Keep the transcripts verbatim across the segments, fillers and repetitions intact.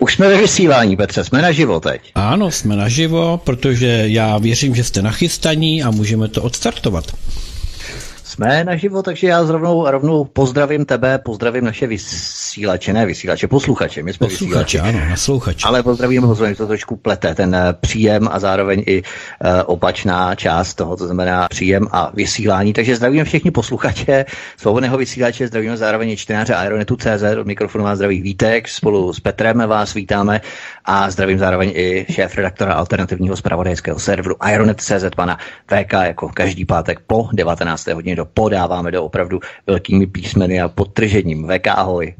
Už jsme ve vysílání, Petře, jsme naživo teď. Ano, jsme naživo, protože já věřím, že jste nachystaní a můžeme to odstartovat. Jsme naživo, takže já zrovnou rovnou pozdravím tebe, pozdravím naše vysílače, ne vysílače, posluchače. My jsme posluchače, vysílače. Ano, naslouchače. Ale pozdravím, pozdravím, to trošku plete, ten příjem a zároveň i e, opačná část toho, to znamená příjem a vysílání. Takže zdravím všichni posluchače Svobodného vysílače, zdravíme zároveň i čtenáře Aeronetu tečka cé zet, od mikrofonu vás zdraví Vítek, spolu s Petrem vás vítáme a zdravím zároveň i šéfredaktora alternativního zpravodajského serveru Aeronet tečka cé zet, pana V K, jako každý pátek po devatenácté hodině do podáváme do opravdu velkými písmeny a podtržením. V K, ahoj.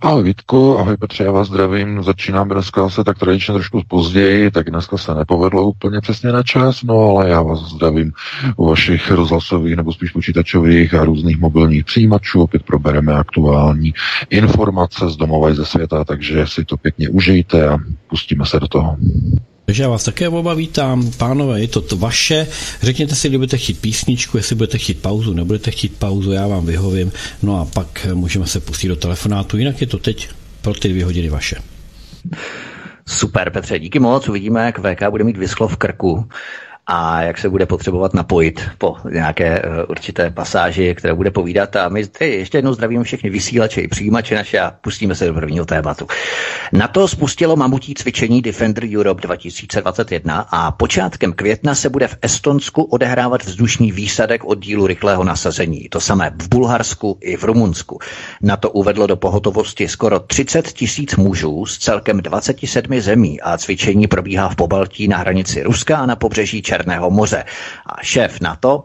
Ahoj Vítku, ahoj Petře, já vás zdravím. Začínáme dneska se tak tradičně trošku později, tak dneska se nepovedlo úplně přesně na čas, no ale já vás zdravím u vašich rozhlasových nebo spíš počítačových a různých mobilních přijímačů. Opět probereme aktuální informace z domova i ze světa, takže si to pěkně užijte a pustíme se do toho. Takže já vás také oba vítám, pánové, je to, to vaše, řekněte si, kdy budete chtít písničku, jestli budete chtít pauzu, nebudete chtít pauzu, já vám vyhovím, no a pak můžeme se pustit do telefonátu, jinak je to teď pro ty dvě hodiny vaše. Super, Petře, díky moc, uvidíme, jak V K bude mít vyschlo v krku a jak se bude potřebovat napojit po nějaké uh, určité pasáži, které bude povídat. A my tady ještě jednou zdravíme všechny vysílače i přijímače naše a pustíme se do prvního tématu. NATO spustilo mamutí cvičení Defender Europe dva tisíce dvacet jedna a počátkem května se bude v Estonsku odehrávat vzdušný výsadek oddílu rychlého nasazení. To samé v Bulharsku i v Rumunsku. NATO uvedlo do pohotovosti skoro třicet tisíc mužů z celkem dvacet sedm zemí a cvičení probíhá v Pobaltí na hranici Ruska a na pobřeží Černého moře. A šéf NATO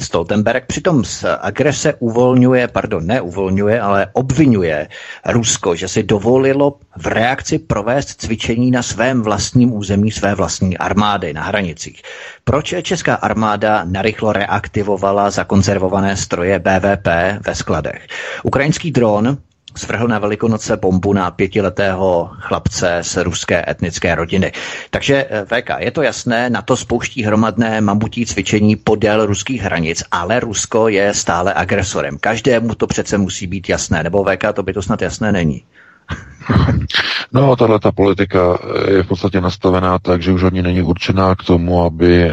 Stoltenberg přitom z agrese uvolňuje, pardon, neuvolňuje, ale obvinuje Rusko, že si dovolilo v reakci provést cvičení na svém vlastním území své vlastní armády na hranicích. Proč česká armáda narychlo reaktivovala zakonzervované stroje bé vé pé ve skladech? Ukrajinský dron svrhl na Velikonoce bombu na pětiletého chlapce z ruské etnické rodiny. Takže V K, je to jasné, NATO spouští hromadné mamutí cvičení podél ruských hranic, ale Rusko je stále agresorem. Každému to přece musí být jasné, nebo V K, to by to snad jasné není. No, tahle ta politika je v podstatě nastavená tak, že už ani není určená k tomu, aby e,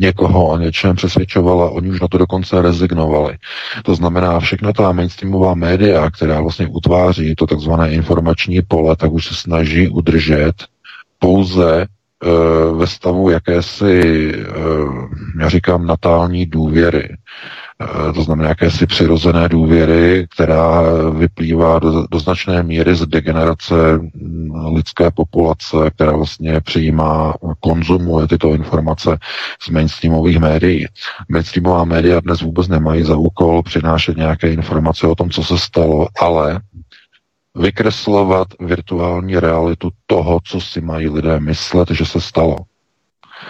někoho o něčem přesvědčovala, oni už na to dokonce rezignovali. To znamená, všechna ta mainstreamová média, která vlastně utváří to takzvané informační pole, tak už se snaží udržet pouze e, ve stavu jakési, e, já říkám, natální důvěry. To znamená jakési přirozené důvěry, která vyplývá do, do značné míry z degenerace lidské populace, která vlastně přijímá, konzumuje tyto informace z mainstreamových médií. Mainstreamová média dnes vůbec nemají za úkol přinášet nějaké informace o tom, co se stalo, ale vykreslovat virtuální realitu toho, co si mají lidé myslet, že se stalo.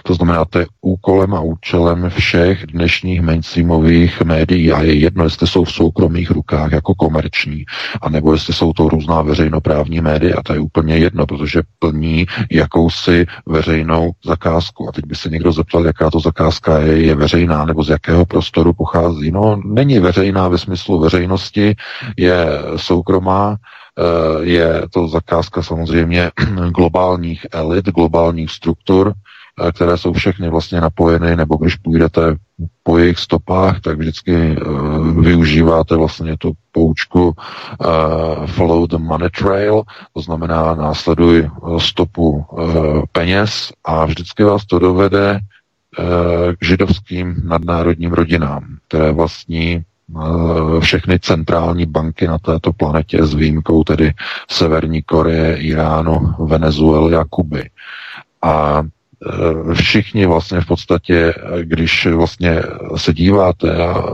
To znamená, to je úkolem a účelem všech dnešních mainstreamových médií a je jedno, jestli jsou v soukromých rukách jako komerční, anebo jestli jsou to různá veřejnoprávní média, to je úplně jedno, protože plní jakousi veřejnou zakázku. A teď by se někdo zeptal, jaká to zakázka je, je veřejná, nebo z jakého prostoru pochází. No, není veřejná ve smyslu veřejnosti, je soukromá, je to zakázka samozřejmě globálních elit, globálních struktur, které jsou všechny vlastně napojeny, nebo když půjdete po jejich stopách, tak vždycky uh, využíváte vlastně tu poučku uh, follow the money trail, to znamená následuj stopu uh, peněz a vždycky vás to dovede uh, k židovským nadnárodním rodinám, které vlastní uh, všechny centrální banky na této planetě s výjimkou tedy Severní Koreje, Iránu, Venezuely a Kuby. A všichni vlastně v podstatě, když vlastně se díváte a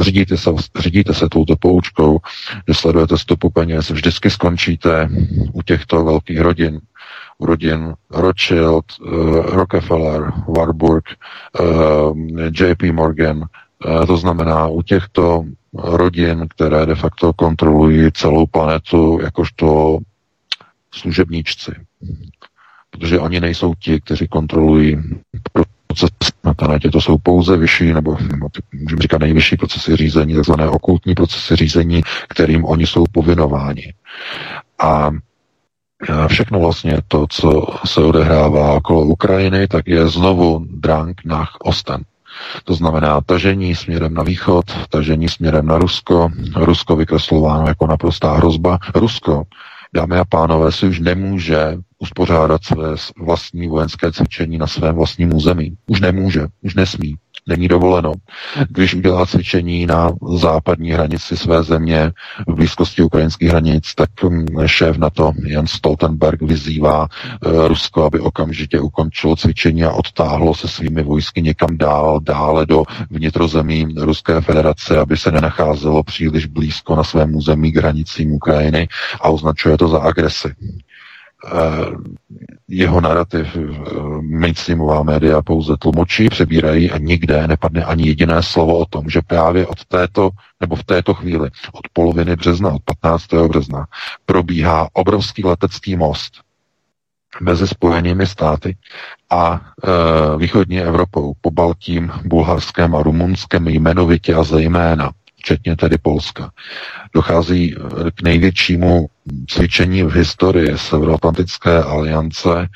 řídíte se, řídíte se touto poučkou, že sledujete stopu peněz, vždycky skončíte u těchto velkých rodin. rodin, Rothschild, Rockefeller, Warburg, J P Morgan, to znamená u těchto rodin, které de facto kontrolují celou planetu jakožto služebníčci. Protože oni nejsou ti, kteří kontrolují proces na planetě, to jsou pouze vyšší, nebo můžeme říkat nejvyšší procesy řízení, takzvané okultní procesy řízení, kterým oni jsou povinováni. A všechno vlastně to, co se odehrává okolo Ukrajiny, tak je znovu Drang nach Osten. To znamená tažení směrem na východ, tažení směrem na Rusko, Rusko vykreslováno jako naprostá hrozba. Rusko, dámy a pánové, si už nemůže uspořádat své vlastní vojenské cvičení na svém vlastním území. Už nemůže, už nesmí, není dovoleno. Když udělá cvičení na západní hranici své země v blízkosti ukrajinských hranic, tak šéf NATO Jens Stoltenberg vyzývá Rusko, aby okamžitě ukončilo cvičení a odtáhlo se svými vojsky někam dál, dále do vnitrozemí Ruské federace, aby se nenacházelo příliš blízko na svém území k hranicím Ukrajiny, a označuje to za agresi. Jeho narrativ mainstreamová média pouze tlumočí, přebírají a nikde nepadne ani jediné slovo o tom, že právě od této, nebo v této chvíli, od poloviny března, od patnáctého března, probíhá obrovský letecký most mezi Spojenými státy a e, východní Evropou, Pobaltím, Bulharskem a Rumunskem, jmenovitě a zejména, včetně tedy Polska. Dochází k největšímu cvičení v historii Severoatlantické aliance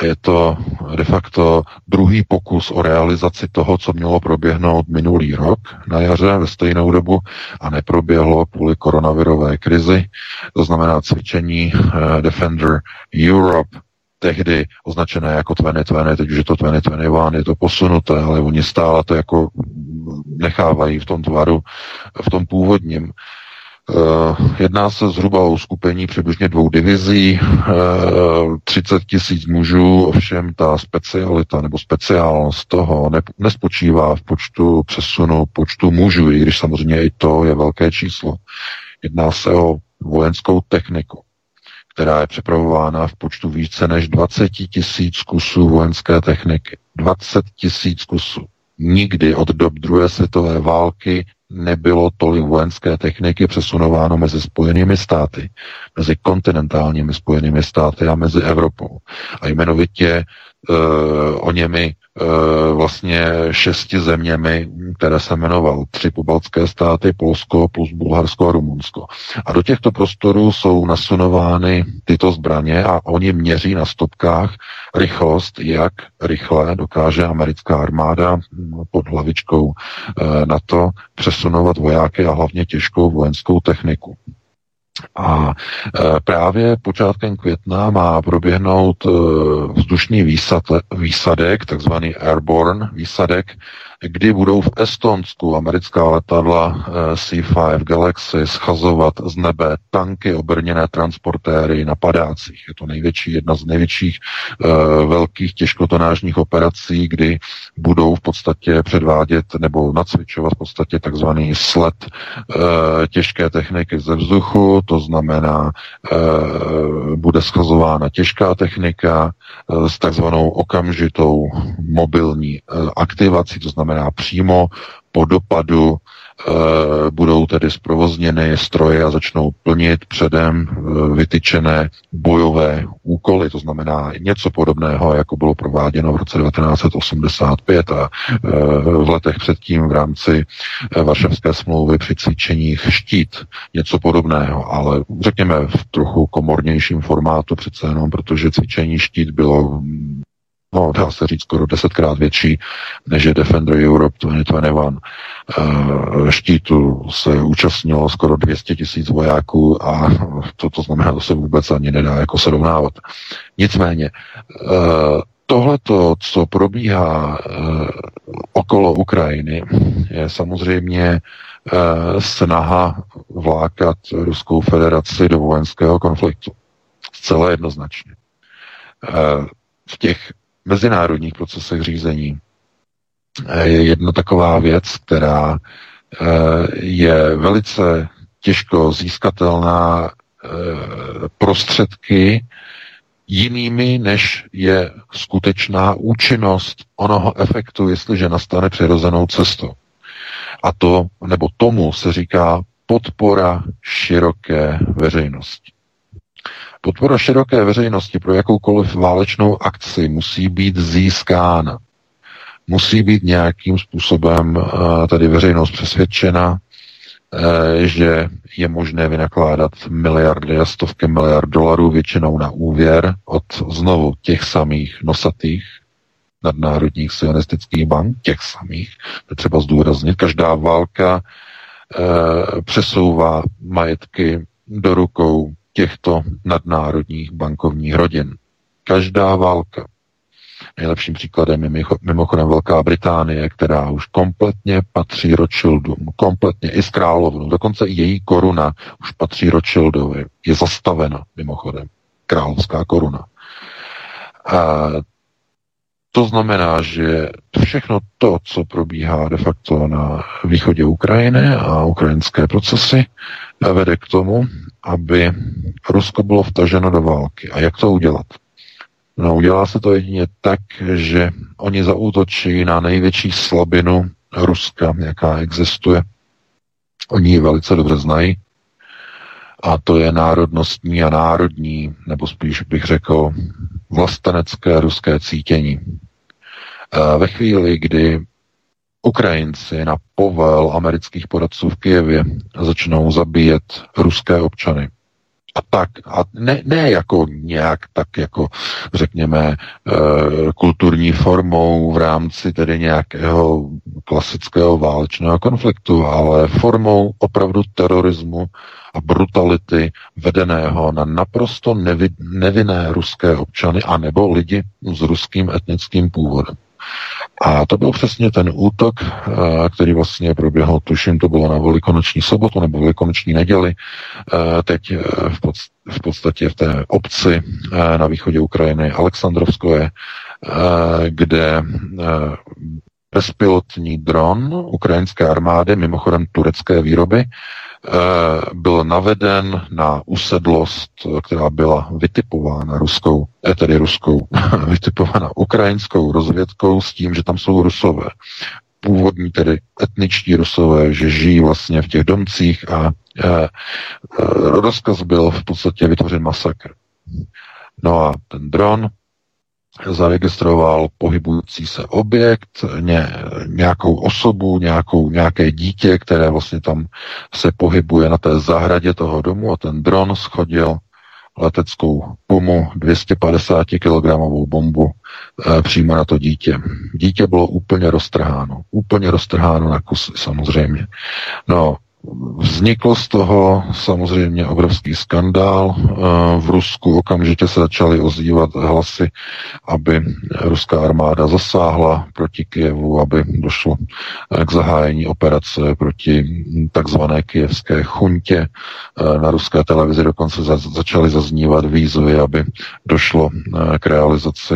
a je to de facto druhý pokus o realizaci toho, co mělo proběhnout minulý rok na jaře ve stejnou dobu a neproběhlo kvůli koronavirové krizi. To znamená cvičení Defender Europe, tehdy označené jako dvacet dvacet, teď už je to dvacet dvacet jedna, je to posunuté, ale oni stále to jako nechávají v tom tvaru, v tom původním. Jedná se zhruba o skupení přibližně dvou divizí, třicet tisíc mužů, ovšem ta specialita nebo speciálnost toho nespočívá v počtu přesunu, počtu mužů, i když samozřejmě i to je velké číslo. Jedná se o vojenskou techniku, která je přepravována v počtu více než dvacet tisíc kusů vojenské techniky. dvacet tisíc kusů. Nikdy od dob druhé světové války nebylo tolik vojenské techniky přesunováno mezi Spojenými státy, mezi kontinentálními Spojenými státy a mezi Evropou. A jmenovitě uh, o němi uh, vlastně šesti zeměmi, které se jmenoval tři pobaltské státy, Polsko plus Bulharsko a Rumunsko. A do těchto prostorů jsou nasunovány tyto zbraně a oni měří na stopkách rychlost, jak rychle dokáže americká armáda pod hlavičkou uh, NATO přesunovat vojáky a hlavně těžkou vojenskou techniku. A právě počátkem května má proběhnout vzdušný výsadek, výsadek, takzvaný airborne výsadek, kdy budou v Estonsku americká letadla C pět Galaxy schazovat z nebe tanky obrněné transportéry na padácích. Je to největší, jedna z největších uh, velkých těžkotonážních operací, kdy budou v podstatě předvádět nebo nacvičovat v podstatě takzvaný sled uh, těžké techniky ze vzduchu, to znamená, uh, bude schazována těžká technika uh, s takzvanou okamžitou mobilní uh, aktivací, to znamená přímo po dopadu e, budou tedy zprovozněny stroje a začnou plnit předem e, vytyčené bojové úkoly. To znamená něco podobného, jako bylo prováděno v roce devatenáct osmdesát pět a e, v letech předtím v rámci e, Varšavské smlouvy při cvičeních Štít. Něco podobného, ale řekněme v trochu komornějším formátu přece jenom, protože cvičení Štít bylo... No, dá se říct skoro desetkrát větší, než je Defender Europe dvacet dvacet jedna. Štítu se účastnilo skoro dvě stě tisíc vojáků a to, to znamená, to se vůbec ani nedá jako srovnávat. Nicméně, tohleto, co probíhá okolo Ukrajiny, je samozřejmě snaha vlákat Ruskou federaci do vojenského konfliktu. Zcela jednoznačně. V těch mezinárodních procesech řízení je jedna taková věc, která je velice těžko získatelná prostředky jinými, než je skutečná účinnost onoho efektu, jestliže nastane přirozenou cestou. A to, nebo tomu se říká podpora široké veřejnosti. Podpora široké veřejnosti pro jakoukoliv válečnou akci musí být získána. Musí být nějakým způsobem tady veřejnost přesvědčena, že je možné vynakládat miliardy a stovky miliard dolarů většinou na úvěr od znovu těch samých nosatých nadnárodních sionistických bank, těch samých, to třeba zdůraznit. Každá válka e, přesouvá majetky do rukou těchto nadnárodních bankovních rodin. Každá válka. Nejlepším příkladem je mimochodem Velká Británie, která už kompletně patří Rothschildům, kompletně i s královnou, dokonce i její koruna už patří Rothschildovi, je zastavena mimochodem, královská koruna. A to znamená, že všechno to, co probíhá de facto na východě Ukrajiny a ukrajinské procesy, vede k tomu, aby Rusko bylo vtaženo do války. A jak to udělat? No, udělá se to jedině tak, že oni zaútočí na největší slabinu Ruska, jaká existuje. Oni ji velice dobře znají. A to je národnostní a národní, nebo spíš bych řekl vlastenecké ruské cítění. Ve chvíli, kdy Ukrajinci na povel amerických poradců v Kyjevě začnou zabíjet ruské občany, A tak, a ne, ne jako nějak tak jako, řekněme, e, kulturní formou v rámci tedy nějakého klasického válečného konfliktu, ale formou opravdu terorismu a brutality vedeného na naprosto nevi, nevinné ruské občany anebo lidi s ruským etnickým původem. A to byl přesně ten útok, který vlastně proběhl, tuším, to bylo na velikonoční sobotu nebo velikonoční neděli, teď v podstatě v té obci na východě Ukrajiny Alexandrovskoje, kde bezpilotní dron ukrajinské armády, mimochodem turecké výroby, byl naveden na usedlost, která byla vytipována ruskou, tedy ruskou, vytipována ukrajinskou rozvědkou s tím, že tam jsou Rusové. Původní tedy etničtí Rusové, že žijí vlastně v těch domcích a rozkaz byl v podstatě vytvořen masakr. No a ten dron zaregistroval pohybující se objekt, ně, nějakou osobu, nějakou, nějaké dítě, které vlastně tam se pohybuje na té zahradě toho domu a ten dron shodil leteckou pumu dvě stě padesát kilogramovou bombu e, přímo na to dítě. Dítě bylo úplně roztrháno. Úplně roztrháno na kusy samozřejmě. No, vznikl z toho samozřejmě obrovský skandál. V Rusku okamžitě se začaly ozývat hlasy, aby ruská armáda zasáhla proti Kyjevu, aby došlo k zahájení operace proti takzvané kyjevské chuntě. Na ruské televizi dokonce začaly zaznívat výzvy, aby došlo k realizaci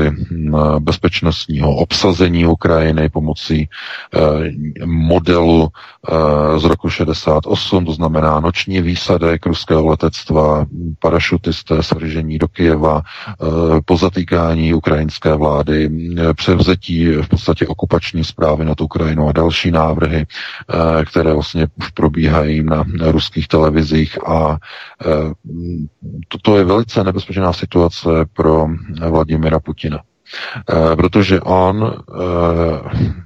bezpečnostního obsazení Ukrajiny pomocí modelu z roku šedesát osm, to znamená noční výsadek ruského letectva, parašutisté, svržení do Kyjeva, pozatýkání ukrajinské vlády, převzetí v podstatě okupační zprávy nad Ukrajinou a další návrhy, které vlastně už probíhají na ruských televizích. A to je velice nebezpečná situace pro Vladimira Putina. Protože on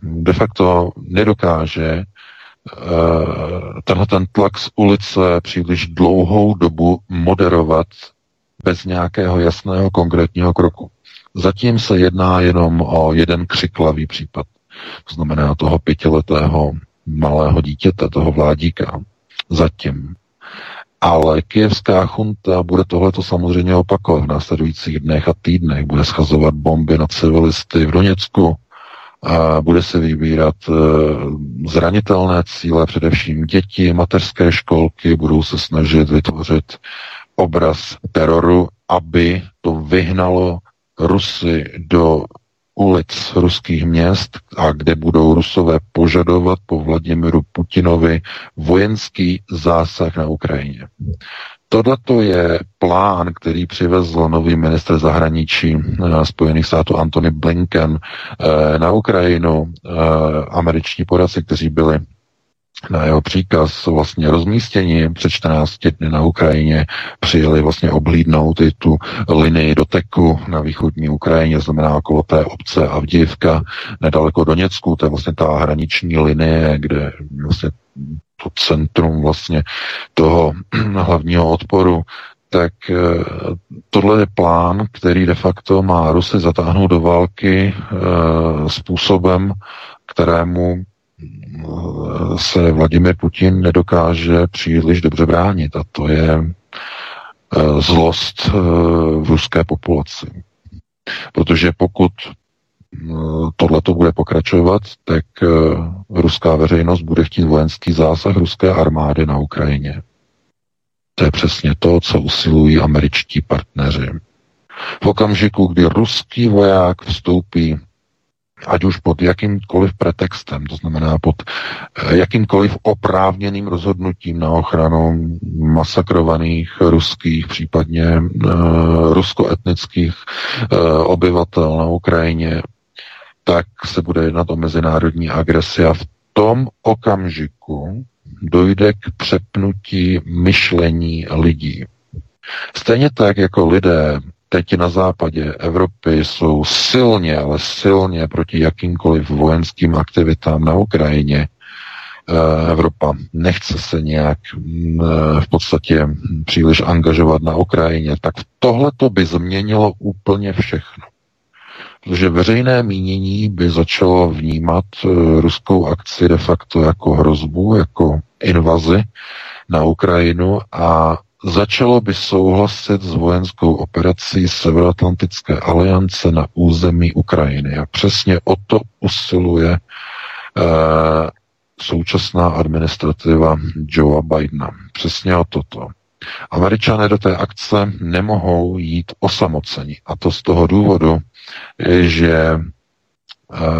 de facto nedokáže tenhle ten tlak z ulice příliš dlouhou dobu moderovat bez nějakého jasného konkrétního kroku. Zatím se jedná jenom o jeden křiklavý případ. To znamená toho pětiletého malého dítěte, toho vládíka. Zatím. Ale kyjevská chunta bude tohleto samozřejmě opakovat v následujících dnech a týdnech. Bude schazovat bomby na civilisty v Doněcku, a bude se vybírat zranitelné cíle, především děti, mateřské školky, budou se snažit vytvořit obraz teroru, aby to vyhnalo Rusy do ulic ruských měst a kde budou Rusové požadovat po Vladimiru Putinovi vojenský zásah na Ukrajině. Tohleto je plán, který přivezl nový ministr zahraničí Spojených států Antony Blinken na Ukrajinu. Američní poradci, kteří byli na jeho příkaz vlastně rozmístění před čtrnácti dny na Ukrajině, přijeli vlastně oblídnout i tu linii doteku na východní Ukrajině, znamená okolo té obce Avdijivka, nedaleko Doněcku, to je vlastně ta hraniční linie, kde vlastně to centrum vlastně toho hlavního odporu, tak tohle je plán, který de facto má Rusy zatáhnout do války způsobem, kterému se Vladimir Putin nedokáže příliš dobře bránit, a to je zlost v ruské populaci. Protože pokud tohleto bude pokračovat, tak ruská veřejnost bude chtít vojenský zásah ruské armády na Ukrajině. To je přesně to, co usilují američtí partneři. V okamžiku, kdy ruský voják vstoupí ať už pod jakýmkoliv pretextem, to znamená pod jakýmkoliv oprávněným rozhodnutím na ochranu masakrovaných ruských, případně e, ruskoetnických e, obyvatel na Ukrajině, tak se bude jednat o mezinárodní agresi a v tom okamžiku dojde k přepnutí myšlení lidí. Stejně tak, jako lidé teď na západě Evropy jsou silně, ale silně proti jakýmkoliv vojenským aktivitám na Ukrajině. Evropa nechce se nějak v podstatě příliš angažovat na Ukrajině, tak tohle to by změnilo úplně všechno. Protože veřejné mínění by začalo vnímat ruskou akci de facto jako hrozbu, jako invazi na Ukrajinu a začalo by souhlasit s vojenskou operací Severoatlantické aliance na území Ukrajiny. A přesně o to usiluje eh, současná administrativa Joea Bidena. Přesně o toto. Američané do té akce nemohou jít osamoceni. A to z toho důvodu, že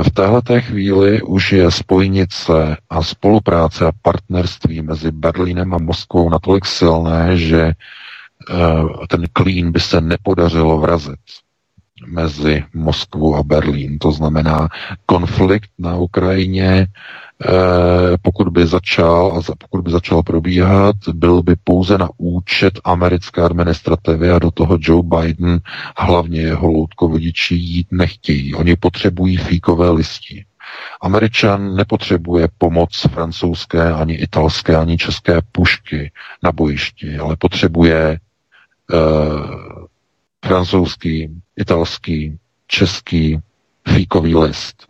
v téhleté chvíli už je spojnice a spolupráce a partnerství mezi Berlínem a Moskvou natolik silné, že ten klín by se nepodařilo vrazit mezi Moskvou a Berlín. To znamená, konflikt na Ukrajině, pokud by začal a pokud by začal probíhat, byl by pouze na účet americké administrativy a do toho Joe Biden, hlavně jeho loutkovodiči, jít nechtějí. Oni potřebují fíkové listí. Američan nepotřebuje pomoc francouzské, ani italské, ani české pušky na bojišti, ale potřebuje eh, francouzský, italský, český fíkový list,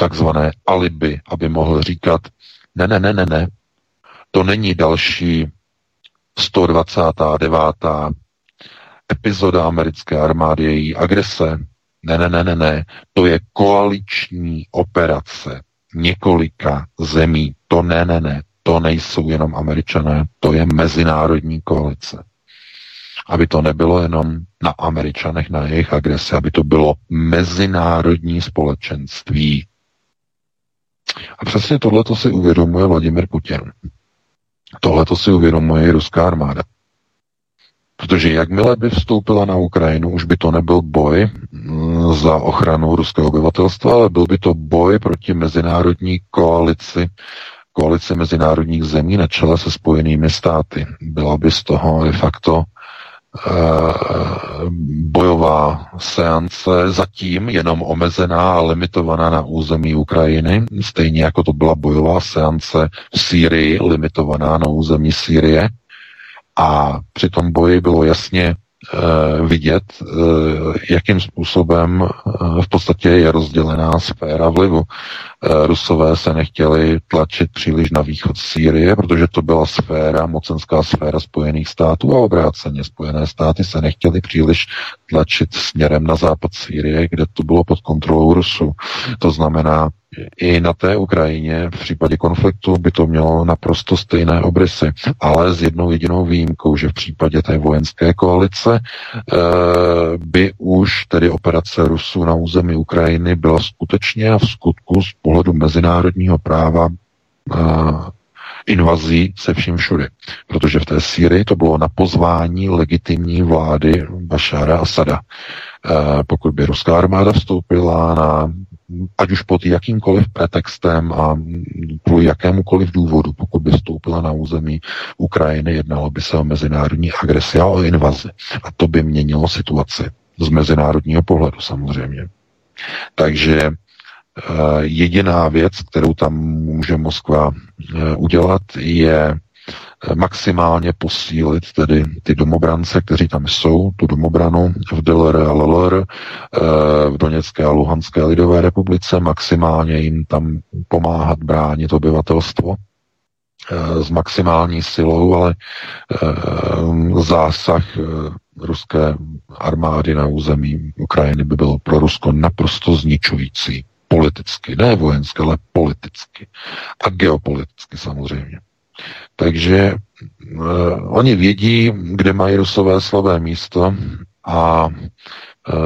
takzvané alibi, aby mohl říkat ne, ne, ne, ne, ne, to není další sto dvacátá devátá epizoda americké armády, její agrese, ne, ne, ne, ne, ne, to je koaliční operace několika zemí, to ne, ne, ne, to nejsou jenom Američané, to je mezinárodní koalice. Aby to nebylo jenom na Američanech, na jejich agresi, aby to bylo mezinárodní společenství. A přesně tohleto si uvědomuje Vladimir Putin. Tohleto si uvědomuje i ruská armáda. Protože jakmile by vstoupila na Ukrajinu, už by to nebyl boj za ochranu ruského obyvatelstva, ale byl by to boj proti mezinárodní koalici, koalici mezinárodních zemí na čele se Spojenými státy. Byla by z toho de facto bojová seance, zatím jenom omezená a limitovaná na území Ukrajiny, stejně jako to byla bojová seance v Sýrii, limitovaná na území Sýrie. A při tom boji bylo jasně vidět, jakým způsobem v podstatě je rozdělená sféra vlivu. Rusové se nechtěli tlačit příliš na východ Sýrie, protože to byla sféra, mocenská sféra Spojených států, a obráceně Spojené státy se nechtěly příliš tlačit směrem na západ Sýrie, kde to bylo pod kontrolou Rusů. To znamená, i na té Ukrajině v případě konfliktu by to mělo naprosto stejné obrysy, ale s jednou jedinou výjimkou, že v případě té vojenské koalice by už tedy operace Rusů na území Ukrajiny byla skutečně a v skutku z pohledu mezinárodního práva invazí se vším všude. Protože v té Sýrii to bylo na pozvání legitimní vlády Bašára Asada. E, pokud by ruská armáda vstoupila na, ať už pod jakýmkoliv pretextem a kvůli jakémukoliv důvodu, pokud by vstoupila na území Ukrajiny, jednalo by se o mezinárodní agresi a o invazi. A to by měnilo situaci z mezinárodního pohledu samozřejmě. Takže jediná věc, kterou tam může Moskva udělat, je maximálně posílit tedy ty domobrance, kteří tam jsou, tu domobranu v D L R a L L R, v Doněcké a Luhanské lidové republice, maximálně jim tam pomáhat bránit obyvatelstvo s maximální silou, ale zásah ruské armády na území Ukrajiny by bylo pro Rusko naprosto zničující. Politicky, ne vojensky, ale politicky. A geopoliticky samozřejmě. Takže uh, oni vědí, kde mají Rusové slabé místo a uh,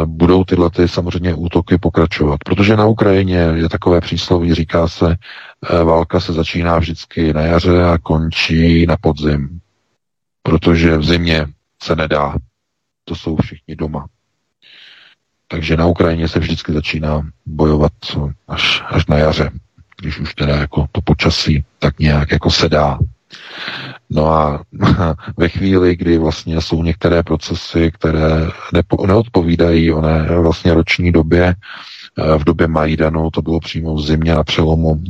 budou tyhle ty samozřejmě útoky pokračovat. Protože na Ukrajině je takové přísloví, říká se, uh, válka se začíná vždycky na jaře a končí na podzim. Protože v zimě se nedá. To jsou všichni doma. Takže na Ukrajině se vždycky začíná bojovat až, až na jaře, když už teda jako to počasí tak nějak jako se dá. No a ve chvíli, kdy vlastně jsou některé procesy, které nepo, neodpovídají oné vlastně roční době, v době Majdanu, to bylo přímo v zimě na přelomu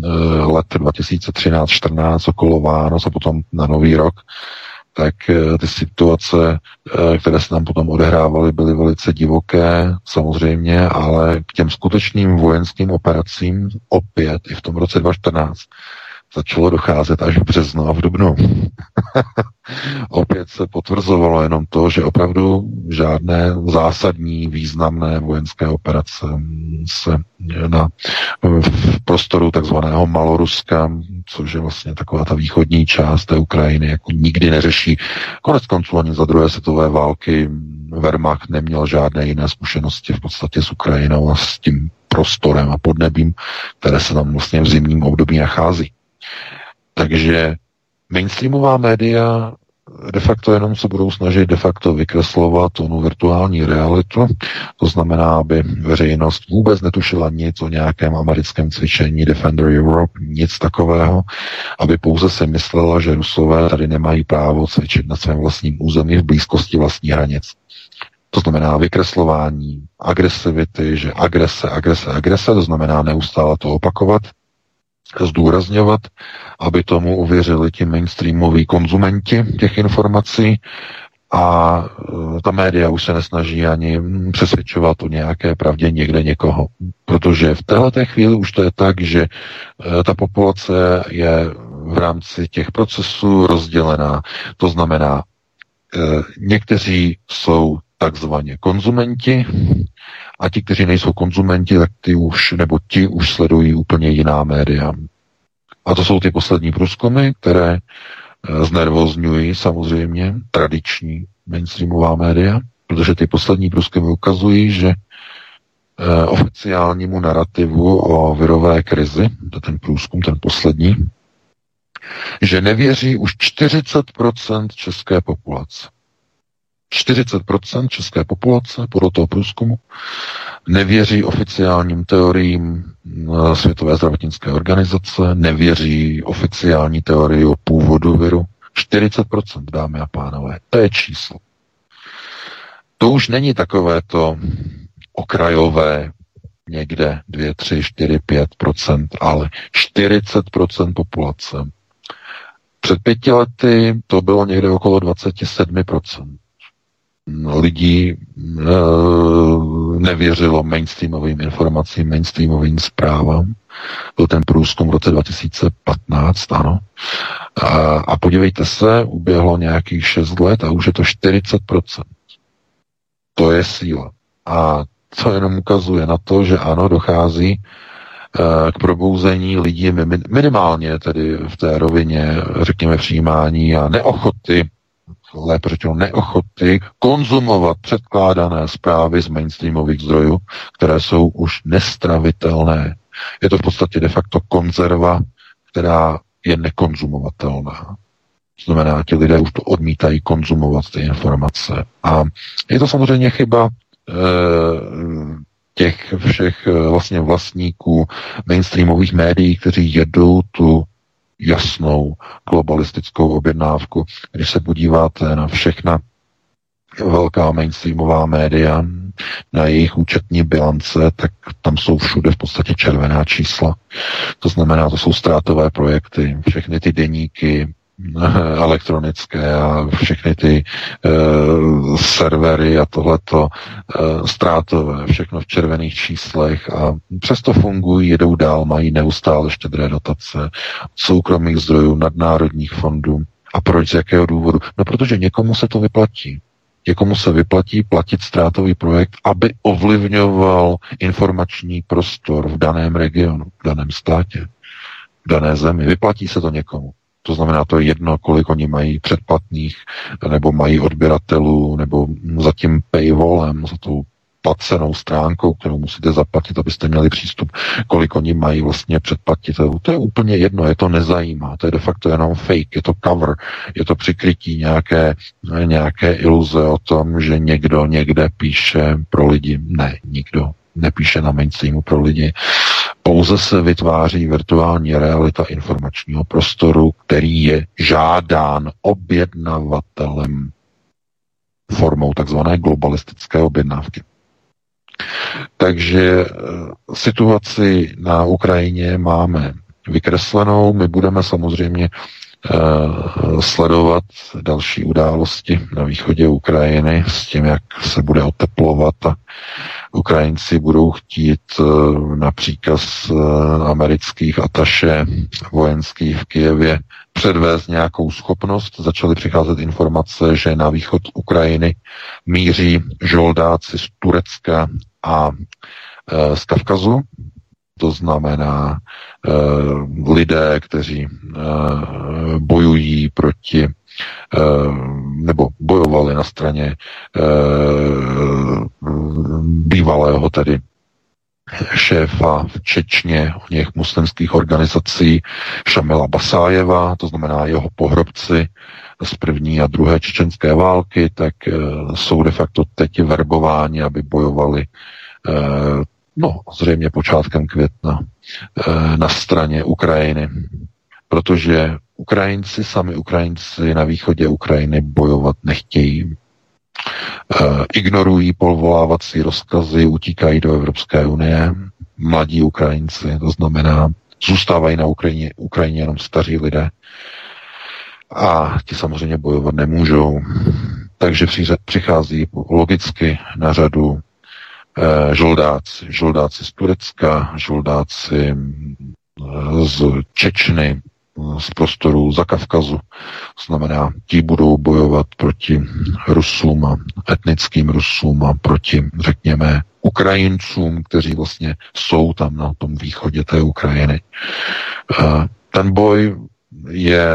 let dva tisíce třináct čtrnáct okolo Vánoc a potom na Nový rok, tak ty situace, které se tam potom odehrávaly, byly velice divoké, samozřejmě, ale k těm skutečným vojenským operacím opět i v tom roce dvacet čtrnáct začalo docházet až v březnu a v dubnu. Opět se potvrzovalo jenom to, že opravdu žádné zásadní, významné vojenské operace se na, v prostoru takzvaného Maloruska, což je vlastně taková ta východní část té Ukrajiny, jako nikdy neřeší. Konec konců ani za druhé světové války Wehrmacht neměl žádné jiné zkušenosti v podstatě s Ukrajinou a s tím prostorem a podnebím, které se tam vlastně v zimním období nachází. Takže mainstreamová média de facto jenom se budou snažit de facto vykreslovat onu virtuální realitu, to znamená, aby veřejnost vůbec netušila nic o nějakém americkém cvičení Defender Europe, nic takového, aby pouze si myslela, že Rusové tady nemají právo cvičit na svém vlastním území v blízkosti vlastní hranic. To znamená vykreslování agresivity, že agrese, agrese, agrese, to znamená neustále to opakovat, zdůrazňovat, aby tomu uvěřili ti mainstreamoví konzumenti těch informací a ta média už se nesnaží ani přesvědčovat o nějaké pravdě někde někoho. Protože v téhleté chvíli už to je tak, že ta populace je v rámci těch procesů rozdělená. To znamená, někteří jsou takzvaně konzumenti a ti, kteří nejsou konzumenti, tak ty už, nebo ti už sledují úplně jiná média. A to jsou ty poslední průzkumy, které znervozňují samozřejmě tradiční mainstreamová média, protože ty poslední průzkumy ukazují, že oficiálnímu narrativu o virové krizi, to ten průzkum, ten poslední, že nevěří už čtyřicet procent české populace. čtyřicet procent české populace podle toho průzkumu nevěří oficiálním teoriím Světové zdravotnické organizace, nevěří oficiální teorii o původu viru. čtyřicet procent, dámy a pánové, to je číslo. To už není takové to okrajové někde dva, tři, čtyři, pět procent, ale čtyřicet procent populace. Před pěti lety to bylo někde okolo dvacet sedm procent. Lidí nevěřilo mainstreamovým informacím, mainstreamovým zprávám. Byl ten průzkum v roce dva tisíce patnáct, ano. A, a podívejte se, uběhlo nějakých šest let a už je to čtyřicet procent. To je síla. A to jenom ukazuje na to, že ano, dochází k probouzení lidí minimálně tedy v té rovině, řekněme, přijímání a neochoty lépe řečeno neochoty konzumovat předkládané zprávy z mainstreamových zdrojů, které jsou už nestravitelné. Je to v podstatě de facto konzerva, která je nekonzumovatelná. To znamená, ti lidé už to odmítají konzumovat, ty informace. A je to samozřejmě chyba e, těch všech vlastně vlastníků mainstreamových médií, kteří jedou tu jasnou globalistickou objednávku. Když se podíváte na všechna velká mainstreamová média, na jejich účetní bilance, tak tam jsou všude v podstatě červená čísla. To znamená, to jsou ztrátové projekty. Všechny ty deníky elektronické a všechny ty uh, servery a tohleto uh, ztrátové, všechno v červených číslech a přesto fungují, jedou dál, mají neustále štědré dotace soukromých zdrojů, nadnárodních fondů. A proč, z jakého důvodu? No protože někomu se to vyplatí. Někomu se vyplatí platit ztrátový projekt, aby ovlivňoval informační prostor v daném regionu, v daném státě, v dané zemi. Vyplatí se to někomu. To znamená, to je jedno, kolik oni mají předplatných, nebo mají odběratelů, nebo za tím paywallem, za tou placenou stránkou, kterou musíte zaplatit, abyste měli přístup, kolik oni mají vlastně předplatitelů. To je úplně jedno, je to nezajímá, to je de facto jenom fake, je to cover, je to přikrytí nějaké, nějaké iluze o tom, že někdo někde píše pro lidi. Ne, nikdo nepíše na mainstreamu pro lidi. Pouze se vytváří virtuální realita informačního prostoru, který je žádán objednavatelem formou takzvané globalistické objednávky. Takže situaci na Ukrajině máme vykreslenou. My budeme samozřejmě uh, sledovat další události na východě Ukrajiny s tím, jak se bude oteplovat a Ukrajinci budou chtít uh, na příkaz uh, amerických ataše vojenských v Kyjevě předvést nějakou schopnost. Začaly přicházet informace, že na východ Ukrajiny míří žoldáci z Turecka a e, z Kavkazu, to znamená e, lidé, kteří e, bojují proti, e, nebo bojovali na straně e, bývalého tedy šéfa v Čečně o něch muslimských organizací Šamila Basájeva, to znamená jeho pohrobci z první a druhé čečenské války, tak e, jsou de facto teď verbováni, aby bojovali e, no, zřejmě počátkem května e, na straně Ukrajiny, protože Ukrajinci, sami Ukrajinci na východě Ukrajiny bojovat nechtějí. Ignorují povolávací rozkazy, utíkají do Evropské unie, mladí Ukrajinci, to znamená, zůstávají na Ukrajině, Ukrajině jenom staří lidé a ti samozřejmě bojovat nemůžou. Takže přichází logicky na řadu žoldáci, žoldáci z Turecka, žoldáci z Čečny, z prostoru za Kavkazu. Znamená, ti budou bojovat proti Rusům a etnickým Rusům a proti, řekněme, Ukrajincům, kteří vlastně jsou tam na tom východě té Ukrajiny. Ten boj je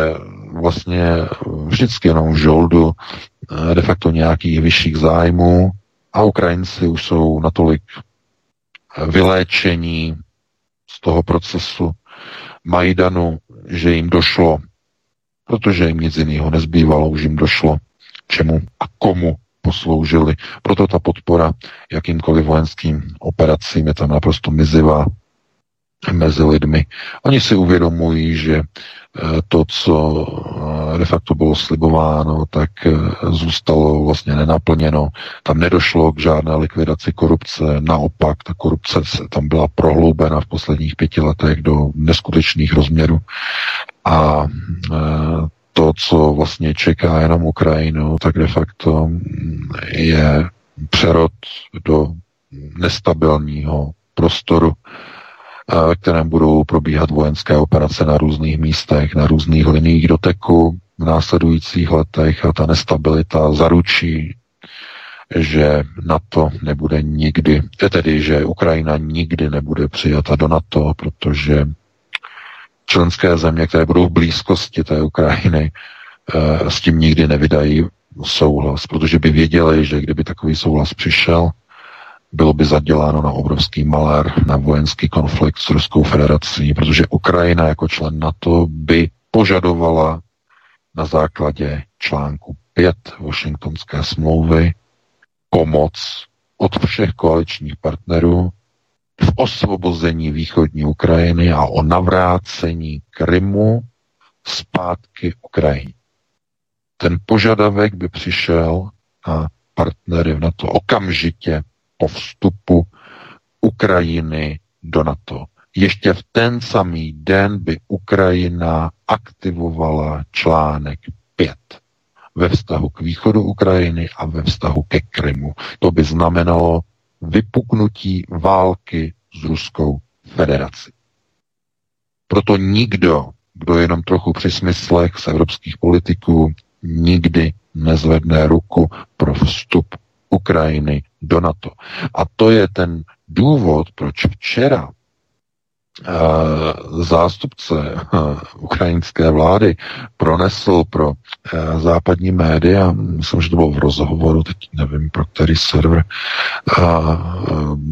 vlastně vždycky jenom v žoldu de facto nějakých vyšších zájmů a Ukrajinci už jsou natolik vyléčení z toho procesu Majdanu, že jim došlo, protože jim nic jiného nezbývalo, už jim došlo, čemu a komu posloužili. Proto ta podpora jakýmkoliv vojenským operacím je tam naprosto mizivá mezi lidmi. Oni si uvědomují, že to, co de facto bylo slibováno, tak zůstalo vlastně nenaplněno. Tam nedošlo k žádné likvidaci korupce. Naopak, ta korupce tam byla prohloubena v posledních pěti letech do neskutečných rozměrů. A to, co vlastně čeká jenom Ukrajinu, tak de facto je přerod do nestabilního prostoru, ve kterém budou probíhat vojenské operace na různých místech, na různých liniích doteku v následujících letech a ta nestabilita zaručí, že NATO nebude nikdy, tedy že Ukrajina nikdy nebude přijata do NATO, protože členské země, které budou v blízkosti té Ukrajiny, s tím nikdy nevydají souhlas, protože by věděli, že kdyby takový souhlas přišel, bylo by zaděláno na obrovský malér, na vojenský konflikt s Ruskou federací, protože Ukrajina jako člen NATO by požadovala na základě článku pět Washingtonské smlouvy pomoc od všech koaličních partnerů v osvobození východní Ukrajiny a o navrácení Krymu zpátky Ukrajině. Ten požadavek by přišel na partnery v NATO okamžitě po vstupu Ukrajiny do NATO. Ještě v ten samý den by Ukrajina aktivovala článek pět ve vztahu k východu Ukrajiny a ve vztahu ke Krymu. To by znamenalo vypuknutí války s Ruskou federací. Proto nikdo, kdo jenom trochu při smyslech z evropských politiků, nikdy nezvedne ruku pro vstup Ukrajiny do NATO. A to je ten důvod, proč včera Uh, zástupce uh, ukrajinské vlády pronesl pro uh, západní média, myslím, že to bylo v rozhovoru, teď nevím, pro který server, uh,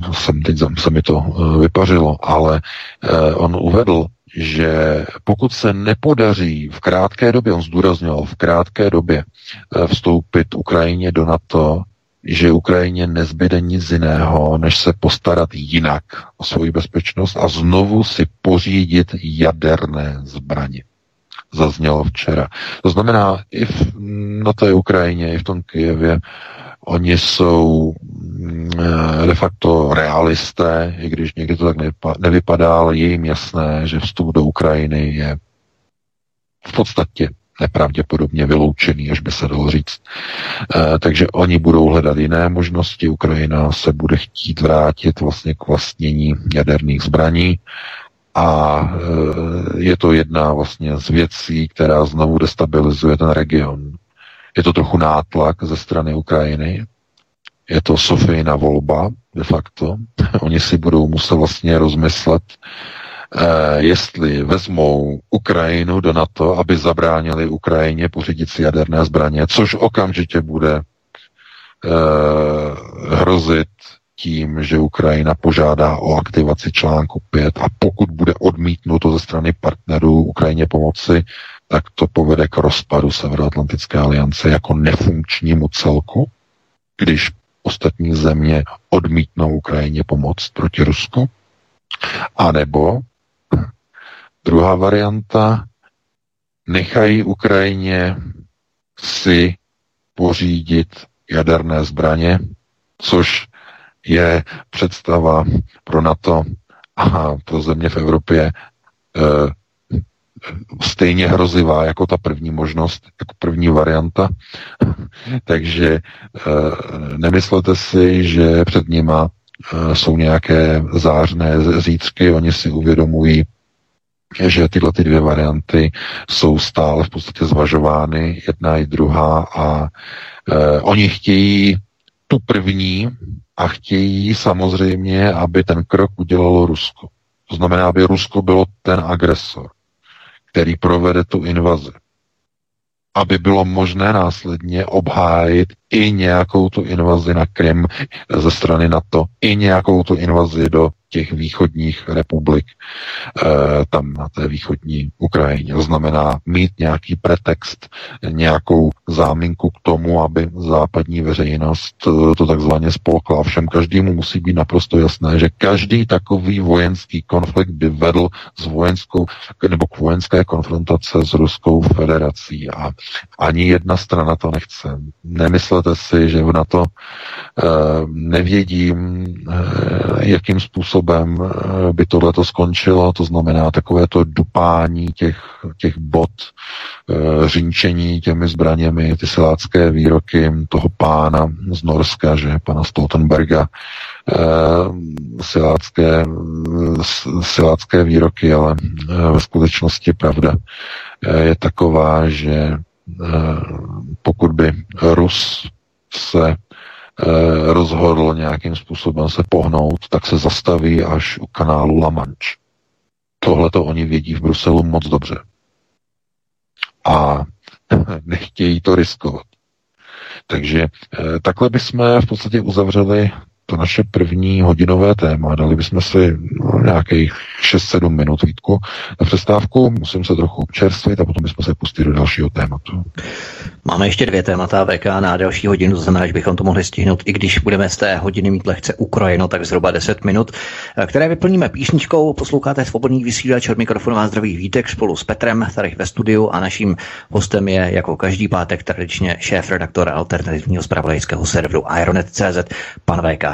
uh, jsem teď se mi to uh, vypařilo, ale uh, on uvedl, že pokud se nepodaří v krátké době, on zdůrazňoval, v krátké době uh, vstoupit Ukrajině do NATO, že Ukrajině nezbyde nic jiného, než se postarat jinak o svou bezpečnost a znovu si pořídit jaderné zbraně. Zaznělo včera. To znamená, i v, na té Ukrajině, i v tom Kyjevě, oni jsou de facto realisté, i když někdy to tak nevypadá, ale je jim jasné, že vstup do Ukrajiny je v podstatě nepravděpodobně vyloučený, až by se dalo říct. E, takže oni budou hledat jiné možnosti. Ukrajina se bude chtít vrátit vlastně k vlastnění jaderných zbraní a e, je to jedna vlastně z věcí, která znovu destabilizuje ten region. Je to trochu nátlak ze strany Ukrajiny, je to Sofijina volba de facto. Oni si budou muset vlastně rozmyslet, Uh, jestli vezmou Ukrajinu do NATO, aby zabránili Ukrajině pořídit si jaderné zbraně, což okamžitě bude uh, hrozit tím, že Ukrajina požádá o aktivaci článku pět a pokud bude odmítnuto ze strany partnerů Ukrajině pomoci, tak to povede k rozpadu Severoatlantické aliance jako nefunkčnímu celku, když ostatní země odmítnou Ukrajině pomoc proti Rusku. A nebo druhá varianta, nechají Ukrajině si pořídit jaderné zbraně, což je představa pro NATO a pro země v Evropě e, stejně hrozivá jako ta první možnost, jako první varianta. Takže e, nemyslete si, že před nima jsou nějaké zářné zítřky, oni si uvědomují, že tyhle ty dvě varianty jsou stále v podstatě zvažovány, jedna i druhá a eh, oni chtějí tu první a chtějí samozřejmě, aby ten krok udělalo Rusko. To znamená, aby Rusko bylo ten agresor, který provede tu invazi. Aby bylo možné následně obhájit i nějakou tu invazi na Krym ze strany NATO, i nějakou tu invazi do těch východních republik eh, tam na té východní Ukrajině. To znamená mít nějaký pretext, nějakou záminku k tomu, aby západní veřejnost to takzvaně spolkla. Všem každému musí být naprosto jasné, že každý takový vojenský konflikt by vedl s vojenskou, nebo k vojenské konfrontace s Ruskou federací a ani jedna strana to nechce. Nemyslete si, že na to eh, nevědím, eh, jakým způsobem by tohleto skončilo, to znamená takovéto dupání těch, těch bot, řinčení těmi zbraněmi, ty silácké výroky toho pána z Norska, že pana Stoltenberga, silácké, silácké výroky, ale ve skutečnosti pravda je taková, že pokud by Rus se rozhodl nějakým způsobem se pohnout, tak se zastaví až u kanálu La Manche. Tohle to oni vědí v Bruselu moc dobře. A nechtějí to riskovat. Takže takhle bychom v podstatě uzavřeli to naše první hodinové téma. Dali bychom si nějakých šest sedm minut Vítku na přestávku, musím se trochu občerstvit a potom bychom se pustili do dalšího tématu. Máme ještě dvě témata V K na další hodinu, to znamená, že bychom to mohli stihnout, i když budeme z té hodiny mít lehce ukrojeno, tak zhruba deset minut, které vyplníme písničkou. Posloucháte Svobodný vysílač, od mikrofonu vás zdraví Vítek spolu s Petrem tady ve studiu a naším hostem je jako každý pátek tradičně šéfredaktor alternativního zpravodajského serveru Ironet tečka cz pan V K.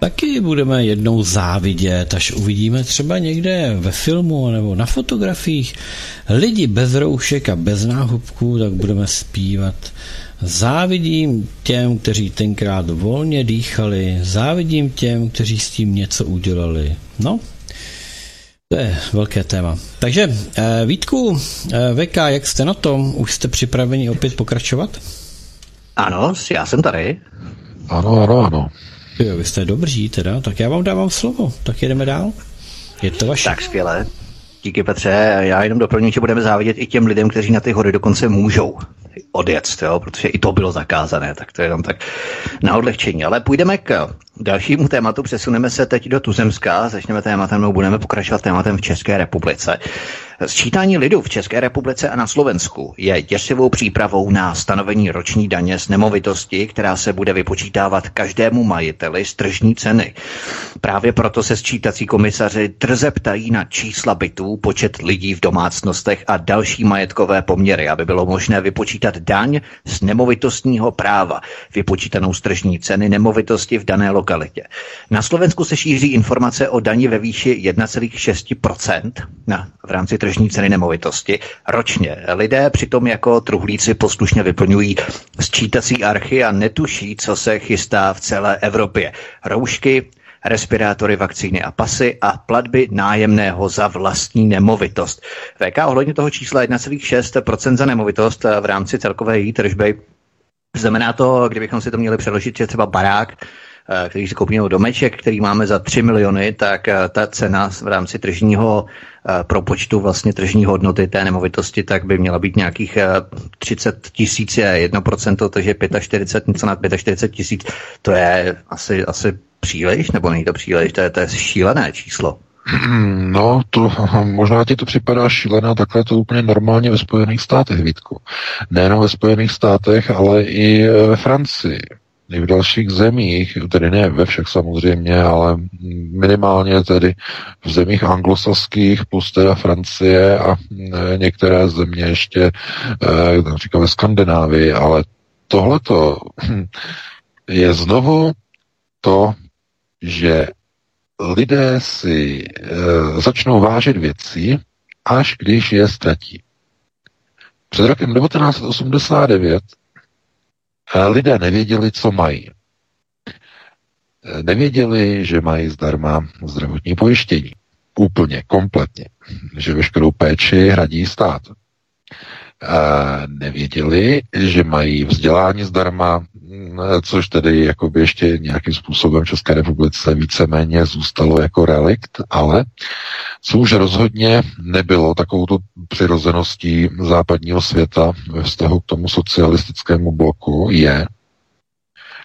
Taky budeme jednou závidět, až uvidíme třeba někde ve filmu nebo na fotografiích lidi bez roušek a bez náhubků, tak budeme zpívat. Závidím těm, kteří tenkrát volně dýchali, závidím těm, kteří s tím něco udělali. No, to je velké téma. Takže eh, Vítku, eh, Veka, jak jste na tom? Už jste připraveni opět pokračovat? Ano, já jsem tady. Ano, ano, ano. Jo, vy jste dobří teda, tak já vám dávám slovo, tak jedeme dál. Je to vaše. Tak skvěle. Díky, Petře. Já jenom doplním, že budeme závidět i těm lidem, kteří na ty hory dokonce můžou odjet, jo? Protože i to bylo zakázané, tak to je jenom tak na odlehčení. Ale půjdeme k dalšímu tématu, přesuneme se teď do tuzemská, začneme tématem, nebo budeme pokračovat tématem v České republice. Sčítání lidu v České republice a na Slovensku je děsivou přípravou na stanovení roční daně z nemovitosti, která se bude vypočítávat každému majiteli z tržní ceny. Právě proto se sčítací komisaři drze ptají na čísla bytů, počet lidí v domácnostech a další majetkové poměry, aby bylo možné vypočítat daň z nemovitostního práva, vypočítanou z tržní ceny nemovitosti v dané lokalitě. Na Slovensku se šíří informace o dani ve výši jedna celá šest procenta na, v rámci tržní ceny nemovitosti ročně. Lidé přitom jako truhlíci poslušně vyplňují sčítací archy a netuší, co se chystá v celé Evropě. Roušky, respirátory, vakcíny a pasy a platby nájemného za vlastní nemovitost. V K ohledně toho čísla jedna celá šest procenta za nemovitost v rámci celkové její tržby. Znamená to, kdybychom si to měli přeložit, že třeba barák, který si koupíme, domeček, který máme za tři miliony, tak ta cena v rámci tržního propočtu vlastně tržní hodnoty té nemovitosti, tak by měla být nějakých třicet tisíc je jedno procento, takže čtyřicet pět, něco nad čtyřicet pět tisíc, to je asi, asi příliš, nebo není to příliš, to je, to je šílené číslo. No, to, možná ti to připadá šílené, takhle to úplně normálně ve Spojených státech, Vítku. Nejenom ve Spojených státech, ale i ve Francii. I v dalších zemích, tedy ne ve všech samozřejmě, ale minimálně tedy v zemích anglosaských, plus teda Francie a některé země ještě, například ve Skandinávii, ale tohleto je znovu to, že lidé si začnou vážit věci, až když je ztratí. Před rokem devatenáct osmdesát devět lidé nevěděli, co mají. Nevěděli, že mají zdarma zdravotní pojištění. Úplně, kompletně. Že veškerou péči hradí stát. Nevěděli, že mají vzdělání zdarma, což tedy jakoby ještě nějakým způsobem v České republice víceméně zůstalo jako relikt, ale co už rozhodně nebylo takovouto přirozeností západního světa ve vztahu k tomu socialistickému bloku, je,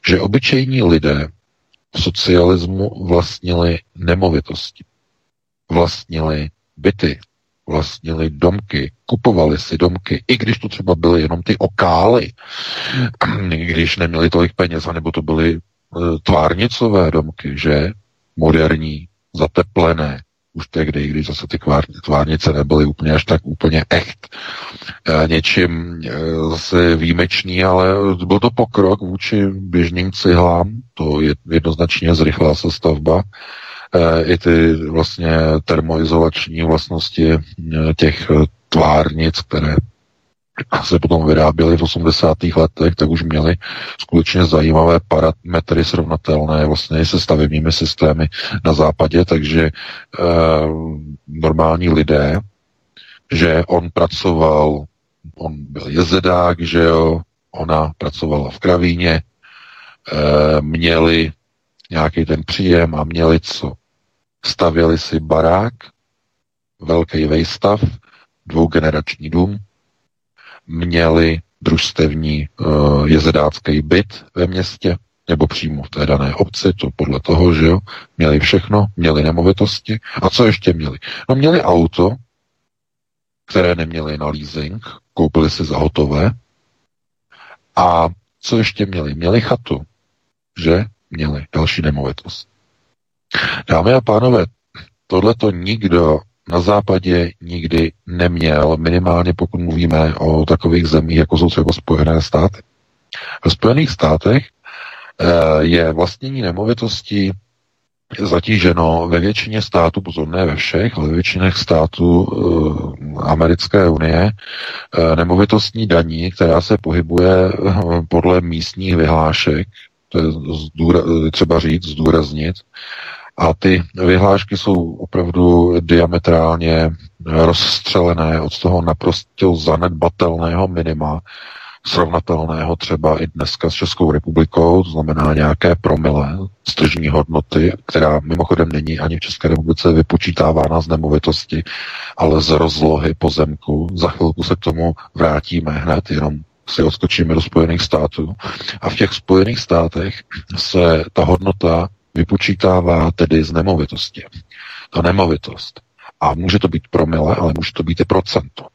že obyčejní lidé v socialismu vlastnili nemovitosti, vlastnili byty, vlastnili domky, kupovali si domky, i když to třeba byly jenom ty okály, když neměli tolik peněz, anebo to byly tvárnicové domky, že? Moderní, zateplené, už tehdy, když zase ty tvárnice nebyly úplně až tak úplně echt něčím zase výjimečný, ale byl to pokrok vůči běžným cihlám, to je jednoznačně zrychlá se stavba, i ty vlastně termoizolační vlastnosti těch tvárnic, které se potom vyráběly v osmdesátých letech, tak už měly skutečně zajímavé parametry srovnatelné vlastně se stavebními systémy na západě, takže eh, normální lidé, že on pracoval, on byl jezedák, že jo, ona pracovala v kravíně, měli nějaký ten příjem a měli co? Stavěli si barák, velký vejstav, dvougenerační dům, měli družstevní jezedácký byt ve městě, nebo přímo v té dané obci, to podle toho, že jo, měli všechno, měli nemovitosti. A co ještě měli? No měli auto, které neměli na leasing, koupili si za hotové. A co ještě měli? Měli chatu, že? Měli další nemovitost. Dámy a pánové, tohleto nikdo na západě nikdy neměl, minimálně pokud mluvíme o takových zemích, jako jsou třeba Spojené státy. Ve Spojených státech je vlastnění nemovitostí zatíženo ve většině států, pozor, ne ve všech, ale ve většině států e, Americké unie, e, nemovitostní daní, která se pohybuje e, podle místních vyhlášek, to je zdůra, třeba říct, zdůraznit, a ty vyhlášky jsou opravdu diametrálně rozstřelené od toho naprosto zanedbatelného minima, srovnatelného třeba i dneska s Českou republikou, to znamená nějaké promile z tržní hodnoty, která mimochodem není ani v České republice vypočítávána z nemovitosti, ale z rozlohy pozemku. Za chvilku se k tomu vrátíme hned, jenom si odskočíme do Spojených států. A v těch Spojených státech se ta hodnota vypočítává tedy z nemovitosti. Ta nemovitost. A může to být promile, ale může to být i procento.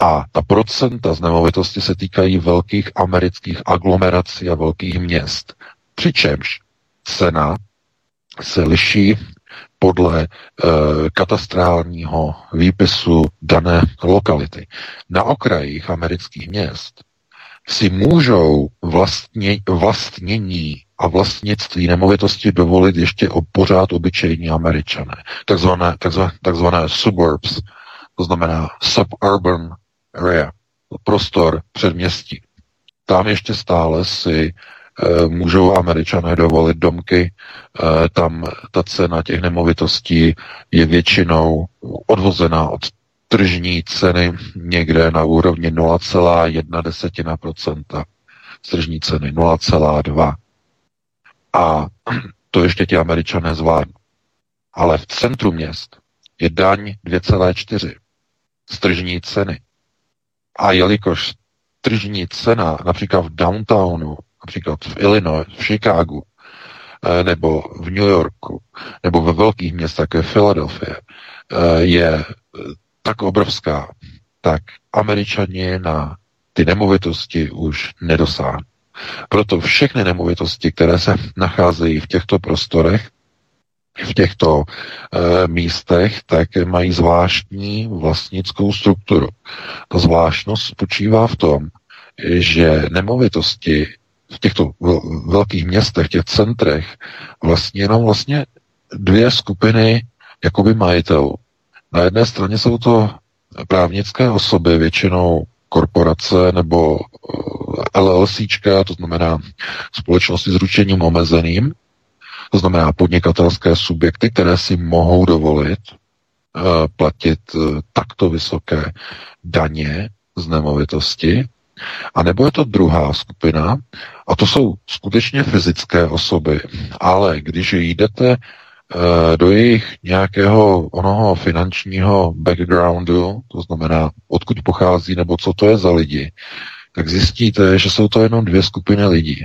A ta procenta z nemovitosti se týkají velkých amerických aglomerací a velkých měst. Přičemž cena se liší podle e, katastrálního výpisu dané lokality. Na okrajích amerických měst si můžou vlastně, vlastnění a vlastnictví nemovitosti dovolit ještě o pořád obyčejní Američané. Takzvané, takzvané, takzvané suburbs, to znamená suburban area, prostor předměstí. Tam ještě stále si e, můžou Američané dovolit domky, e, tam ta cena těch nemovitostí je většinou odvozená od tržní ceny někde na úrovni nula celá jedna desetina procenta. Tržní ceny nula celá dva. A to ještě ti Američané zvládnou. Ale v centru měst je daň dvě celá čtyři z tržní ceny. A jelikož tržní cena například v downtownu, například v Illinois, v Chicagu, nebo v New Yorku, nebo ve velkých městech, jako je Philadelphia, je tak obrovská, tak Američani na ty nemovitosti už nedosáhnou. Proto všechny nemovitosti, které se nacházejí v těchto prostorech, v těchto e, místech, tak mají zvláštní vlastnickou strukturu. Ta zvláštnost spočívá v tom, že nemovitosti v těchto velkých městech, těch centrech, vlastně jenom vlastně dvě skupiny jakoby majitelů. Na jedné straně jsou to právnické osoby, většinou korporace nebo el el céčka, to znamená společnosti s ručením omezeným, to znamená podnikatelské subjekty, které si mohou dovolit uh, platit uh, takto vysoké daně z nemovitosti. A nebo je to druhá skupina, a to jsou skutečně fyzické osoby, ale když jdete do jejich nějakého onoho finančního backgroundu, to znamená, odkud pochází nebo co to je za lidi, tak zjistíte, že jsou to jenom dvě skupiny lidí.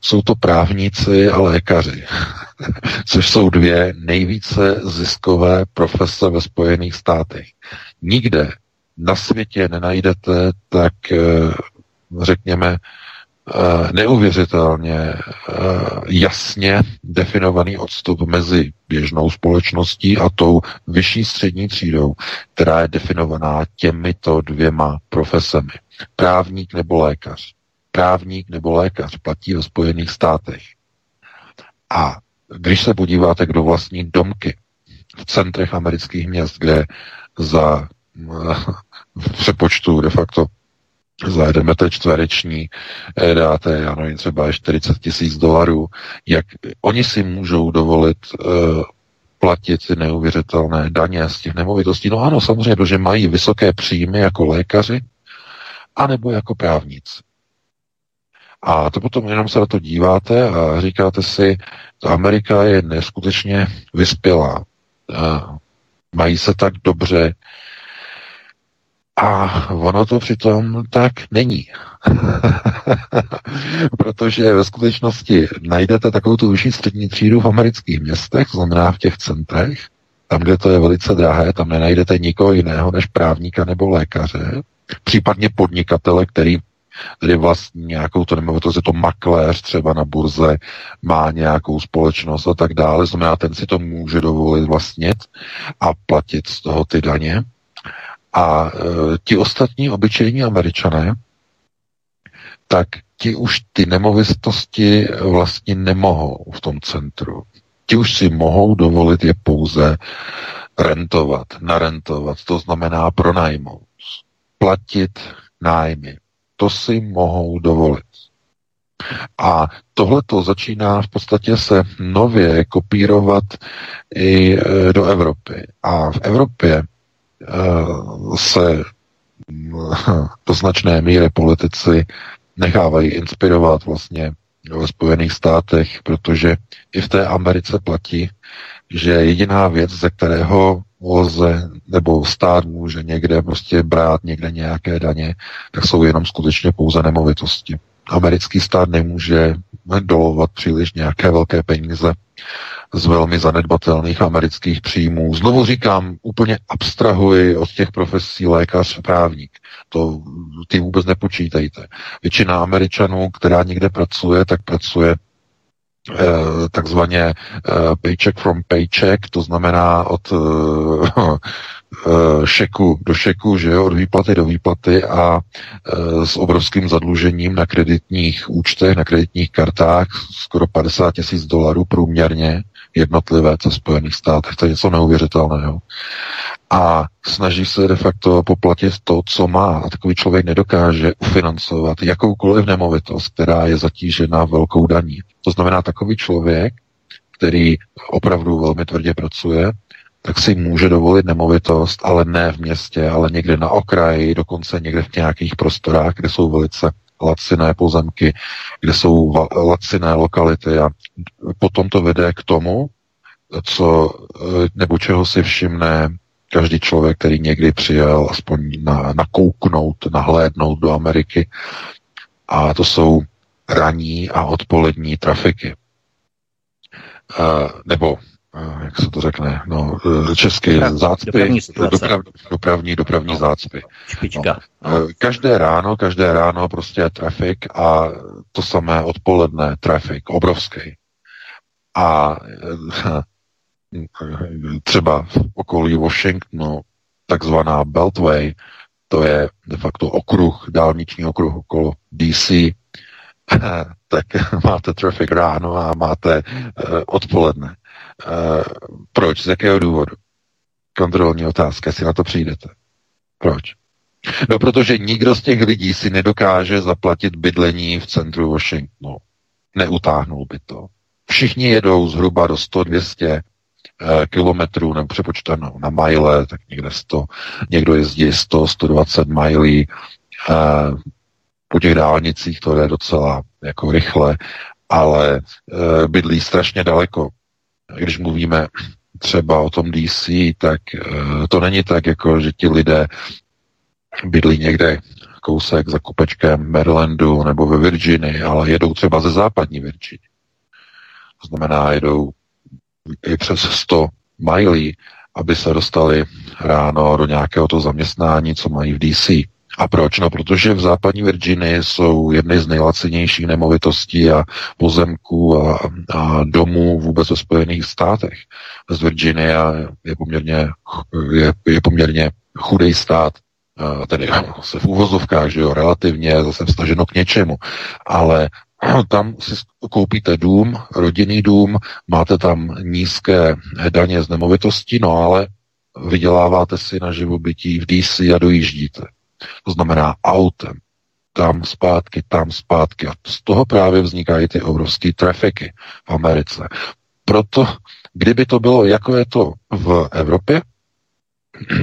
Jsou to právníci a lékaři, což jsou dvě nejvíce ziskové profese ve Spojených státech. Nikde na světě nenajdete tak, řekněme, neuvěřitelně jasně definovaný odstup mezi běžnou společností a tou vyšší střední třídou, která je definovaná těmito dvěma profesemi. Právník nebo lékař. Právník nebo lékař platí ve Spojených státech. A když se podíváte, kdo vlastní domky v centrech amerických měst, kde za v přepočtu de facto za jeden metr čtvereční dáte, já nevím, třeba čtyřicet tisíc dolarů, jak oni si můžou dovolit uh, platit ty neuvěřitelné daně z těch nemovitostí. No ano, samozřejmě, protože mají vysoké příjmy jako lékaři, anebo jako právníci. A to potom jenom se na to díváte a říkáte si, ta Amerika je neskutečně vyspělá. A mají se tak dobře. A ono to přitom tak není. Protože ve skutečnosti najdete takovou tu vyšší střední třídu v amerických městech, to znamená v těch centrech, tam, kde to je velice drahé, tam nenajdete nikoho jiného než právníka nebo lékaře, případně podnikatele, který tedy vlastní nějakou, to nebo to je to makléř třeba na burze, má nějakou společnost a tak dále, znamená, ten si to může dovolit vlastnit a platit z toho ty daně. A e, ti ostatní obyčejní Američané, tak ti už ty nemovitosti vlastně nemohou v tom centru. Ti už si mohou dovolit je pouze rentovat, narentovat, to znamená pronajmout, platit nájmy. To si mohou dovolit. A tohleto začíná v podstatě se nově kopírovat i do Evropy. A v Evropě se do značné míry politici nechávají inspirovat vlastně ve Spojených státech, protože i v té Americe platí, že jediná věc, ze kterého lze, nebo stát může někde prostě brát někde nějaké daně, tak jsou jenom skutečně pouze nemovitosti. Americký stát nemůže dolovat příliš nějaké velké peníze z velmi zanedbatelných amerických příjmů. Znovu říkám, úplně abstrahuji od těch profesí lékař, právník. To ty vůbec nepočítejte. Většina Američanů, která někde pracuje, tak pracuje eh, takzvaně eh, paycheck from paycheck, to znamená od eh, šeku do šeku, že jo, od výplaty do výplaty a e, s obrovským zadlužením na kreditních účtech, na kreditních kartách, skoro padesát tisíc dolarů průměrně jednotlivé ve Spojených státech. To je něco neuvěřitelného. A snaží se de facto poplatit to, co má. A takový člověk nedokáže ufinancovat jakoukoliv nemovitost, která je zatížena velkou daní. To znamená, takový člověk, který opravdu velmi tvrdě pracuje, tak si může dovolit nemovitost, ale ne v městě, ale někde na okraji, dokonce někde v nějakých prostorách, kde jsou velice laciné pozemky, kde jsou laciné lokality a potom to vede k tomu, co, nebo čeho si všimne každý člověk, který někdy přijel aspoň na, nakouknout, nahlédnout do Ameriky, a to jsou ranní a odpolední trafiky. Uh, nebo jak se to řekne, no, české zácpy, dopravní, doprav, dopravní, dopravní no, zácpy. Špička. No. Každé ráno, každé ráno prostě je trafik a to samé odpoledne trafik, obrovský. A třeba v okolí Washingtonu, takzvaná Beltway, to je de facto okruh, dálniční okruh okolo D C, tak máte trafik ráno a máte odpoledne. Uh, proč? Z jakého důvodu? Kontrolní otázka, jestli na to přijdete. Proč? No, protože nikdo z těch lidí si nedokáže zaplatit bydlení v centru Washingtonu. Neutáhnul by to. Všichni jedou zhruba do sto až dvě stě uh, kilometrů, nebo přepočtanou na mile, tak někde sto, někdo jezdí sto, sto dvacet milí. Uh, po těch dálnicích to jde docela jako rychle, ale uh, bydlí strašně daleko. Když mluvíme třeba o tom D C, tak to není tak, jako že ti lidé bydlí někde kousek za kopečkem Marylandu nebo ve Virginii, ale jedou třeba ze západní Virginie. To znamená, jedou i přes sto milí, aby se dostali ráno do nějakého toho zaměstnání, co mají v D C. A proč? No, protože v západní Virginii jsou jedny z nejlacinějších nemovitostí a pozemků a, a domů vůbec ve Spojených státech. Z Virginia je poměrně, je, je poměrně chudej stát, tedy se v úvozovkách, že jo, relativně zase vztaženo k něčemu, ale tam si koupíte dům, rodinný dům, máte tam nízké daně z nemovitostí, no ale vyděláváte si na živobytí v D C a dojíždíte. To znamená autem, tam zpátky, tam zpátky. A z toho právě vznikají ty obrovské trafiky v Americe. Proto, kdyby to bylo, jako je to v Evropě,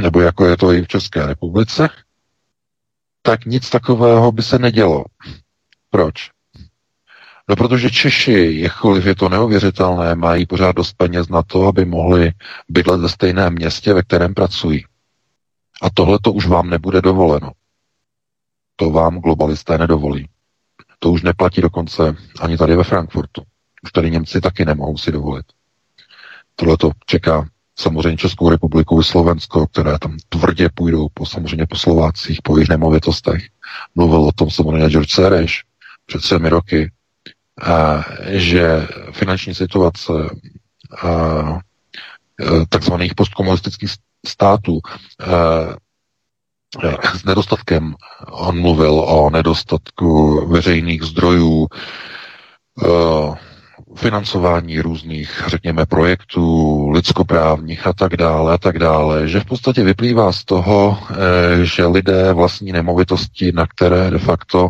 nebo jako je to i v České republice, tak nic takového by se nedělo. Proč? No protože Češi, jakkoliv je to neuvěřitelné, mají pořád dost peněz na to, aby mohli bydlet ve stejném městě, ve kterém pracují. A tohle to už vám nebude dovoleno. To vám globalisté nedovolí. To už neplatí dokonce ani tady ve Frankfurtu. Už tady Němci taky nemohou si dovolit. Tohle to čeká samozřejmě Českou republiku i Slovensko, které tam tvrdě půjdou po, samozřejmě po Slovácích, po jejich nemovitostech. Mluvil o tom samozřejmě George Soros před třemi roky, a, že finanční situace a, a, takzvaných postkomunistických států a, s nedostatkem, on mluvil o nedostatku veřejných zdrojů, financování různých, řekněme, projektů, lidskoprávních a tak dále, a tak dále, že v podstatě vyplývá z toho, že lidé vlastní nemovitosti, na které de facto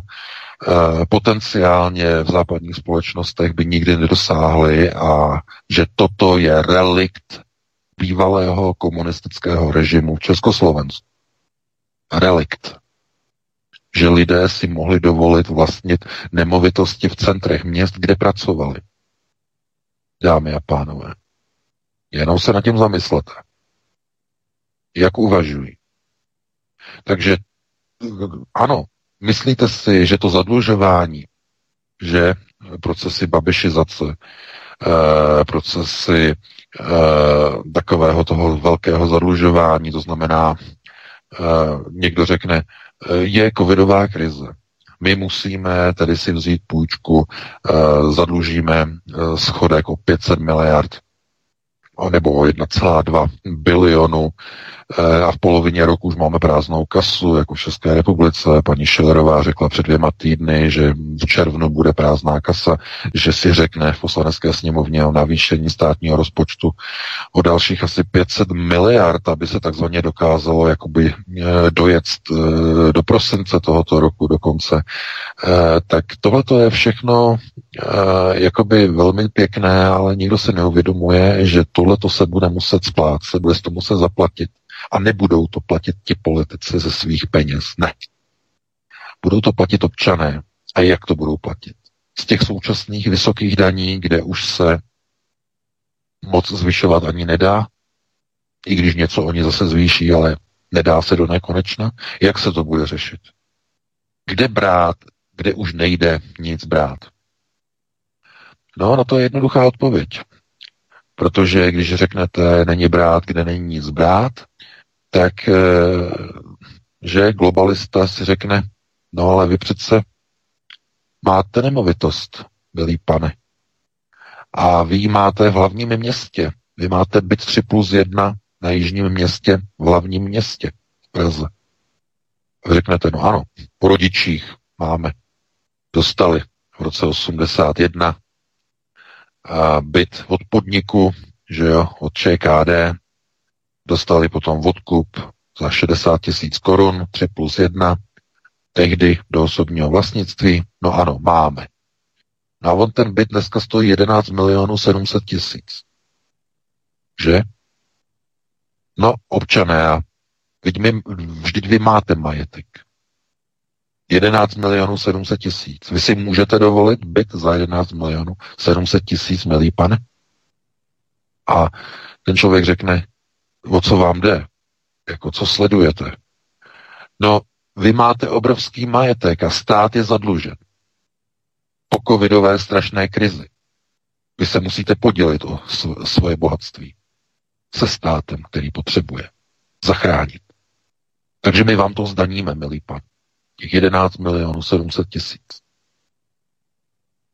potenciálně v západních společnostech by nikdy nedosáhli a že toto je relikt bývalého komunistického režimu v Československu. Relikt. Že lidé si mohli dovolit vlastnit nemovitosti v centrech měst, kde pracovali. Dámy a pánové, jenom se nad tím zamyslete. Jak uvažují. Takže ano, myslíte si, že to zadlužování, že procesy Babišizace, eh, procesy eh, takového toho velkého zadlužování, to znamená Uh, někdo řekne, uh, je covidová krize. My musíme tedy si vzít půjčku, uh, zadlužíme uh, schodek o pět set miliard nebo o jedna celá dva bilionu uh, a v polovině roku už máme prázdnou kasu, jako v České republice. Paní Schillerová řekla před dvěma týdny, že v červnu bude prázdná kasa, že si řekne v poslanecké sněmovně o navýšení státního rozpočtu o dalších asi pět set miliard, aby se takzvaně dokázalo jakoby dojet do prosince tohoto roku dokonce. Tak tohle to je všechno jakoby velmi pěkné, ale nikdo se neuvědomuje, že tohle to se bude muset splácet, bude se to muset zaplatit. A nebudou to platit ti politici ze svých peněz, ne. Budou to platit občané. A jak to budou platit? Z těch současných vysokých daní, kde už se moc zvyšovat ani nedá, i když něco oni zase zvýší, ale nedá se do nekonečna, jak se to bude řešit? Kde brát, kde už nejde nic brát? No, na to je jednoduchá odpověď. Protože když řeknete, není brát, kde není nic brát, tak že globalista si řekne, no ale vy přece máte nemovitost, milí pane. A vy máte v hlavním městě. Vy máte byt tři plus jedna na jižním městě, v hlavním městě, v Praze. A řeknete, no ano, po rodičích máme. Dostali v roce osmdesát jedna byt od podniku, že jo, od ČKD. Dostali potom odkup za šedesát tisíc korun, tři plus jedna, tehdy do osobního vlastnictví. No ano, máme. No a on ten byt dneska stojí jedenáct milionů sedm set tisíc. Že? No, občané, vždyť vy máte majetek. jedenáct milionů sedm set tisíc. Vy si můžete dovolit byt za jedenáct milionů sedm set tisíc, milý pane? A ten člověk řekne, o co vám jde? Jako, co sledujete? No, vy máte obrovský majetek a stát je zadlužen. Po covidové strašné krizi. Vy se musíte podělit o svoje bohatství se státem, který potřebuje zachránit. Takže my vám to zdaníme, milý pan. Těch jedenáct milionů sedm set tisíc.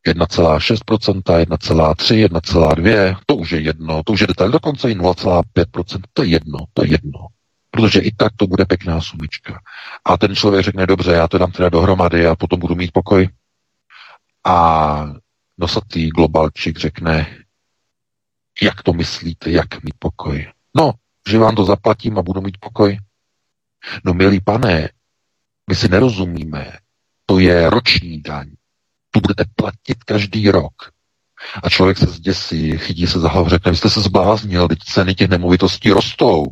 jedna celá šest procenta, jedna celá tři procenta, jedna celá dva procenta, to už je jedno, to už je detail, dokonce i nula celá pět procenta, to je jedno, to je jedno. Protože i tak to bude pěkná sumička. A ten člověk řekne, dobře, já to dám teda dohromady a potom budu mít pokoj. A nosatý globalčík řekne, jak to myslíte, jak mít pokoj? No, že vám to zaplatím a budu mít pokoj. No, milí pane, my si nerozumíme, to je roční daň. Tu budete platit každý rok. A člověk se zděsí, chytí se za hlavu, řekne, vy jste se zbláznil, teď ceny těch nemovitostí rostou.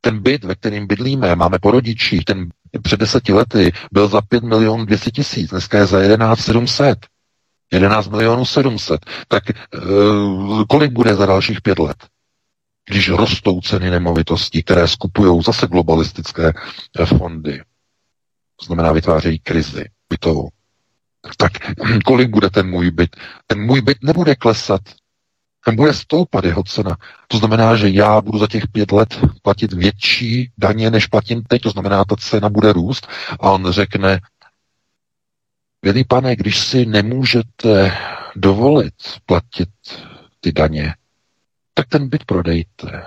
Ten byt, ve kterým bydlíme, máme po rodičích, ten před deseti lety byl za pět milionů dvě stě tisíc, dneska je za jedenáct sedm set. jedenáct milionů sedm set. Tak e, kolik bude za dalších pět let? Když rostou ceny nemovitostí, které skupují zase globalistické fondy, to znamená vytvářejí krizi bytovou, tak kolik bude ten můj byt? Ten můj byt nebude klesat, ten bude stoupat jeho cena. To znamená, že já budu za těch pět let platit větší daně, než platím teď, to znamená, ta cena bude růst a on řekne, milý pane, když si nemůžete dovolit platit ty daně, tak ten byt prodejte.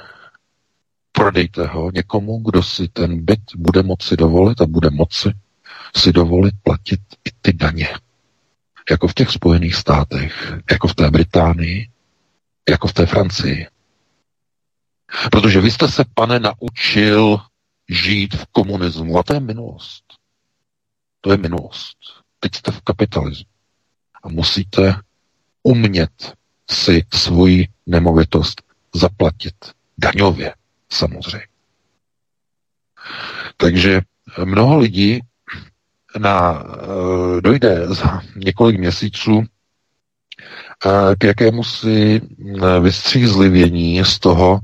Prodejte ho někomu, kdo si ten byt bude moci dovolit a bude moci si dovolit platit i ty daně. Jako v těch Spojených státech, jako v té Británii, jako v té Francii. Protože vy jste se, pane, naučil žít v komunismu. A to je minulost. To je minulost. Teď jste v kapitalismu. A musíte umět si svoji nemovitost zaplatit daňově, samozřejmě. Takže mnoho lidí na, dojde za několik měsíců k jakému si vystřízlivění z toho,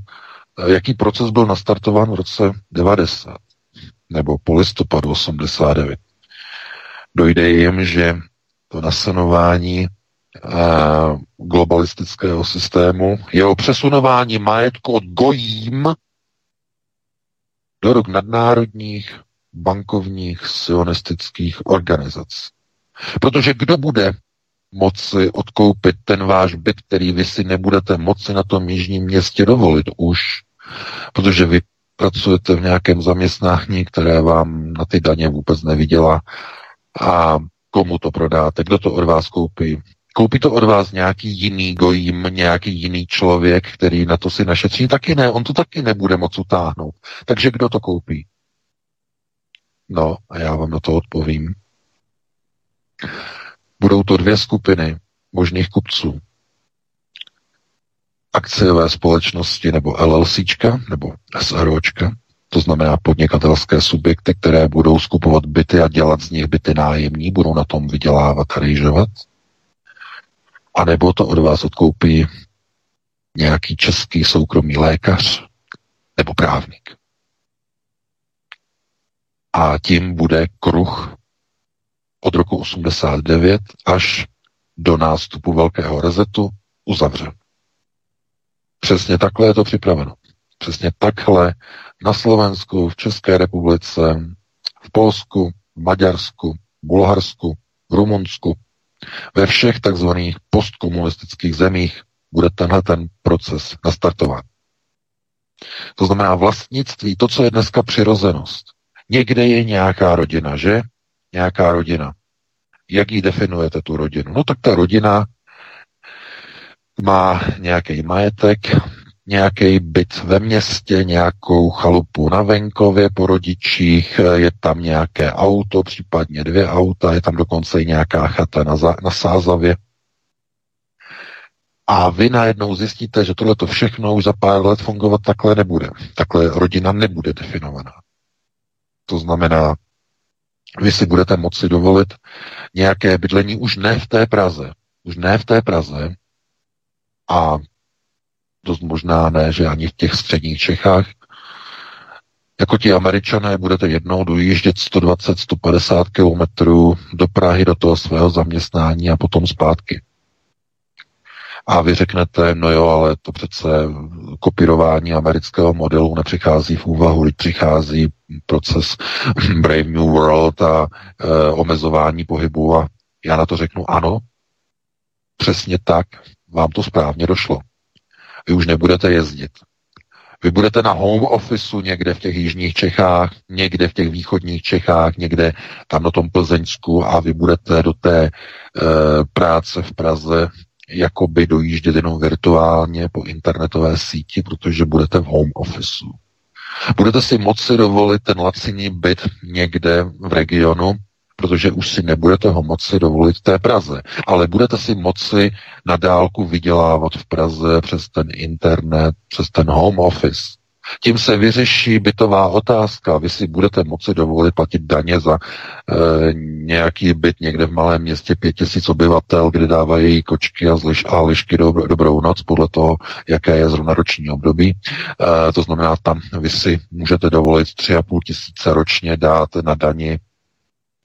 jaký proces byl nastartován v roce devadesát nebo po listopadu osmdesát devět. Dojde jim, že to nasanování globalistického systému, jeho přesunování majetku od gojím do ruk nadnárodních bankovních sionistických organizací. Protože kdo bude moci odkoupit ten váš byt, který vy si nebudete moci na tom jižním městě dovolit už, protože vy pracujete v nějakém zaměstnání, které vám na ty daně vůbec nevydělá, a komu to prodáte, kdo to od vás koupí? Koupí to od vás nějaký jiný gojím, nějaký jiný člověk, který na to si našetří? Taky ne, on to taky nebude moc utáhnout. Takže kdo to koupí? No, a já vám na to odpovím. Budou to dvě skupiny možných kupců. Akciové společnosti nebo LLCčka, nebo SROčka, to znamená podnikatelské subjekty, které budou skupovat byty a dělat z nich byty nájemní, budou na tom vydělávat a rejžovat. A nebo to od vás odkoupí nějaký český soukromý lékař nebo právník. A tím bude kruh od roku osmdesát devět až do nástupu Velkého resetu uzavřen. Přesně takhle je to připraveno. Přesně takhle na Slovensku, v České republice, v Polsku, v Maďarsku, Bulharsku, Rumunsku, ve všech takzvaných postkomunistických zemích bude tenhle ten proces nastartován. To znamená vlastnictví, to, co je dneska přirozenost. Někde je nějaká rodina, že? Nějaká rodina. Jak ji definujete, tu rodinu? No tak ta rodina má nějaký majetek, nějaký byt ve městě, nějakou chalupu na venkově po rodičích, je tam nějaké auto, případně dvě auta, je tam dokonce i nějaká chata na, za, na Sázavě. A vy najednou zjistíte, že tohle to všechno už za pár let fungovat takhle nebude. Takhle rodina nebude definovaná. To znamená, vy si budete moci dovolit nějaké bydlení už ne v té Praze. Už ne v té Praze a dost možná ne, že ani v těch středních Čechách. Jako ti Američané budete jednou dojíždět sto dvacet až sto padesát kilometrů do Prahy, do toho svého zaměstnání a potom zpátky. A vy řeknete, no jo, ale to přece kopírování amerického modelu nepřichází v úvahu, když přichází proces Brave New World a e, omezování pohybu. A já na to řeknu ano, přesně tak, vám to správně došlo. Vy už nebudete jezdit. Vy budete na home officeu někde v těch jižních Čechách, někde v těch východních Čechách, někde tam na tom Plzeňsku a vy budete do té e, práce v Praze jakoby dojíždět jenom virtuálně po internetové síti, protože budete v home officeu. Budete si moci dovolit ten laciný byt někde v regionu, protože už si nebudete ho moci dovolit v té Praze, ale budete si moci na dálku vydělávat v Praze přes ten internet, přes ten home office. Tím se vyřeší bytová otázka. Vy si budete moci dovolit platit daně za e, nějaký byt někde v malém městě pět tisíc obyvatel, kde dávají kočky a, zliš, a lišky do, dobrou noc podle toho, jaké je zrovna roční období. E, to znamená, tam vy si můžete dovolit tři a půl tisíce ročně dát na dani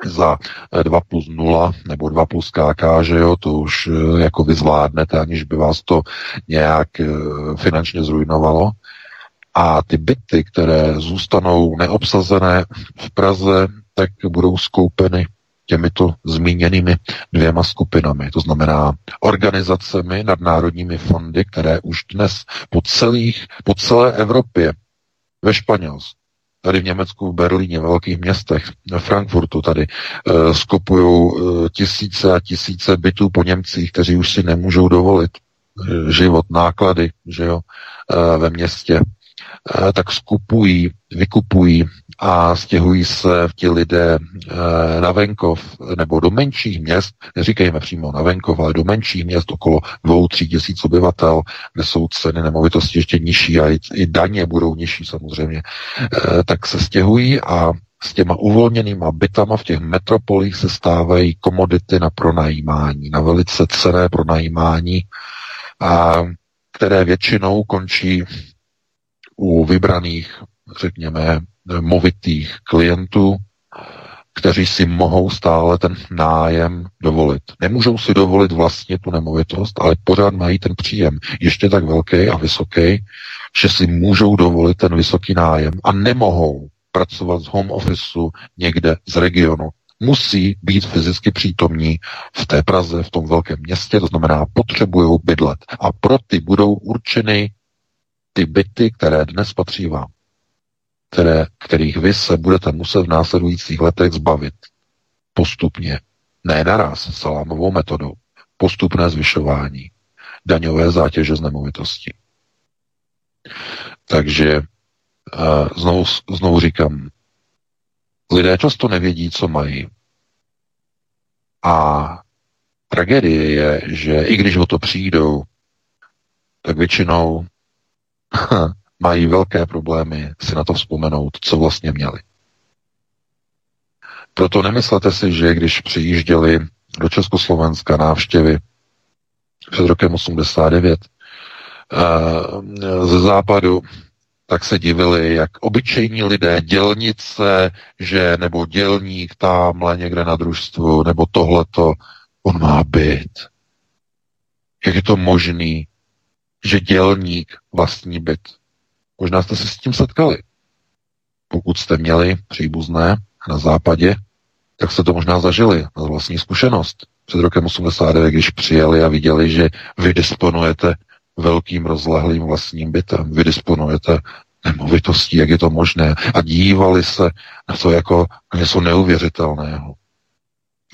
za dva plus nula nebo dva plus ká ká, že jo, to už jako vy zvládnete, aniž by vás to nějak finančně zrujnovalo. A ty byty, které zůstanou neobsazené v Praze, tak budou skoupeny těmito zmíněnými dvěma skupinami, to znamená organizacemi, nadnárodními fondy, které už dnes po, celých, po celé Evropě, ve Španělsku, tady v Německu, v Berlíně, ve velkých městech, v Frankfurtu tady e, skupují e, tisíce a tisíce bytů po Němcích, kteří už si nemůžou dovolit e, život, náklady, že jo, e, ve městě, e, tak skupují, vykupují a stěhují se ti lidé e, na venkov nebo do menších měst, neříkejme přímo na venkov, ale do menších měst okolo dvou, tří tisíc obyvatel, kde jsou ceny nemovitosti ještě nižší a i, i daně budou nižší samozřejmě, e, tak se stěhují a s těma uvolněnýma bytama v těch metropolích se stávají komodity na pronajímání, na velice cenné pronajímání, a které většinou končí u vybraných, řekněme, movitých klientů, kteří si mohou stále ten nájem dovolit. Nemůžou si dovolit vlastně tu nemovitost, ale pořád mají ten příjem ještě tak velký a vysoký, že si můžou dovolit ten vysoký nájem a nemohou pracovat z home officeu někde z regionu. Musí být fyzicky přítomní v té Praze, v tom velkém městě, to znamená potřebují bydlet. A pro ty budou určeny ty byty, které dnes patří vám, které, kterých vy se budete muset v následujících letech zbavit postupně, ne naraz, salámovou metodou, postupné zvyšování daňové zátěže z nemovitosti. Takže znovu, znovu říkám, lidé často nevědí, co mají. A tragédie je, že i když o to přijdou, tak většinou mají velké problémy si na to vzpomenout, co vlastně měli. Proto nemyslete si, že když přijížděli do Československa návštěvy před rokem osmdesát devět ze západu, tak se divili, jak obyčejní lidé, dělnice, že nebo dělník tamhle někde na družstvu, nebo tohleto, on má byt. Jak je to možný, že dělník vlastní byt? Možná jste se s tím setkali. Pokud jste měli příbuzné na západě, tak jste to možná zažili na vlastní zkušenost. Před rokem osmdesát devět, když přijeli a viděli, že vy disponujete velkým rozlehlým vlastním bytem, vy disponujete nemovitostí, jak je to možné, a dívali se na to jako něco neuvěřitelného.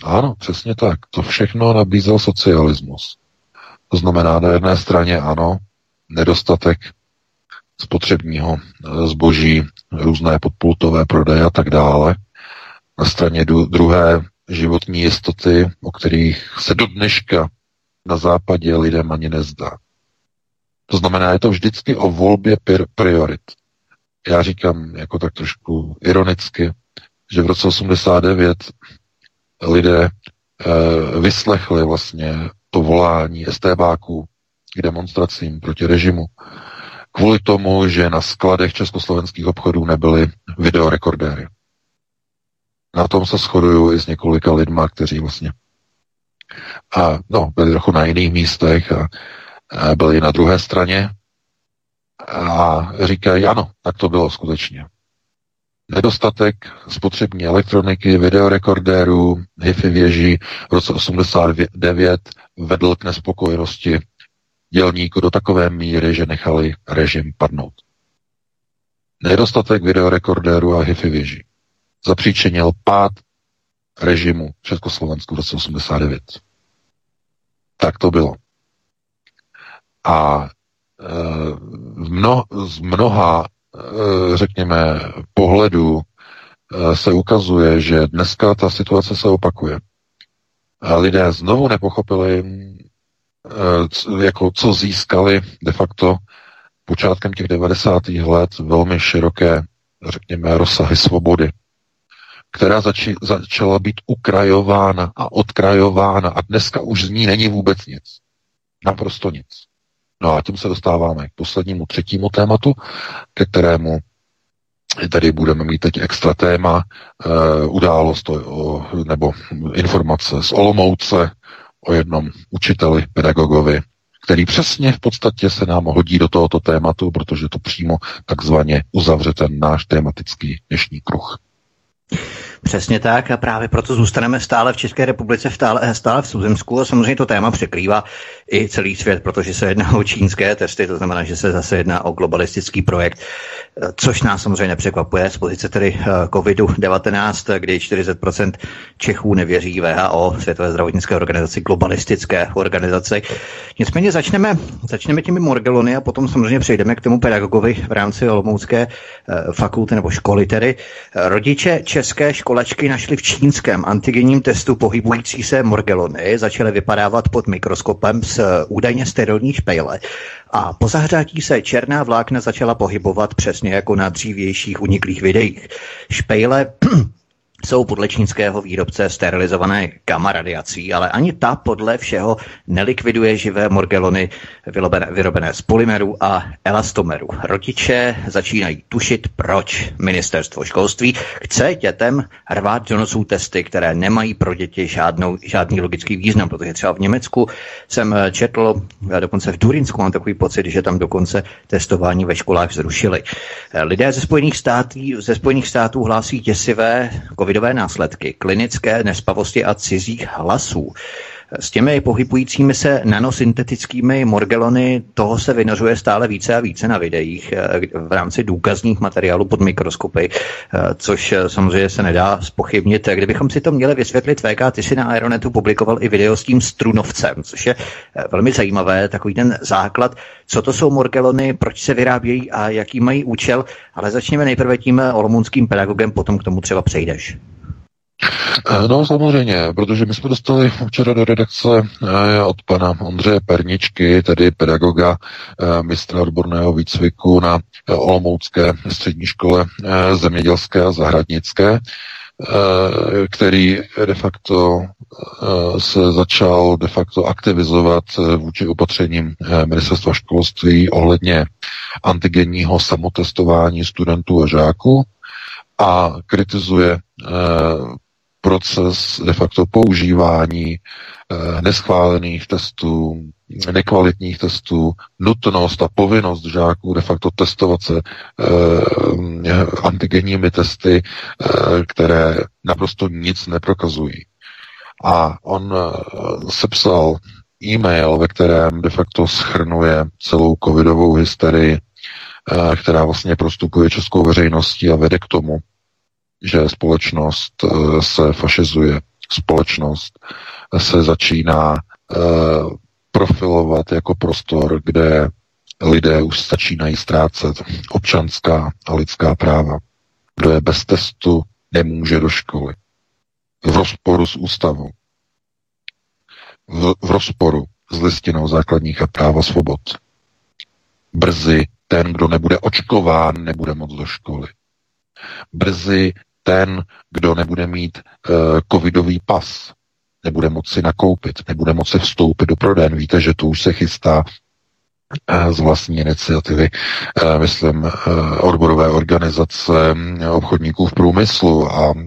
Ano, přesně tak. To všechno nabízel socialismus. To znamená, na jedné straně ano, nedostatek spotřebního zboží, různé podpultové prodeje a tak dále. Na straně druhé životní jistoty, o kterých se do dneška na západě lidem ani nezdá. To znamená, je to vždycky o volbě priorit. Já říkám jako tak trošku ironicky, že v roce osmdesát devět lidé e, vyslechli vlastně to volání estébáků k demonstracím proti režimu kvůli tomu, že na skladech československých obchodů nebyly videorekordéry. Na tom se shoduju i s několika lidma, kteří vlastně a, no, byli trochu na jiných místech a byli na druhé straně a říkají, ano, tak to bylo skutečně. Nedostatek spotřební elektroniky, videorekordérů, hi-fi věží v roce osmdesát devět vedl k nespokojenosti dělníků do takové míry, že nechali režim padnout. Nedostatek videorekordérů a hi-fi věží zapříčinil pád režimu v Československu v roce osmdesát devět. Tak to bylo. A mno, z mnoha, řekněme, pohledů se ukazuje, že dneska ta situace se opakuje. A lidé znovu nepochopili, jako co získali de facto počátkem těch devadesátých let velmi široké, řekněme, rozsahy svobody, která zači- začala být ukrajována a odkrajována a dneska už z ní není vůbec nic. Naprosto nic. No a tím se dostáváme k poslednímu třetímu tématu, ke kterému tady budeme mít teď extra téma, e, událost o, nebo informace z Olomouce o jednom učiteli, pedagogovi, který přesně v podstatě se nám hodí do tohoto tématu, protože to přímo takzvaně uzavře ten náš tematický dnešní kruh. Přesně tak a právě proto zůstaneme stále v České republice, stále, stále v Tuzemsku a samozřejmě to téma překrývá i celý svět, protože se jedná o čínské testy, to znamená, že se zase jedná o globalistický projekt, což nás samozřejmě nepřekvapuje z pozice tedy kovidu devatenáct, kdy čtyřicet procent Čechů nevěří V H O, Světové zdravotnické organizaci, globalistické organizaci. Nicméně začneme, začneme těmi morgelony a potom samozřejmě přejdeme k tomu pedagogovi v rámci Olomoucké fakulty nebo školy tedy. Rodiče české školačky našli v čínském antigenním testu pohybující se morgelony, začaly vypadávat pod mikroskopem z údajně sterilní špejle a po zahřátí se černá vlákna začala pohybovat přesně jako na dřívějších uniklých videích. Špejle jsou podle čínského výrobce sterilizované gamma radiací, ale ani ta podle všeho nelikviduje živé morgelony vyrobené z polymerů a elastomerů. Rodiče začínají tušit, proč ministerstvo školství chce dětem rvát do nosů testy, které nemají pro děti žádnou, žádný logický význam, protože třeba v Německu jsem četl, dokonce v Durinsku mám takový pocit, že tam dokonce testování ve školách zrušili. Lidé ze Spojených států, ze Spojených států hlásí děsivé covidové následky, klinické nespavosti a cizích hlasů. S těmi pohybujícími se nanosyntetickými morgelony, toho se vynořuje stále více a více na videích v rámci důkazních materiálů pod mikroskopy, což samozřejmě se nedá zpochybnit. Kdybychom si to měli vysvětlit, V K, ty si na Aeronetu publikoval i video s tím strunovcem, což je velmi zajímavé, takový ten základ, co to jsou morgelony, proč se vyrábějí a jaký mají účel, ale začněme nejprve tím olomouckým pedagogem, potom k tomu třeba přejdeš. No samozřejmě, protože my jsme dostali včera do redakce od pana Ondřeje Perničky, tedy pedagoga, mistra odborného výcviku na Olomoucké střední škole zemědělské a zahradnické, který de facto se začal de facto aktivizovat vůči opatřením ministerstva školství ohledně antigenního samotestování studentů a žáků a kritizuje proces de facto používání neschválených testů, nekvalitních testů, nutnost a povinnost žáků de facto testovat se antigenními testy, které naprosto nic neprokazují. A on sepsal e-mail, ve kterém de facto shrnuje celou covidovou hysterii, která vlastně prostupuje českou veřejností a vede k tomu, že společnost se fašizuje, společnost se začíná profilovat jako prostor, kde lidé už začínají ztrácet občanská a lidská práva. Kdo je bez testu, nemůže do školy. V rozporu s ústavou. V, v rozporu s listinou základních a práv a svobod. Brzy ten, kdo nebude očkován, nebude moc do školy. Brzy ten, kdo nebude mít uh, covidový pas, nebude moci nakoupit, nebude moci vstoupit do prodejen. Víte, že to už se chystá uh, z vlastní iniciativy, uh, myslím, uh, odborové organizace obchodníků v průmyslu a uh,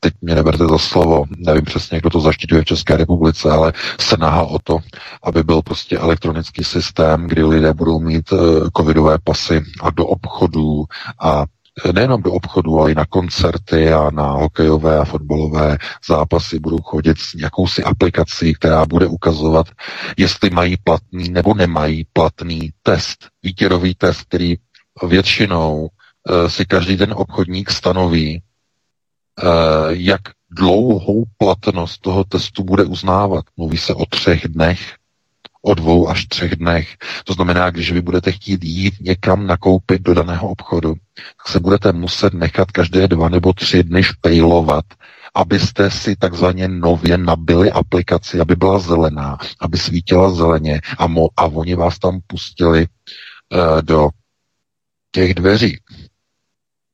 teď mě neberte za slovo, nevím přesně, kdo to zaštiťuje v České republice, ale snaha o to, aby byl prostě elektronický systém, kdy lidé budou mít uh, covidové pasy a do obchodů a nejenom do obchodu, ale i na koncerty a na hokejové a fotbalové zápasy budou chodit s jakousi aplikací, která bude ukazovat, jestli mají platný nebo nemají platný test. Výtěrový test, který většinou e, si každý ten obchodník stanoví, e, jak dlouhou platnost toho testu bude uznávat. Mluví se o třech dnech. O dvou až třech dnech. To znamená, když vy budete chtít jít někam nakoupit do daného obchodu, tak se budete muset nechat každé dva nebo tři dny špejlovat, abyste si takzvaně nově nabili aplikaci, aby byla zelená, aby svítila zeleně a, mo- a oni vás tam pustili do těch dveří,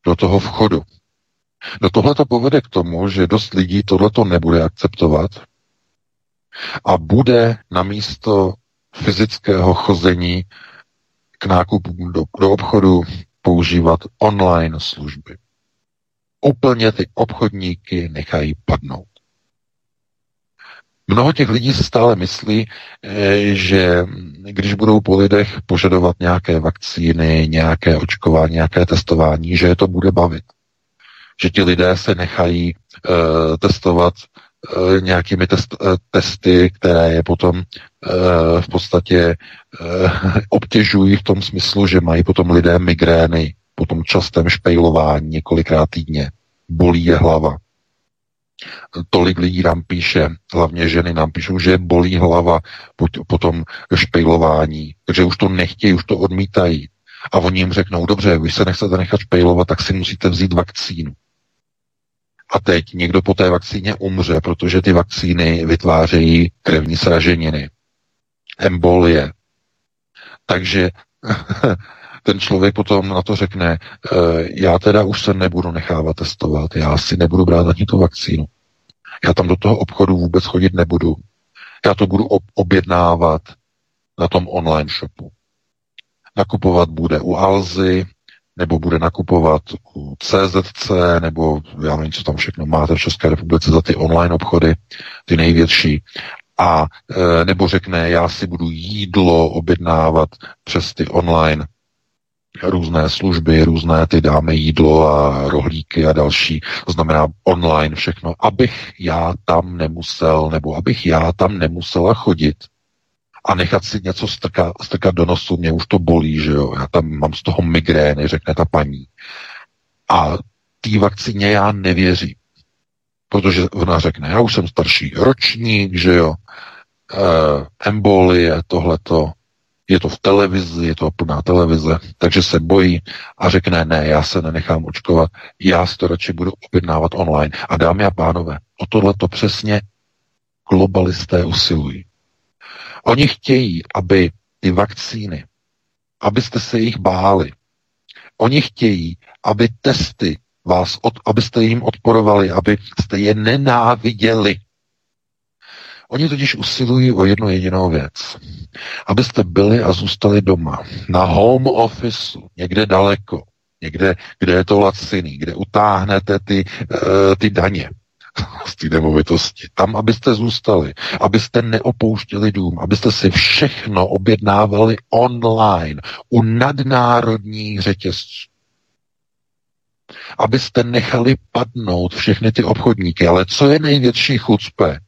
do toho vchodu. No tohle to povede k tomu, že dost lidí tohleto nebude akceptovat a bude namísto fyzického chození k nákupům do, do obchodu používat online služby. Úplně ty obchodníky nechají padnout. Mnoho těch lidí se stále myslí, že když budou po lidech požadovat nějaké vakcíny, nějaké očkování, nějaké testování, že je to bude bavit. Že ti lidé se nechají uh, testovat uh, nějakými test, uh, testy, které je potom uh, v podstatě uh, obtěžují v tom smyslu, že mají potom lidé migrény, potom častém špejlování několikrát týdně. Bolí je hlava. Tolik lidí nám píše, hlavně ženy nám píšou, že bolí hlava po tom špejlování, takže už to nechtějí, už to odmítají. A oni jim řeknou, dobře, vy se nechcete nechat špejlovat, tak si musíte vzít vakcínu. A teď někdo po té vakcíně umře, protože ty vakcíny vytvářejí krevní sraženiny, embolie. Takže ten člověk potom na to řekne, já teda už se nebudu nechávat testovat, já si nebudu brát ani tu vakcínu. Já tam do toho obchodu vůbec chodit nebudu. Já to budu objednávat na tom online shopu. Nakupovat bude u Alzy, nebo bude nakupovat u C Z C, nebo já nevím, co tam všechno máte v České republice za ty online obchody, ty největší. A nebo řekne, já si budu jídlo objednávat přes ty online různé služby, různé ty dáme jídlo a rohlíky a další, to znamená online všechno, abych já tam nemusel, nebo abych já tam nemusela chodit a nechat si něco strkat, strkat do nosu, mě už to bolí, že jo, já tam mám z toho migrény, řekne ta paní. A té vakcíně já nevěřím, protože ona řekne, já už jsem starší ročník, že jo, e, embolie, tohleto, je to v televizi, je to plná televize, takže se bojí a řekne, ne, já se nenechám očkovat, já si to radši budu objednávat online. A dámy a pánové, o tohleto přesně globalisté usilují. Oni chtějí, aby ty vakcíny, abyste se jich báli. Oni chtějí, aby testy vás, od, abyste jim odporovali, abyste je nenáviděli. Oni totiž usilují o jednu jedinou věc. Abyste byli a zůstali doma, na home officeu, někde daleko, někde, kde je to laciný, kde utáhnete ty, uh, ty daně z té nemovitosti. Tam, abyste zůstali, abyste neopouštěli dům, abyste si všechno objednávali online u nadnárodních řetězců. Abyste nechali padnout všechny ty obchodníky. Ale co je největší chucpe?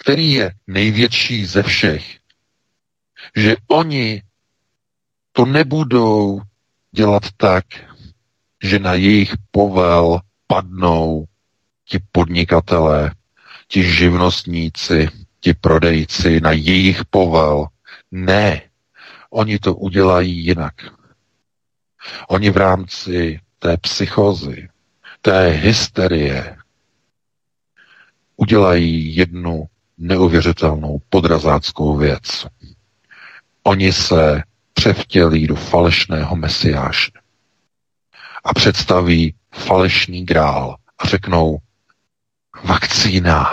Který je největší ze všech, že oni to nebudou dělat tak, že na jejich povel padnou ti podnikatelé, ti živnostníci, ti prodejci, na jejich povel. Ne, oni to udělají jinak. Oni v rámci té psychózy, té hysterie udělají jednu neuvěřitelnou podrazáckou věc. Oni se převtělí do falešného mesiáše a představí falešný grál a řeknou vakcína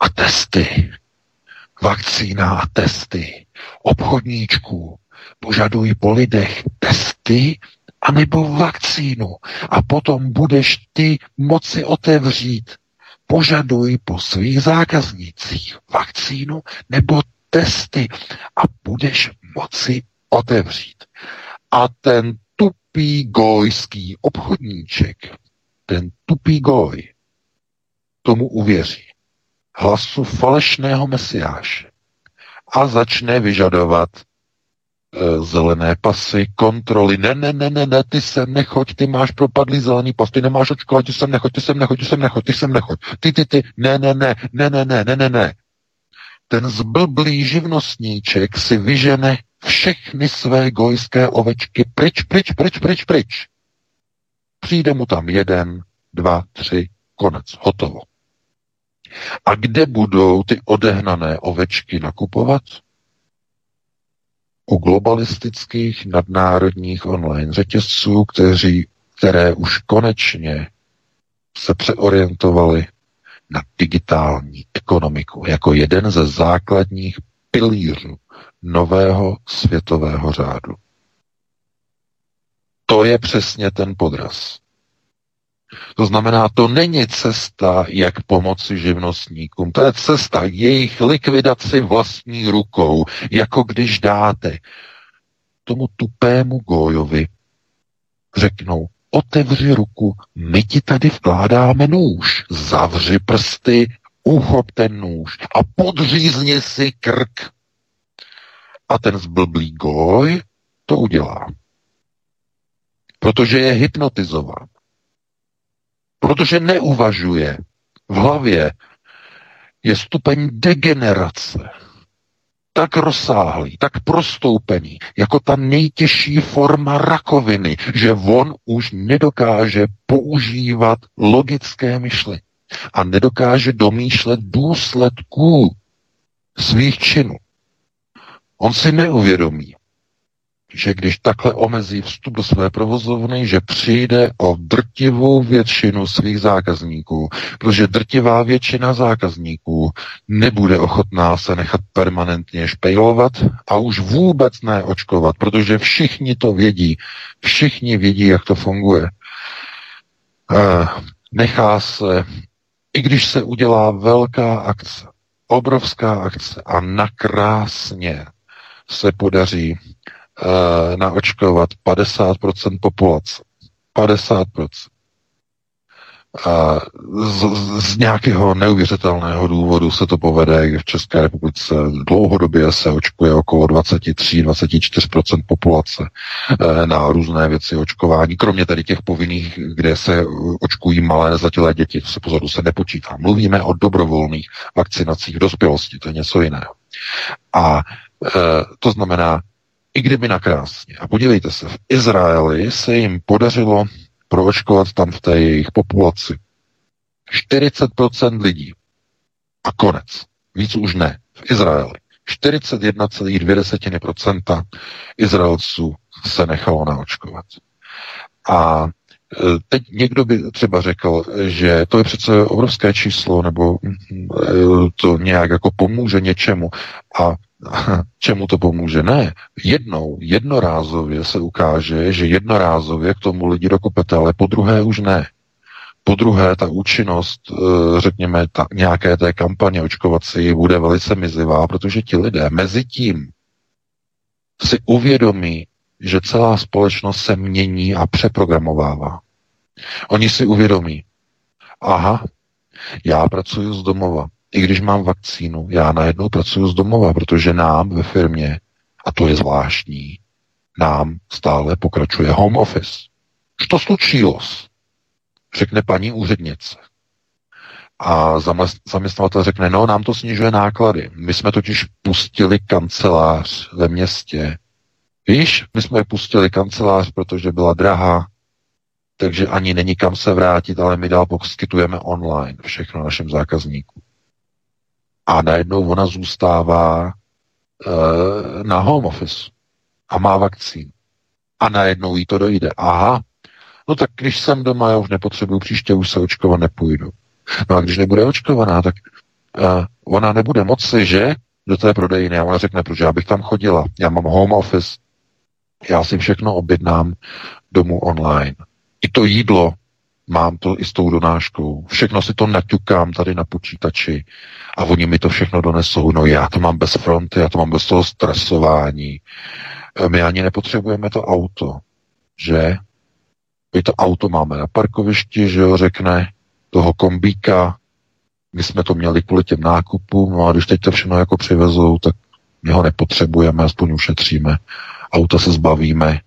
a testy, vakcína a testy, obchodníčku, požaduj po lidech testy anebo vakcínu a potom budeš ty moci otevřít. Požaduj po svých zákaznících vakcínu nebo testy a budeš moci otevřít. A ten tupý gojský obchodníček, ten tupý goj, tomu uvěří hlasu falešného mesiáše a začne vyžadovat zelené pasy, kontroly. Ne, ne, ne, ne, ne, ty sem nechoď, ty máš propadlý zelený pas, ty nemáš očkovat, ty sem nechoď, ty sem nechoď, ty sem nechoď, ty sem nechoď, ty, ty, ty, ne, ne, ne, ne, ne, ne, ne, ne, ne. Ten zblblý živnostníček si vyžene všechny své gojské ovečky pryč, pryč, pryč, pryč, pryč. Přijde mu tam jeden, dva, tři, konec, hotovo. A kde budou ty odehnané ovečky nakupovat? u globalistických nadnárodních online řetězců, kteří, které už konečně se přeorientovali na digitální ekonomiku jako jeden ze základních pilířů nového světového řádu. To je přesně ten podraz. To znamená, to není cesta, jak pomoci živnostníkům. To je cesta jejich likvidaci vlastní rukou, jako když dáte tomu tupému gójovi, řeknou, otevři ruku, my ti tady vkládáme nůž, zavři prsty, uchop ten nůž a podřízni si krk. A ten zblblý gój to udělá. Protože je hypnotizován. Protože neuvažuje. V hlavě je stupeň degenerace tak rozsáhlý, tak prostoupený, jako ta nejtěžší forma rakoviny, že on už nedokáže používat logické myšlení a nedokáže domýšlet důsledků svých činů. On si neuvědomí, že když takhle omezí vstup do své provozovny, že přijde o drtivou většinu svých zákazníků, protože drtivá většina zákazníků nebude ochotná se nechat permanentně špejlovat a už vůbec ne očkovat, protože všichni to vědí. Všichni vědí, jak to funguje. Nechá se, i když se udělá velká akce, obrovská akce a nakrásně se podaří naočkovat padesát procent populace. padesát procent. A z, z nějakého neuvěřitelného důvodu se to povede, v České republice dlouhodobě se očkuje okolo dvacet tři až dvacet čtyři procent populace na různé věci očkování, kromě tady těch povinných, kde se očkují malé nezletilé děti, to se pozoru se nepočítá. Mluvíme o dobrovolných vakcinacích v dospělosti, to je něco jiného. A to znamená, i kdyby nakrásně. A podívejte se, v Izraeli se jim podařilo proočkovat tam v té jejich populaci čtyřicet procent lidí. A konec. Víc už ne. V Izraeli čtyřicet jedna celá dvě procenta Izraelců se nechalo naočkovat. A teď někdo by třeba řekl, že to je přece obrovské číslo, nebo to nějak jako pomůže něčemu. A čemu to pomůže? Ne. Jednou, jednorázově se ukáže, že jednorázově k tomu lidi dokopete, ale po druhé už ne. Po druhé ta účinnost, řekněme, ta, nějaké té kampaně očkovací bude velice mizivá, protože ti lidé mezi tím si uvědomí, že celá společnost se mění a přeprogramovává. Oni si uvědomí, aha, já pracuji z domova. I když mám vakcínu, já najednou pracuji z domova, protože nám ve firmě, a to je zvláštní, nám stále pokračuje home office. Co slučilo? Řekne paní úřednice. A zaměstnavatel řekne, no, nám to snižuje náklady. My jsme totiž pustili kancelář ve městě. Víš, my jsme pustili kancelář, protože byla drahá, takže ani není kam se vrátit, ale my dál poskytujeme online všechno našim zákazníkům. A najednou ona zůstává e, na home office a má vakcín. A najednou jí to dojde. Aha, no tak když jsem doma, já už nepotřebuju, příště už se očkovat nepůjdu. No a když nebude očkovaná, tak e, ona nebude moci, že do té prodejny. A ona řekne, protože já bych tam chodila. Já mám home office. Já si všechno objednám domů online. I to jídlo. Mám to i s tou donáškou. Všechno si to naťukám tady na počítači a oni mi to všechno donesou. No já to mám bez fronty, já to mám bez toho stresování. My ani nepotřebujeme to auto, že? My to auto máme na parkovišti, že jo, řekne toho kombíka. My jsme to měli kvůli těm nákupům, no a když teď to všechno jako přivezou, tak my ho nepotřebujeme, aspoň ušetříme. Auta se zbavíme.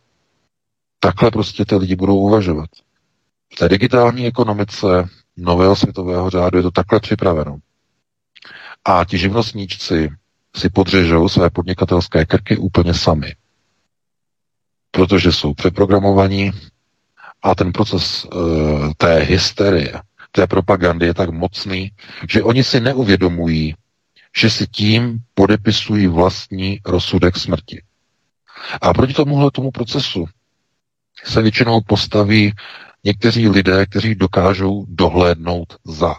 Takhle prostě ty lidi budou uvažovat. V té digitální ekonomice nového světového řádu je to takhle připraveno. A ti živnostníčci si podřežou své podnikatelské krky úplně sami. Protože jsou přeprogramovaní a ten proces uh, té hysterie, té propagandy je tak mocný, že oni si neuvědomují, že si tím podepisují vlastní rozsudek smrti. A proti tomuhle tomu procesu se většinou postaví někteří lidé, kteří dokážou dohlédnout za.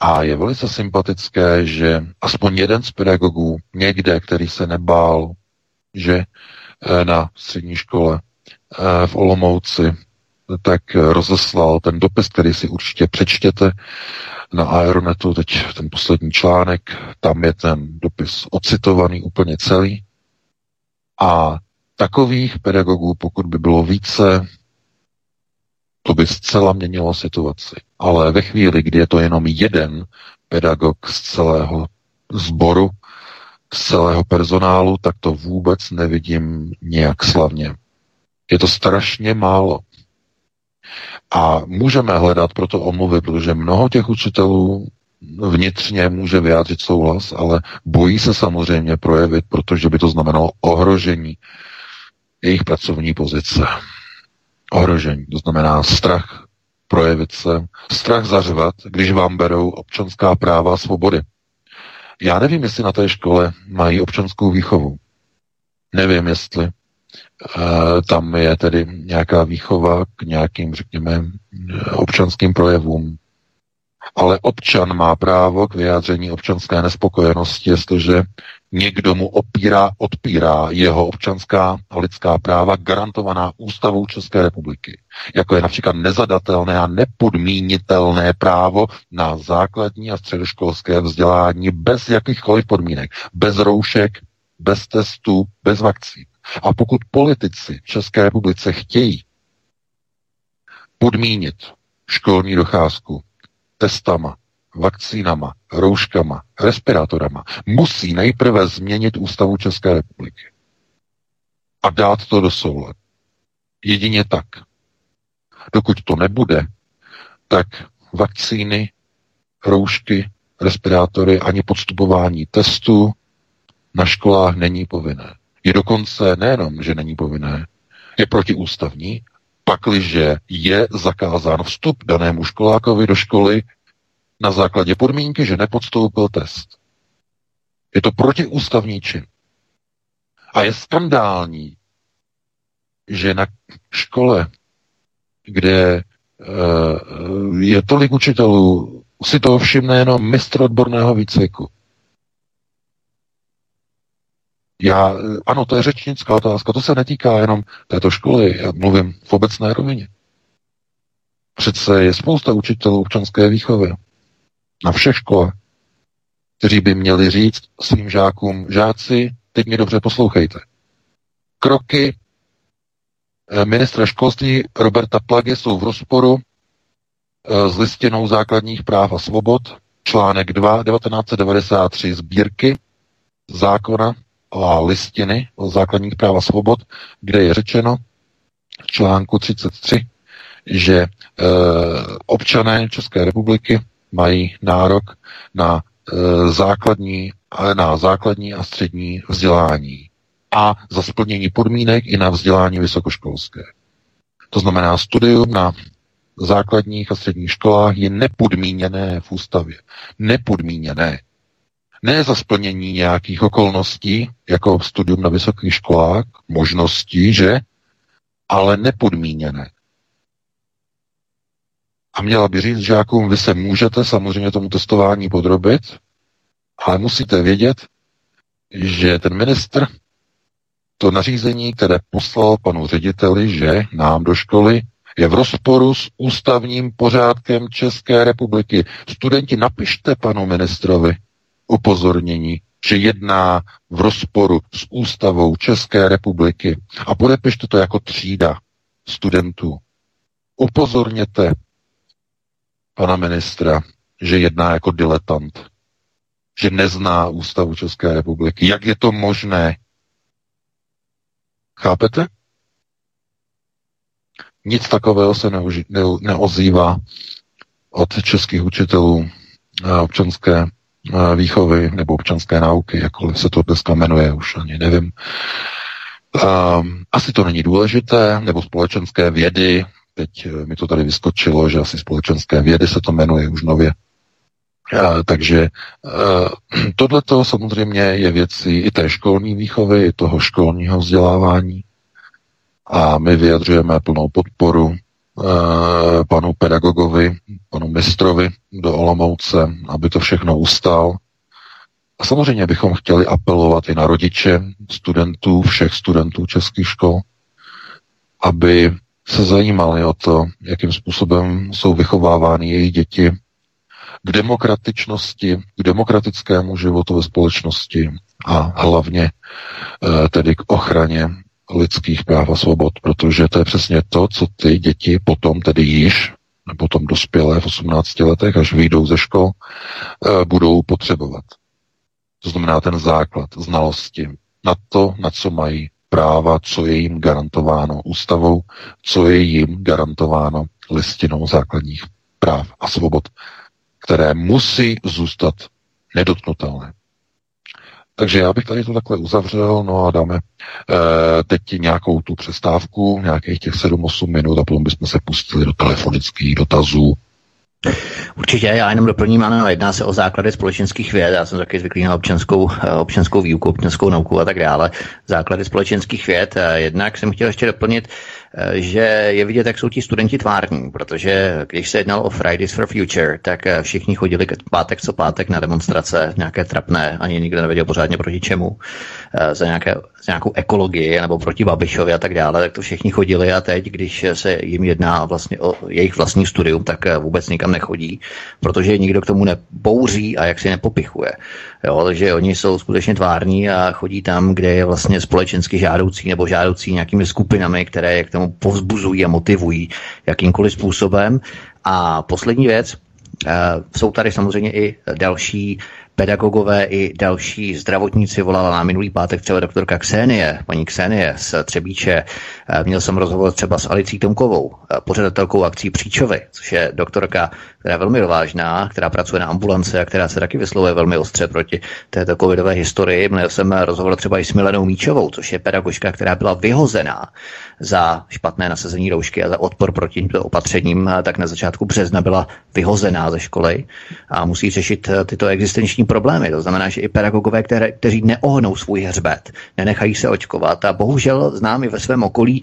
A je velice sympatické, že aspoň jeden z pedagogů někde, který se nebál, že na střední škole v Olomouci, tak rozeslal ten dopis, který si určitě přečtěte na Aeronetu, teď ten poslední článek, tam je ten dopis ocitovaný úplně celý. A takových pedagogů, pokud by bylo více, to by zcela měnilo situaci. Ale ve chvíli, kdy je to jenom jeden pedagog z celého sboru, z celého personálu, tak to vůbec nevidím nějak slavně. Je to strašně málo. A můžeme hledat proto omluvy, protože mnoho těch učitelů vnitřně může vyjádřit souhlas, ale bojí se samozřejmě projevit, protože by to znamenalo ohrožení jejich pracovní pozice. Ohrožení, to znamená strach projevit se, strach zařvat, když vám berou občanská práva a svobody. Já nevím, jestli na té škole mají občanskou výchovu. Nevím, jestli e, tam je tedy nějaká výchova k nějakým, řekněme, občanským projevům. Ale občan má právo k vyjádření občanské nespokojenosti, jestliže někdo mu opírá, odpírá jeho občanská a lidská práva garantovaná ústavou České republiky, jako je například nezadatelné a nepodmínitelné právo na základní a středoškolské vzdělání bez jakýchkoliv podmínek, bez roušek, bez testů, bez vakcín. A pokud politici v České republice chtějí podmínit školní docházku testama, vakcínama, rouškama, respirátorama, musí nejprve změnit ústavu České republiky a dát to do souladu. Jedině tak. Dokud to nebude, tak vakcíny, roušky, respirátory ani podstupování testů na školách není povinné. Je dokonce nejenom, že není povinné, je protiústavní, pakliže je zakázán vstup danému školákovi do školy na základě podmínky, že nepodstoupil test. Je to protiústavní čin. A je skandální, že na škole, kde je tolik učitelů, si toho všimne jenom mistr odborného výcviku. Já, ano, to je řečnická otázka, to se netýká jenom této školy, já mluvím v obecné rovině. Přece je spousta učitelů občanské výchovy na všech školách, kteří by měli říct svým žákům, žáci, teď mě dobře poslouchejte. Kroky ministra školství Roberta Plagy jsou v rozporu s listinou základních práv a svobod, článek dva, devatenáct set devadesát tři sbírky zákona a listiny o základních práv a svobod, kde je řečeno v článku třicet tři, že e, občané České republiky mají nárok na, e, základní, na základní a střední vzdělání a za splnění podmínek i na vzdělání vysokoškolské. To znamená, studium na základních a středních školách je nepodmíněné v ústavě. Nepodmíněné. Ne za splnění nějakých okolností, jako studium na vysokých školách, možností, že, ale nepodmíněné. A měla by říct žákům, vy se můžete samozřejmě tomu testování podrobit, ale musíte vědět, že ten ministr to nařízení, které poslal panu řediteli, že nám do školy, je v rozporu s ústavním pořádkem České republiky. Studenti, napište panu ministrovi upozornění, že jedná v rozporu s ústavou České republiky a podepište to jako třída studentů. Upozorněte pana ministra, že jedná jako diletant, že nezná ústavu České republiky. Jak je to možné? Chápete? Nic takového se neuži- ne- neozývá od českých učitelů občanské výchovy nebo občanské nauky, jakkoliv se to dneska jmenuje, už ani nevím. Um, asi to není důležité, nebo společenské vědy, teď mi to tady vyskočilo, že asi společenské vědy se to jmenuje už nově. Uh, takže uh, Tohleto samozřejmě je věcí i té školní výchovy, i toho školního vzdělávání. A my vyjadřujeme plnou podporu eh, panu pedagogovi, panu mistrovi do Olomouce, aby to všechno ustál. A samozřejmě bychom chtěli apelovat i na rodiče studentů, všech studentů českých škol, aby se zajímali o to, jakým způsobem jsou vychovávány jejich děti k demokratičnosti, k demokratickému životu ve společnosti a hlavně eh, tedy k ochraně lidských práv a svobod, protože to je přesně to, co ty děti potom, tedy již, potom dospělé v osmnácti letech, až vyjdou ze škol, eh, budou potřebovat. To znamená ten základ znalosti na to, na co mají práva, co je jim garantováno ústavou, co je jim garantováno listinou základních práv a svobod, které musí zůstat nedotknutelné. Takže já bych tady to takhle uzavřel, no a dáme eh, teď nějakou tu přestávku, nějakých těch sedm osm minut a potom bychom se pustili do telefonických dotazů. Určitě, já jenom doplním, ano, jedná se o základy společenských věd, já jsem taky zvyklý na občanskou, občanskou výuku, občanskou nauku a tak dále, základy společenských věd. Jednak jsem chtěl ještě doplnit, že je vidět, jak jsou ti studenti tvární, protože když se jednalo o Fridays for Future, tak všichni chodili pátek co pátek na demonstrace, nějaké trapné, ani nikdo nevěděl pořádně proti čemu, za, nějaké, za nějakou ekologii nebo proti Babišovi a tak dále, tak to všichni chodili a teď, když se jim jedná vlastně o jejich vlastní studium, tak vůbec nikam nechodí, protože nikdo k tomu nepouří a jak si nepopichuje. Jo, takže oni jsou skutečně tvární a chodí tam, kde je vlastně společensky žádoucí nebo žádoucí nějakými skupinami, které je k tomu povzbuzují a motivují jakýmkoliv způsobem. A poslední věc, jsou tady samozřejmě i další pedagogové, i další zdravotníci. Volala na minulý pátek třeba doktorka Ksenie, paní Ksenie z Třebíče. Měl jsem rozhovor třeba s Alicí Tomkovou, pořadatelkou akcí Příčovy, což je doktorka, která je velmi vážná, která pracuje na ambulance a která se taky vyslovuje velmi ostře proti této covidové historii. Měl jsem rozhovor třeba i s Milenou Míčovou, což je pedagožka, která byla vyhozená za špatné nasazení roušky a za odpor proti opatřením, tak na začátku března byla vyhozená ze školy a musí řešit tyto existenční problémy. To znamená, že i pedagogové, které, kteří neohnou svůj hřbet, nenechají se očkovat. A bohužel znám i ve svém okolí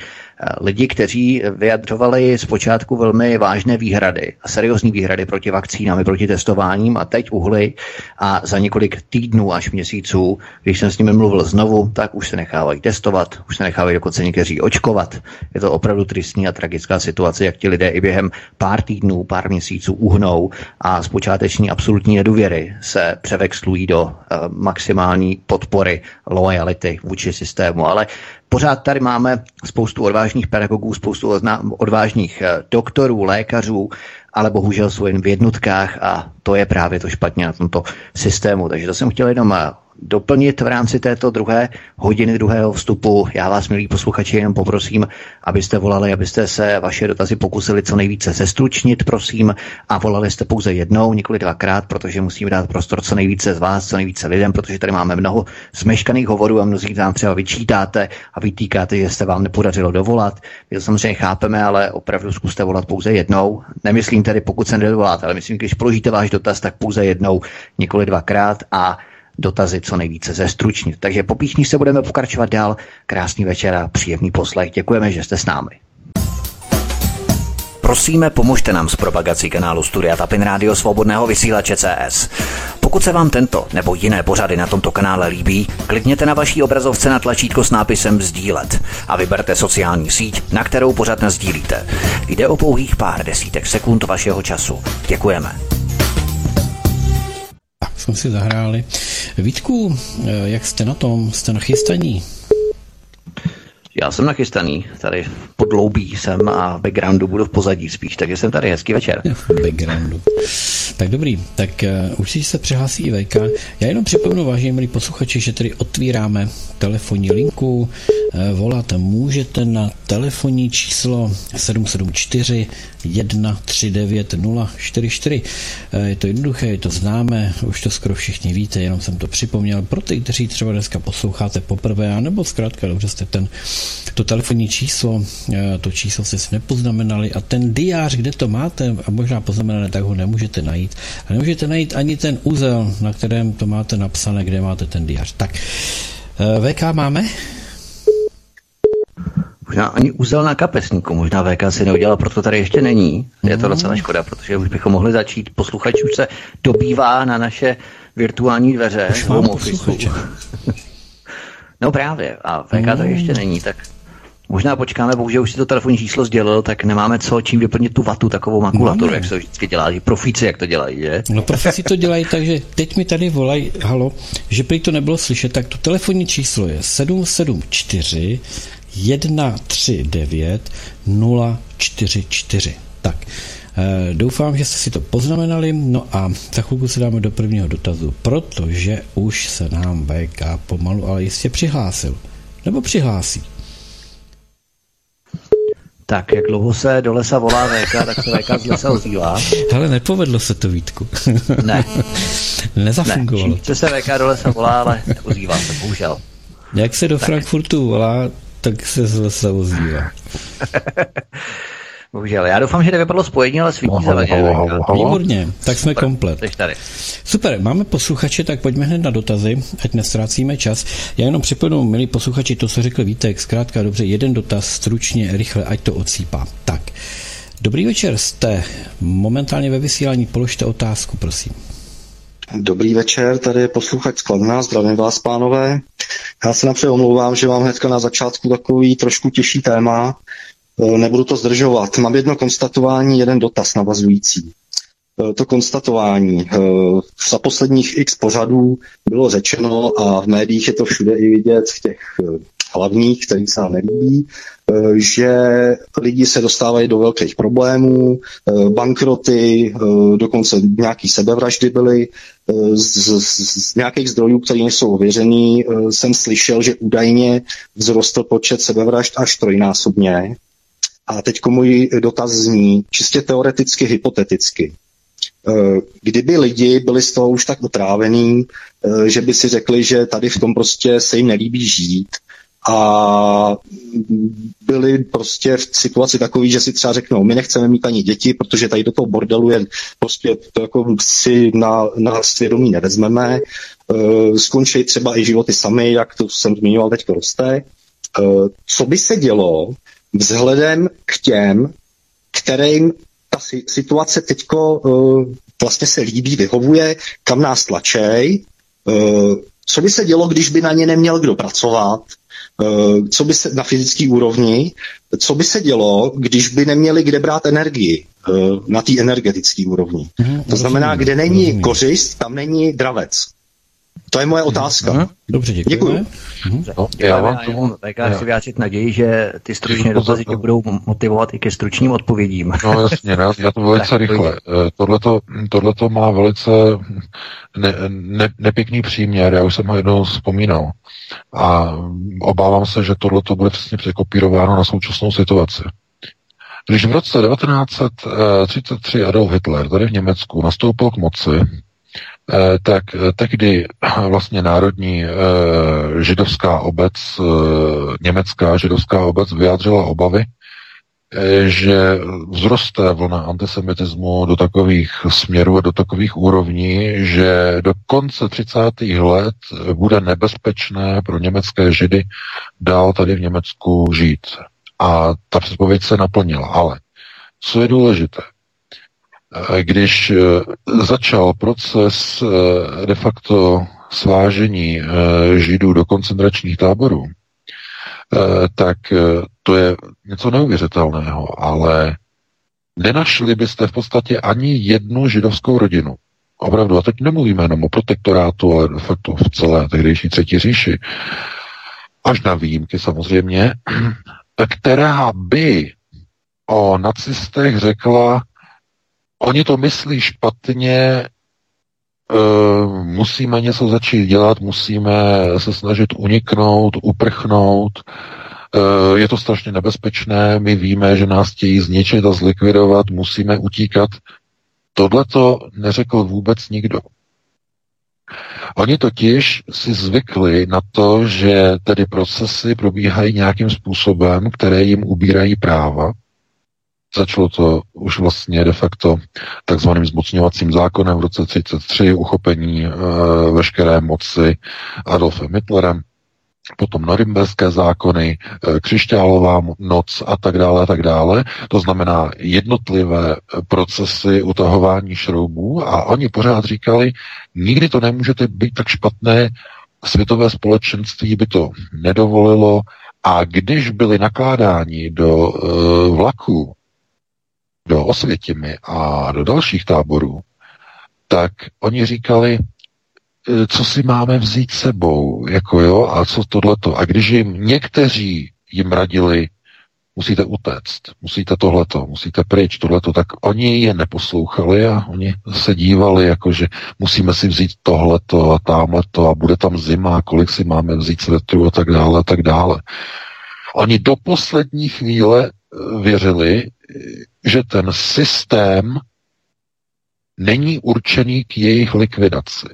lidi, kteří vyjadřovali zpočátku velmi vážné výhrady a seriózní výhrady proti vakcínám, proti testováním a teď uhly a za několik týdnů až měsíců, když jsem s nimi mluvil znovu, tak už se nechávají testovat, už se nechávají dokonce někteří očkovat. Je to opravdu tristní a tragická situace, jak ti lidé i během pár týdnů, pár měsíců uhnou a z počáteční absolutní nedůvěry se převexlují do uh, maximální podpory, loajality vůči systému. Ale pořád tady máme spoustu odvážných pedagogů, spoustu odvážných doktorů, lékařů, ale bohužel jsou jen v jednotkách a to je právě to špatně na tomto systému. Takže to jsem chtěl jenom doplnit v rámci této druhé hodiny druhého vstupu. Já vás, milí posluchači, jenom poprosím, abyste volali, abyste se vaše dotazy pokusili co nejvíce zestručnit, prosím, a volali jste pouze jednou, nikoli dvakrát, protože musíme dát prostor co nejvíce z vás, co nejvíce lidem, protože tady máme mnoho zmeškaných hovorů a mnozí nám třeba vyčítáte a vytýkáte, že se vám nepodařilo dovolat. My to samozřejmě chápeme, ale opravdu zkuste volat pouze jednou. Nemyslím tedy, pokud se nedovoláte, ale myslím, když položíte váš dotaz, tak pouze jednou, nikoli dvakrát a dotazy co nejvíce zestručnit. Takže po písni se budeme pokračovat dál. Krásný večer a příjemný poslech. Děkujeme, že jste s námi. Prosíme, pomožte nám s propagací kanálu Studia Tapin Rádio Svobodného vysílače C S. Pokud se vám tento nebo jiné pořady na tomto kanále líbí, klikněte na vaší obrazovce na tlačítko s nápisem sdílet a vyberte sociální síť, na kterou pořad nasdílíte. Jde o pouhých pár desítek sekund vašeho času. Děkujeme. Tak jsme si zahráli. Vítku, jak jste na tom? Jste nachystaní? Já jsem nachystaný, tady podloubí jsem a v backgroundu budu v pozadí spíš, takže jsem tady, hezký večer. V backgroundu. Tak dobrý, tak uh, určitě se přihlásí i Vejka. Já jenom připomnu, vážení milí posluchači, že tady otvíráme telefonní linku, uh, volat můžete na telefonní číslo sedm sedm čtyři jedna tři devět nula čtyři čtyři. Uh, je to jednoduché, je to známé, už to skoro všichni víte, jenom jsem to připomněl pro ty, kteří třeba dneska posloucháte poprvé, anebo zkrátka dobře jste ten to telefonní číslo, to číslo jste si nepoznamenali a ten diář, kde to máte a možná poznamenané, tak ho nemůžete najít. A nemůžete najít ani ten úzel, na kterém to máte napsané, kde máte ten diář. Tak, V K máme? Možná ani úzel na kapesníku, možná V K si neudělal, proto tady ještě není. Je to docela škoda, protože už bychom mohli začít. Posluchač už se dobývá na naše virtuální dveře. Už mám posluchače. No právě, a V K mm. tady ještě není, tak možná počkáme, bohužel už si to telefonní číslo sdělil, tak nemáme co, čím vyplnit tu vatu, takovou makulaturu, no, jak se to vždycky dělá, že profíci jak to dělají, že? No profíci to dělají, takže teď mi tady volají, halo, že prý to nebylo slyšet, tak to telefonní číslo je sedm sedm čtyři jedna tři devět nula čtyři čtyři. Tak, e, doufám, že jste si to poznamenali, no a za chvilku se dáme do prvního dotazu, protože už se nám V K pomalu, ale jistě přihlásil, nebo přihlásí. Tak, jak dlouho se do lesa volá V K, tak se V K z lesa ozývá. Hele, nepovedlo se to, Vítku. Ne. Nezafungovalo. Ne, se V K do lesa volá, ale neozývá se, bohužel. Jak se do tak. Frankfurtu volá, tak se z lesa ozývá. Bohužel, já doufám, že nevypadlo spojení, ale svítí zeleně. Výborně, tak jsme komplet. Super, máme posluchače, tak pojďme hned na dotazy, ať neztrácíme čas. Já jenom připomenu, milí posluchači, to, co řekl Vítek, zkrátka dobře, jeden dotaz, stručně, rychle, ať to odsýpá. Tak, dobrý večer, jste momentálně ve vysílání, položte otázku, prosím. Dobrý večer, tady je posluchač z Kladna, zdravím vás, pánové. Já se napřed omlouvám, že mám hnedka na začátku takový trošku těžší téma. Nebudu to zdržovat. Mám jedno konstatování, jeden dotaz navazující. To konstatování. Za posledních x pořadů bylo řečeno a v médiích je to všude i vidět v těch hlavních, kterých se nám nelíbí, že lidi se dostávají do velkých problémů, bankroty, dokonce nějaký sebevraždy byly. Z, z, z nějakých zdrojů, které nejsou ověřený, jsem slyšel, že údajně vzrostl počet sebevražd až trojnásobně. A teď můj dotaz zní, čistě teoreticky, hypoteticky. Kdyby lidi byli z toho už tak otrávení, že by si řekli, že tady v tom prostě se jim nelíbí žít a byli prostě v situaci takový, že si třeba řeknou, my nechceme mít ani děti, protože tady do toho bordelu je prostě to jako si na, na svědomí nevezmeme, skončí třeba i životy sami, jak to jsem zmiňoval, teď roste. Co by se dělo vzhledem k těm, kterým ta situace teďko uh, vlastně se líbí, vyhovuje, kam nás tlačej, uh, co by se dělo, když by na ně neměl kdo pracovat, uh, co by se na fyzické úrovni, co by se dělo, když by neměli kde brát energii uh, na té energetické úrovni. Aha, to znamená, rozumím, kde není rozumím. kořist, tam není dravec. To je moje otázka. Aha, dobře, děkuji. Já vám tomu chci vyjádřit naději, že ty stručné dotazy tě budou motivovat i ke stručným odpovědím. No jasně, já, já to velice rychle. Tohle to má velice ne, ne, nepěkný příměr, já už jsem ho jednou vzpomínal. A obávám se, že tohle to bude přesně překopírováno na současnou situaci. Když v roce devatenáct třicet tři Adolf Hitler tady v Německu nastoupil k moci, tak tehdy vlastně národní eh, židovská obec, eh, německá židovská obec vyjádřila obavy, eh, že vzroste vlna antisemitismu do takových směrů a do takových úrovní, že do konce třicátých let bude nebezpečné pro německé židy dál tady v Německu žít. A ta předpověď se naplnila. Ale co je důležité? Když začal proces de facto svážení židů do koncentračních táborů, tak to je něco neuvěřitelného, ale nenašli byste v podstatě ani jednu židovskou rodinu. Opravdu, a teď nemluvíme jenom o protektorátu, ale de facto v celé tehdejší třetí říši, až na výjimky samozřejmě, která by o nacistech řekla: oni to myslí špatně, uh, musíme něco začít dělat, musíme se snažit uniknout, uprchnout, uh, je to strašně nebezpečné, my víme, že nás chtějí zničit a zlikvidovat, musíme utíkat. Tohle to neřekl vůbec nikdo. Oni totiž si zvykli na to, že tedy procesy probíhají nějakým způsobem, které jim ubírají práva. Začalo to už vlastně de facto takzvaným zmocňovacím zákonem v roce třicet tři, uchopení e, veškeré moci Adolfem Hitlerem, potom norimberské zákony, e, křišťálová noc a tak dále a tak dále. To znamená jednotlivé procesy utahování šroubů a oni pořád říkali, nikdy to nemůžete být tak špatné, světové společenství by to nedovolilo a když byli nakládáni do e, vlaků, do Osvětimi a do dalších táborů, tak oni říkali, co si máme vzít sebou, jako jo, a co tohleto. A když jim někteří jim radili, musíte utéct, musíte tohleto, musíte pryč, tohleto, tak oni je neposlouchali a oni se dívali, jakože musíme si vzít tohleto a támhleto a bude tam zima, kolik si máme vzít svetru a tak dále, a tak dále. Oni do poslední chvíle věřili, že ten systém není určený k jejich likvidaci.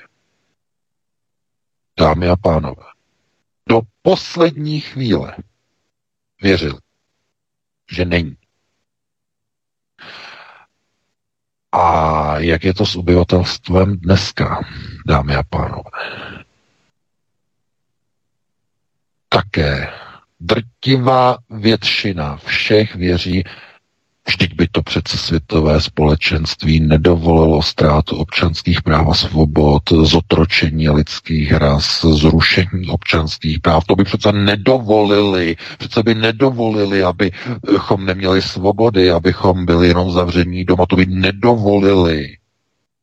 Dámy a pánové, do poslední chvíle věřili, že není. A jak je to s obyvatelstvem dneska, dámy a pánové? Také drtivá většina všech věří, vždyť by to přece světové společenství nedovolilo ztrátu občanských práv a svobod, zotročení lidských ras, zrušení občanských práv. To by přece nedovolili. Přece by nedovolili, abychom neměli svobody, abychom byli jenom zavření doma. To by nedovolili.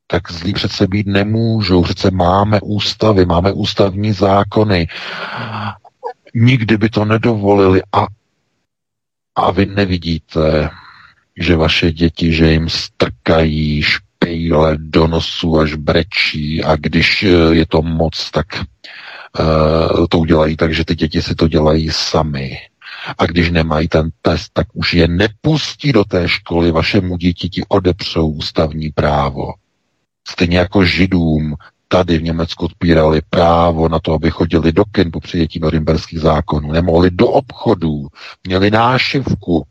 Tak zlí přece být nemůžou. Přece máme ústavy, máme ústavní zákony. Nikdy by to nedovolili. A, a vy nevidíte, že vaše děti, že jim strkají špejle do nosu až brečí a když je to moc, tak uh, to udělají tak, že ty děti si to dělají sami. A když nemají ten test, tak už je nepustí do té školy, vašemu dítěti odepřou ústavní právo. Stejně jako Židům tady v Německu odpírali právo na to, aby chodili do kin po přijetí norimberských zákonů, nemohli do obchodů, měli nášivku.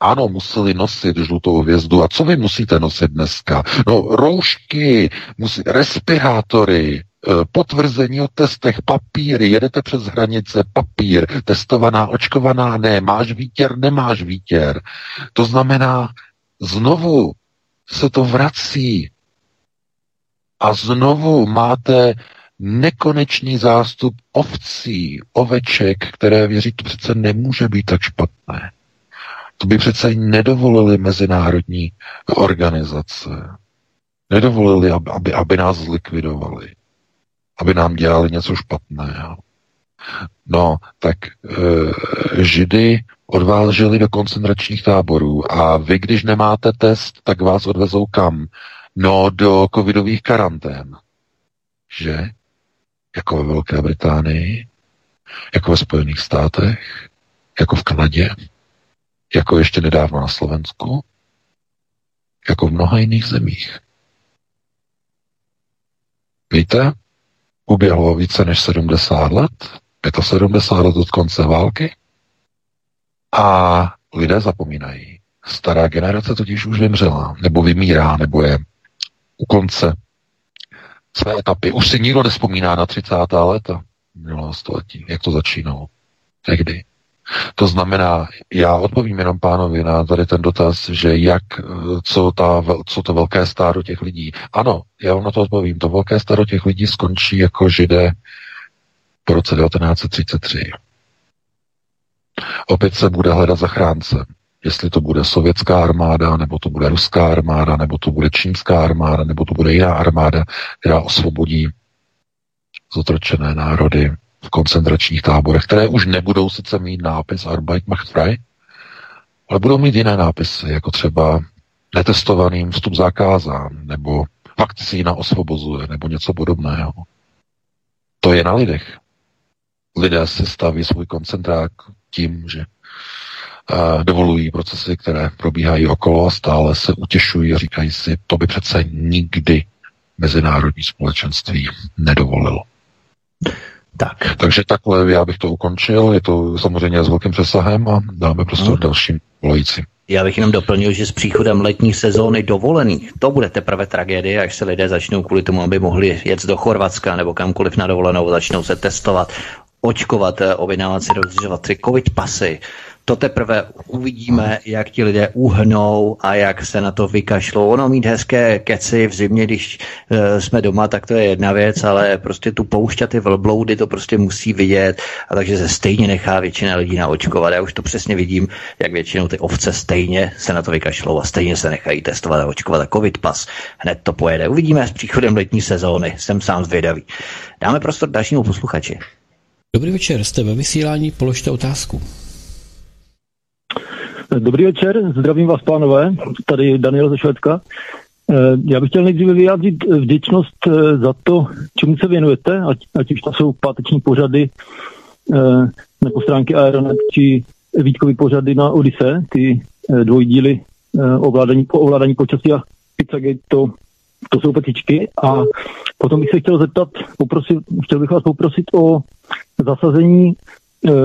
Ano, museli nosit žlutou hvězdu. A co vy musíte nosit dneska? No, roušky, musí, respirátory, potvrzení o testech, papíry, jedete přes hranice, papír, testovaná, očkovaná, ne, máš výtěr, nemáš výtěr. To znamená, znovu se to vrací a znovu máte nekonečný zástup ovcí, oveček, které věří, to přece nemůže být tak špatné. To by přece nedovolili mezinárodní organizace. Nedovolili, aby, aby, aby nás zlikvidovali. Aby nám dělali něco špatného. No, tak e, Židy odváželi do koncentračních táborů a vy, když nemáte test, tak vás odvezou kam? No, do covidových karantén. Že? Jako ve Velké Británii, jako ve Spojených státech, jako v Kanadě, jako ještě nedávno na Slovensku, jako v mnoha jiných zemích. Víte, uběhlo více než sedmdesát let, sedmdesát pět let od konce války a lidé zapomínají. Stará generace totiž už vymřela, nebo vymírá, nebo je u konce své etapy. Už si nikdo nevzpomíná na třicátá léta minulého století, jak to začínalo, tehdy. To znamená, já odpovím jenom pánovi na tady ten dotaz, že jak, co, ta, co to velké stádo těch lidí. Ano, já vám na to odpovím. To velké stádo těch lidí skončí jako Židé po roce devatenáct třicet tři. Opět se bude hledat zachránce. Jestli to bude sovětská armáda, nebo to bude ruská armáda, nebo to bude čínská armáda, nebo to bude jiná armáda, která osvobodí zotročené národy v koncentračních táborech, které už nebudou sice mít nápis Arbeit macht frei, ale budou mít jiné nápisy, jako třeba netestovaným vstup zakázán, nebo vakcína osvobozuje, nebo něco podobného. To je na lidech. Lidé si staví svůj koncentrák tím, že uh, dovolují procesy, které probíhají okolo a stále se utěšují a říkají si, to by přece nikdy mezinárodní společenství nedovolilo. Tak. Takže takhle já bych to ukončil, je to samozřejmě s velkým přesahem a dáme prostor no. dalším volajícím. Já bych jenom doplnil, že s příchodem letní sezóny dovolených, to bude teprve tragédie, až se lidé začnou kvůli tomu, aby mohli jet do Chorvatska nebo kamkoliv na dovolenou, začnou se testovat, očkovat, objednávat si, rozřizovat tři covid pasy. To teprve uvidíme, jak ti lidé uhnou a jak se na to vykašlou. Ono mít hezké keci v zimě, když e, jsme doma, tak to je jedna věc, ale prostě tu poušť a ty velbloudy to prostě musí vidět, a takže se stejně nechá většina lidí naočkovat. Já už to přesně vidím, jak většinou ty ovce stejně se na to vykašlou a stejně se nechají testovat a očkovat a covid pas. Hned to pojede. Uvidíme s příchodem letní sezóny. Jsem sám zvědavý. Dáme prostor dalšímu posluchači. Dobrý večer, jste ve vysílání, položte otázku. Dobrý večer, zdravím vás, pánové, tady Daniel ze Švédska. Já bych chtěl nejdříve vyjádřit vděčnost za to, čemu se věnujete, ať, ať už to jsou páteční pořady nebo stránky Aeronet, či Vítkovy pořady na Odyssee, ty dvojdíly ovládání, ovládání počasí a Pizzagate, to, to jsou petičky. A potom bych se chtěl zeptat, poprosit, chtěl bych vás poprosit o zasazení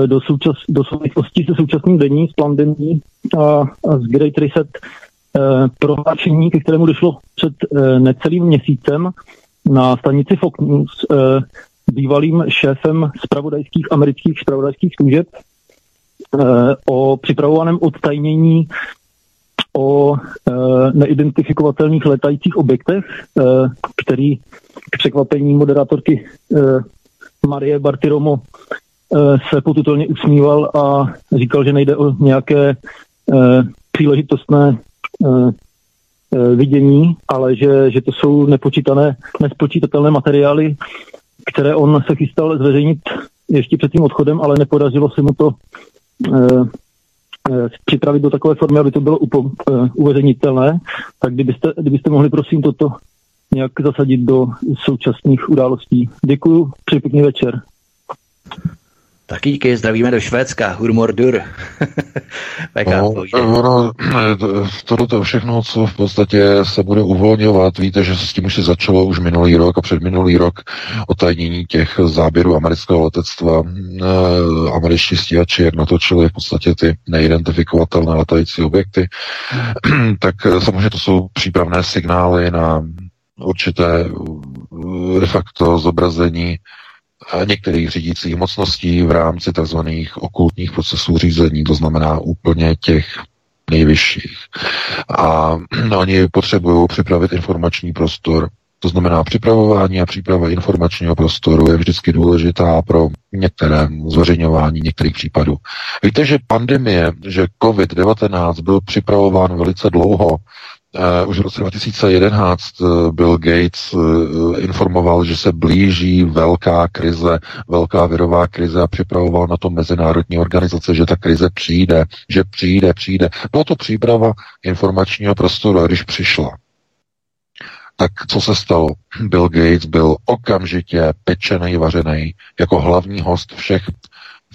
do, součas, do souvislosti se současným denní s pandemí a, a z Great Reset eh, prohlášení, ke kterému došlo před eh, necelým měsícem na stanici Fox News eh, bývalým šéfem zpravodajských amerických zpravodajských služeb eh, o připravovaném odtajnění o eh, neidentifikovatelných letajících objektech, eh, který k překvapení moderátorky eh, Marie Bartiromo se potutelně usmíval a říkal, že nejde o nějaké eh, příležitostné eh, vidění, ale že, že to jsou nepočítané, nespočítatelné materiály, které on se chystal zveřejnit ještě před tím odchodem, ale nepodařilo se mu to eh, eh, připravit do takové formy, aby to bylo upo- eh, uveřejnitelné. Tak kdybyste, kdybyste mohli, prosím, toto nějak zasadit do současných událostí. Děkuju, přeji pěkný večer. Taky díky, zdravíme do Švédska, Hurmordur. No, ono, to, to všechno, co v podstatě se bude uvolňovat, víte, že se s tím už se začalo už minulý rok a předminulý rok otajnění těch záběrů amerického letectva. Eh, američtí stíhači, jak natočili v podstatě ty neidentifikovatelné letající objekty, tak samozřejmě to jsou přípravné signály na určité de facto zobrazení některých řídících mocností v rámci tzv. Okultních procesů řízení, to znamená úplně těch nejvyšších. A oni potřebují připravit informační prostor, to znamená připravování a příprava informačního prostoru je vždycky důležitá pro některé zveřejňování některých případů. Víte, že pandemie, že covid devatenáct byl připravován velice dlouho. Uh, už v roce dva tisíce jedenáct uh, Bill Gates uh, informoval, že se blíží velká krize, velká virová krize a připravoval na to mezinárodní organizace, že ta krize přijde, že přijde, přijde. Byla to příprava informačního prostoru a když přišla, tak co se stalo? Bill Gates byl okamžitě pečený, vařený jako hlavní host všech,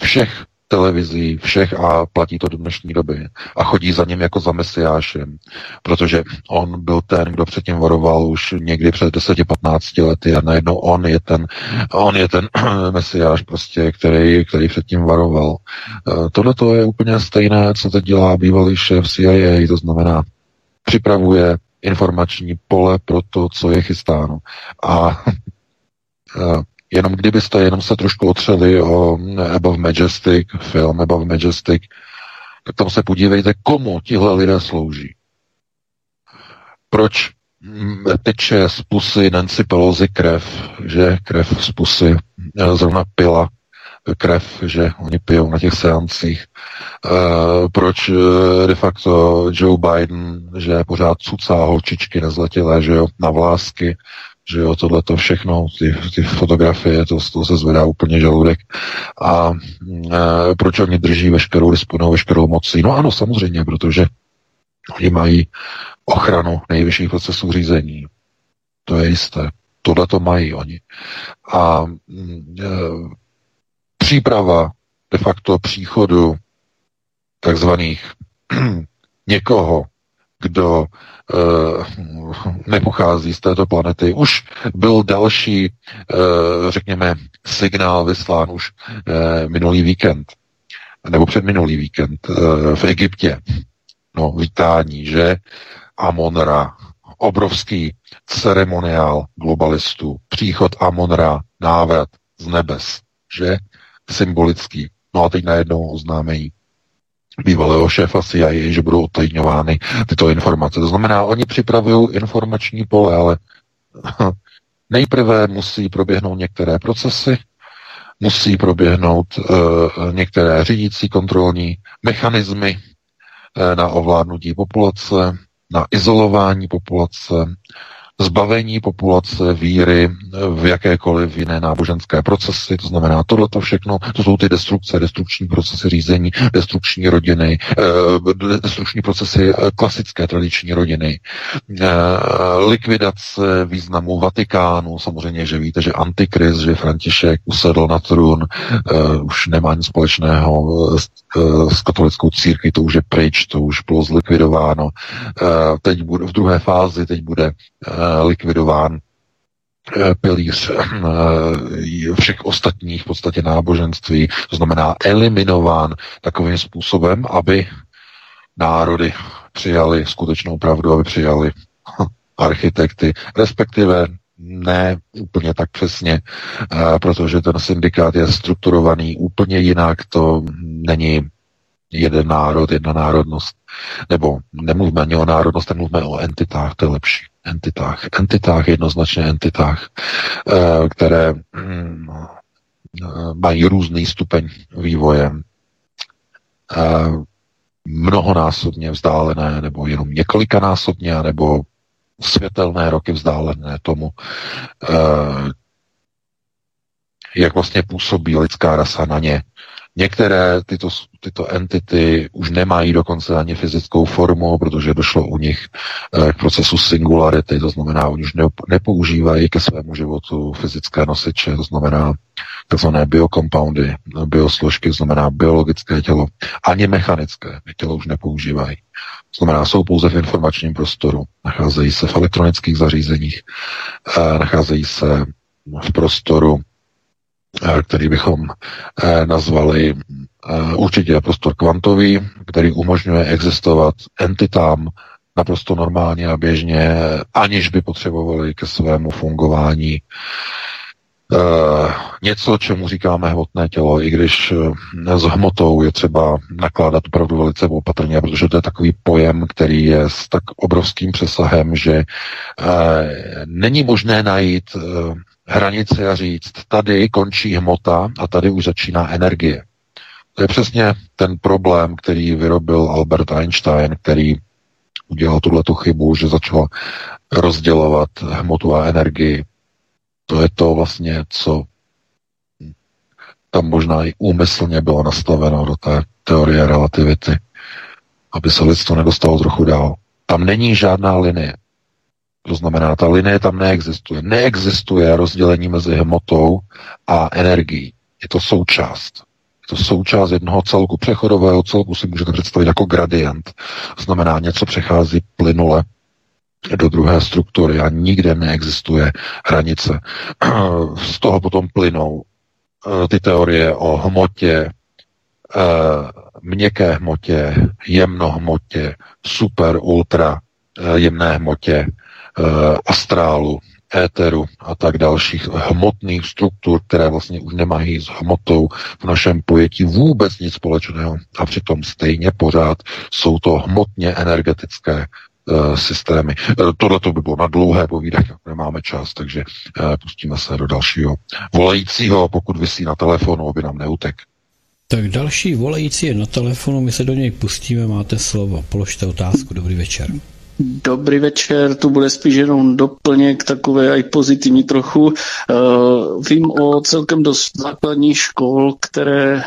všech televizí, všech a platí to do dnešní doby. A chodí za ním jako za mesiášem, protože on byl ten, kdo předtím varoval už někdy před deset až patnáct lety a najednou on je ten, on je ten mesiáš prostě, který, který předtím varoval. Tohle to je úplně stejné, co teď dělá bývalý šéf C I A, to znamená připravuje informační pole pro to, co je chystáno. A jenom kdybyste jenom se trošku otřeli o Above Majestic, film Above Majestic, tak tam se podívejte, komu tihle lidé slouží. Proč teče z pusy Nancy Pelosi krev, že krev z pusy zrovna pila krev, že oni pijou na těch seancích. Uh, proč uh, de facto Joe Biden, že pořád cucá holčičky nezletilé, že jo, na vlásky, že jo, tohle to všechno, ty, ty fotografie, to, to se zvedá úplně žaludek. A e, proč oni drží veškerou disponou, veškerou mocí? No ano, samozřejmě, protože oni mají ochranu nejvyšších procesů řízení. To je jisté. Tohle to mají oni. A e, příprava de facto příchodu takzvaných někoho, kdo nepochází z této planety. Už byl další, řekněme, signál vyslán už minulý víkend, nebo předminulý víkend v Egyptě. No, vítání, že? Amon-Ra, obrovský ceremoniál globalistů, příchod Amon-Ra, návrat z nebes, že? Symbolický. No a teď najednou oznámení bývalého šéfa C I A, že budou odtajňovány tyto informace. To znamená, oni připravují informační pole, ale nejprve musí proběhnout některé procesy, musí proběhnout e, některé řídící kontrolní mechanismy e, na ovládnutí populace, na izolování populace, zbavení populace víry v jakékoliv jiné náboženské procesy, to znamená tohleto všechno, to jsou ty destrukce, destrukční procesy řízení, destrukční rodiny, destrukční procesy klasické tradiční rodiny, likvidace významu Vatikánu, samozřejmě, že víte, že Antikrist, že František usedl na trůn, už nemá nic společného s katolickou církví, to už je pryč, to už bylo zlikvidováno. Teď bude, v druhé fázi, teď bude likvidován pilíř všech ostatních v podstatě náboženství, to znamená eliminován takovým způsobem, aby národy přijali skutečnou pravdu, aby přijali architekty, respektive ne úplně tak přesně, protože ten syndikát je strukturovaný úplně jinak, to není jeden národ, jedna národnost, nebo nemluvme ani o národnost, nemluvme o entitách, to je lepší. Entitách, entitách, jednoznačně entitách, které mají různý stupeň vývoje, mnohonásobně vzdálené, nebo jenom několikanásobně, nebo světelné roky vzdálené tomu, jak vlastně působí lidská rasa na ně. Některé tyto, tyto entity už nemají dokonce ani fyzickou formu, protože došlo u nich k procesu singularity, to znamená, oni už nepoužívají ke svému životu fyzické nosiče, to znamená takzvané biokompoundy, biosložky, to znamená biologické tělo, ani mechanické tělo už nepoužívají. To znamená, jsou pouze v informačním prostoru, nacházejí se v elektronických zařízeních, nacházejí se v prostoru, který bychom nazvali určitě prostor kvantový, který umožňuje existovat entitám naprosto normálně a běžně, aniž by potřebovali ke svému fungování něco, čemu říkáme hmotné tělo, i když s hmotou je třeba nakládat opravdu velice opatrně, protože to je takový pojem, který je s tak obrovským přesahem, že není možné najít hranice a říct, tady končí hmota a tady už začíná energie. To je přesně ten problém, který vyrobil Albert Einstein, který udělal tuhletu chybu, že začal rozdělovat hmotu a energii. To je to vlastně, co tam možná i úmyslně bylo nastaveno do té teorie relativity, aby se lidstvo nedostalo trochu dál. Tam není žádná linie. To znamená, ta linie tam neexistuje. Neexistuje rozdělení mezi hmotou a energií. Je to součást. Je to součást jednoho celku, přechodového celku si můžete představit jako gradient. To znamená, něco přechází plynule do druhé struktury a nikde neexistuje hranice. Z toho potom plynou ty teorie o hmotě, měkké hmotě, jemnohmotě, super, ultra, jemné hmotě, astrálu, éteru a tak dalších hmotných struktur, které vlastně už nemají s hmotou v našem pojetí vůbec nic společného a přitom stejně pořád jsou to hmotně energetické uh, systémy. Uh, Tohle to by bylo na dlouhé povídání, nemáme čas, takže uh, pustíme se do dalšího volajícího, pokud visí na telefonu, aby nám neutek. Tak další volající je na telefonu, my se do něj pustíme, máte slovo, položte otázku, dobrý večer. Dobrý večer, tu bude spíš jenom doplněk, takové aj pozitivní trochu. Vím o celkem dost základních škol, které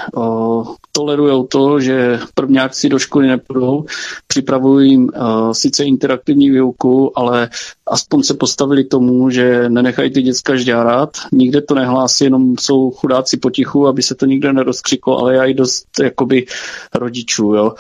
tolerují to, že prvňáci do školy nepůjdou, připravují jim sice interaktivní výuku, ale aspoň se postavili tomu, že nenechají ty děcka žďárat, nikde to nehlásí, jenom jsou chudáci potichu, aby se to nikde nerozkřiklo, ale já i dost jakoby rodičů, jo.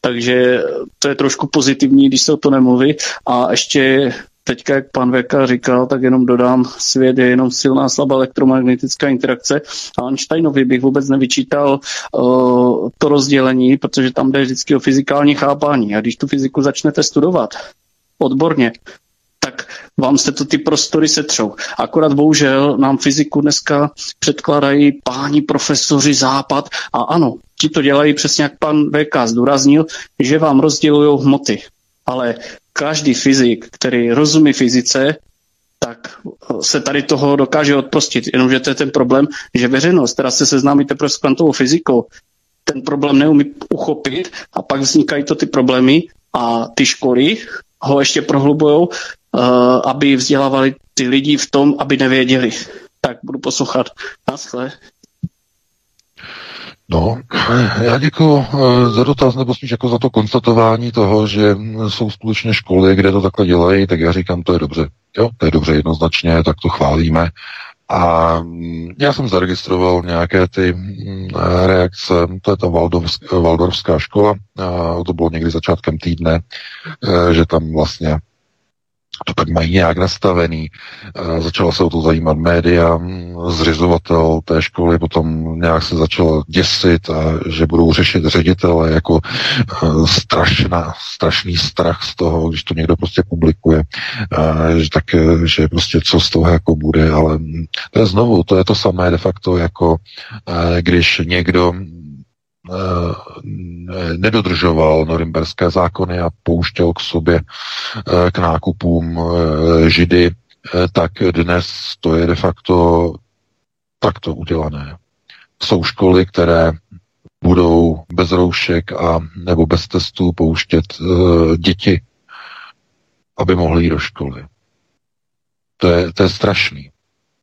Takže to je trošku pozitivní, když se o to nemluví. A ještě teďka, jak pan Veka říkal, tak jenom dodám, svět je jenom silná slabá elektromagnetická interakce. A Einsteinovi bych vůbec nevyčítal uh, to rozdělení, protože tam jde vždycky o fyzikální chápání. A když tu fyziku začnete studovat odborně, tak vám se to ty prostory setřou. Akorát bohužel nám fyziku dneska předkládají páni profesoři Západ a ano, ti to dělají přesně jak pan V K zdůraznil, že vám rozdělují hmoty. Ale každý fyzik, který rozumí fyzice, tak se tady toho dokáže odprostit. Jenomže to je ten problém, že veřejnost, která se seznámí teprve s kvantovou fyzikou, ten problém neumí uchopit a pak vznikají to ty problémy a ty školy ho ještě prohlubujou, aby vzdělávali ty lidi v tom, aby nevěděli. Tak budu poslouchat. Naschle. No, já děkuji za dotaz, nebo spíš jako za to konstatování toho, že jsou skutečně školy, kde to takhle dělají, tak já říkám, to je dobře. Jo, to je dobře jednoznačně, tak to chválíme. A já jsem zaregistroval nějaké ty reakce, to je ta Waldorfská škola, to bylo někdy začátkem týdne, že tam vlastně to tak mají nějak nastavený. Začala se o to zajímat média, zřizovatel té školy potom nějak se začal děsit, a že budou řešit ředitele jako strašná, strašný strach z toho, když to někdo prostě publikuje, že, tak, že prostě co z toho jako bude, ale to je znovu, to je to samé de facto, jako když někdo nedodržoval norimberské zákony a pouštěl k sobě k nákupům Židy, tak dnes to je de facto takto udělané. Jsou školy, které budou bez roušek a nebo bez testů pouštět děti, aby mohly jít do školy. To je, to je strašný.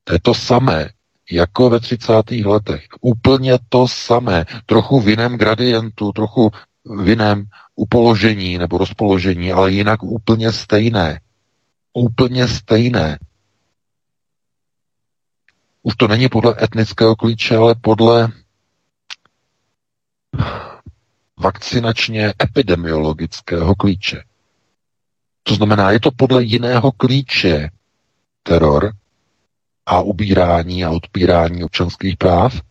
To je to samé, jako ve třicátých letech. Úplně to samé. Trochu v jiném gradientu, trochu v jiném upoložení nebo rozpoložení, ale jinak úplně stejné. Úplně stejné. Už to není podle etnického klíče, ale podle vakcinačně epidemiologického klíče. To znamená, je to podle jiného klíče teror a ubírání a odpírání občanských práv,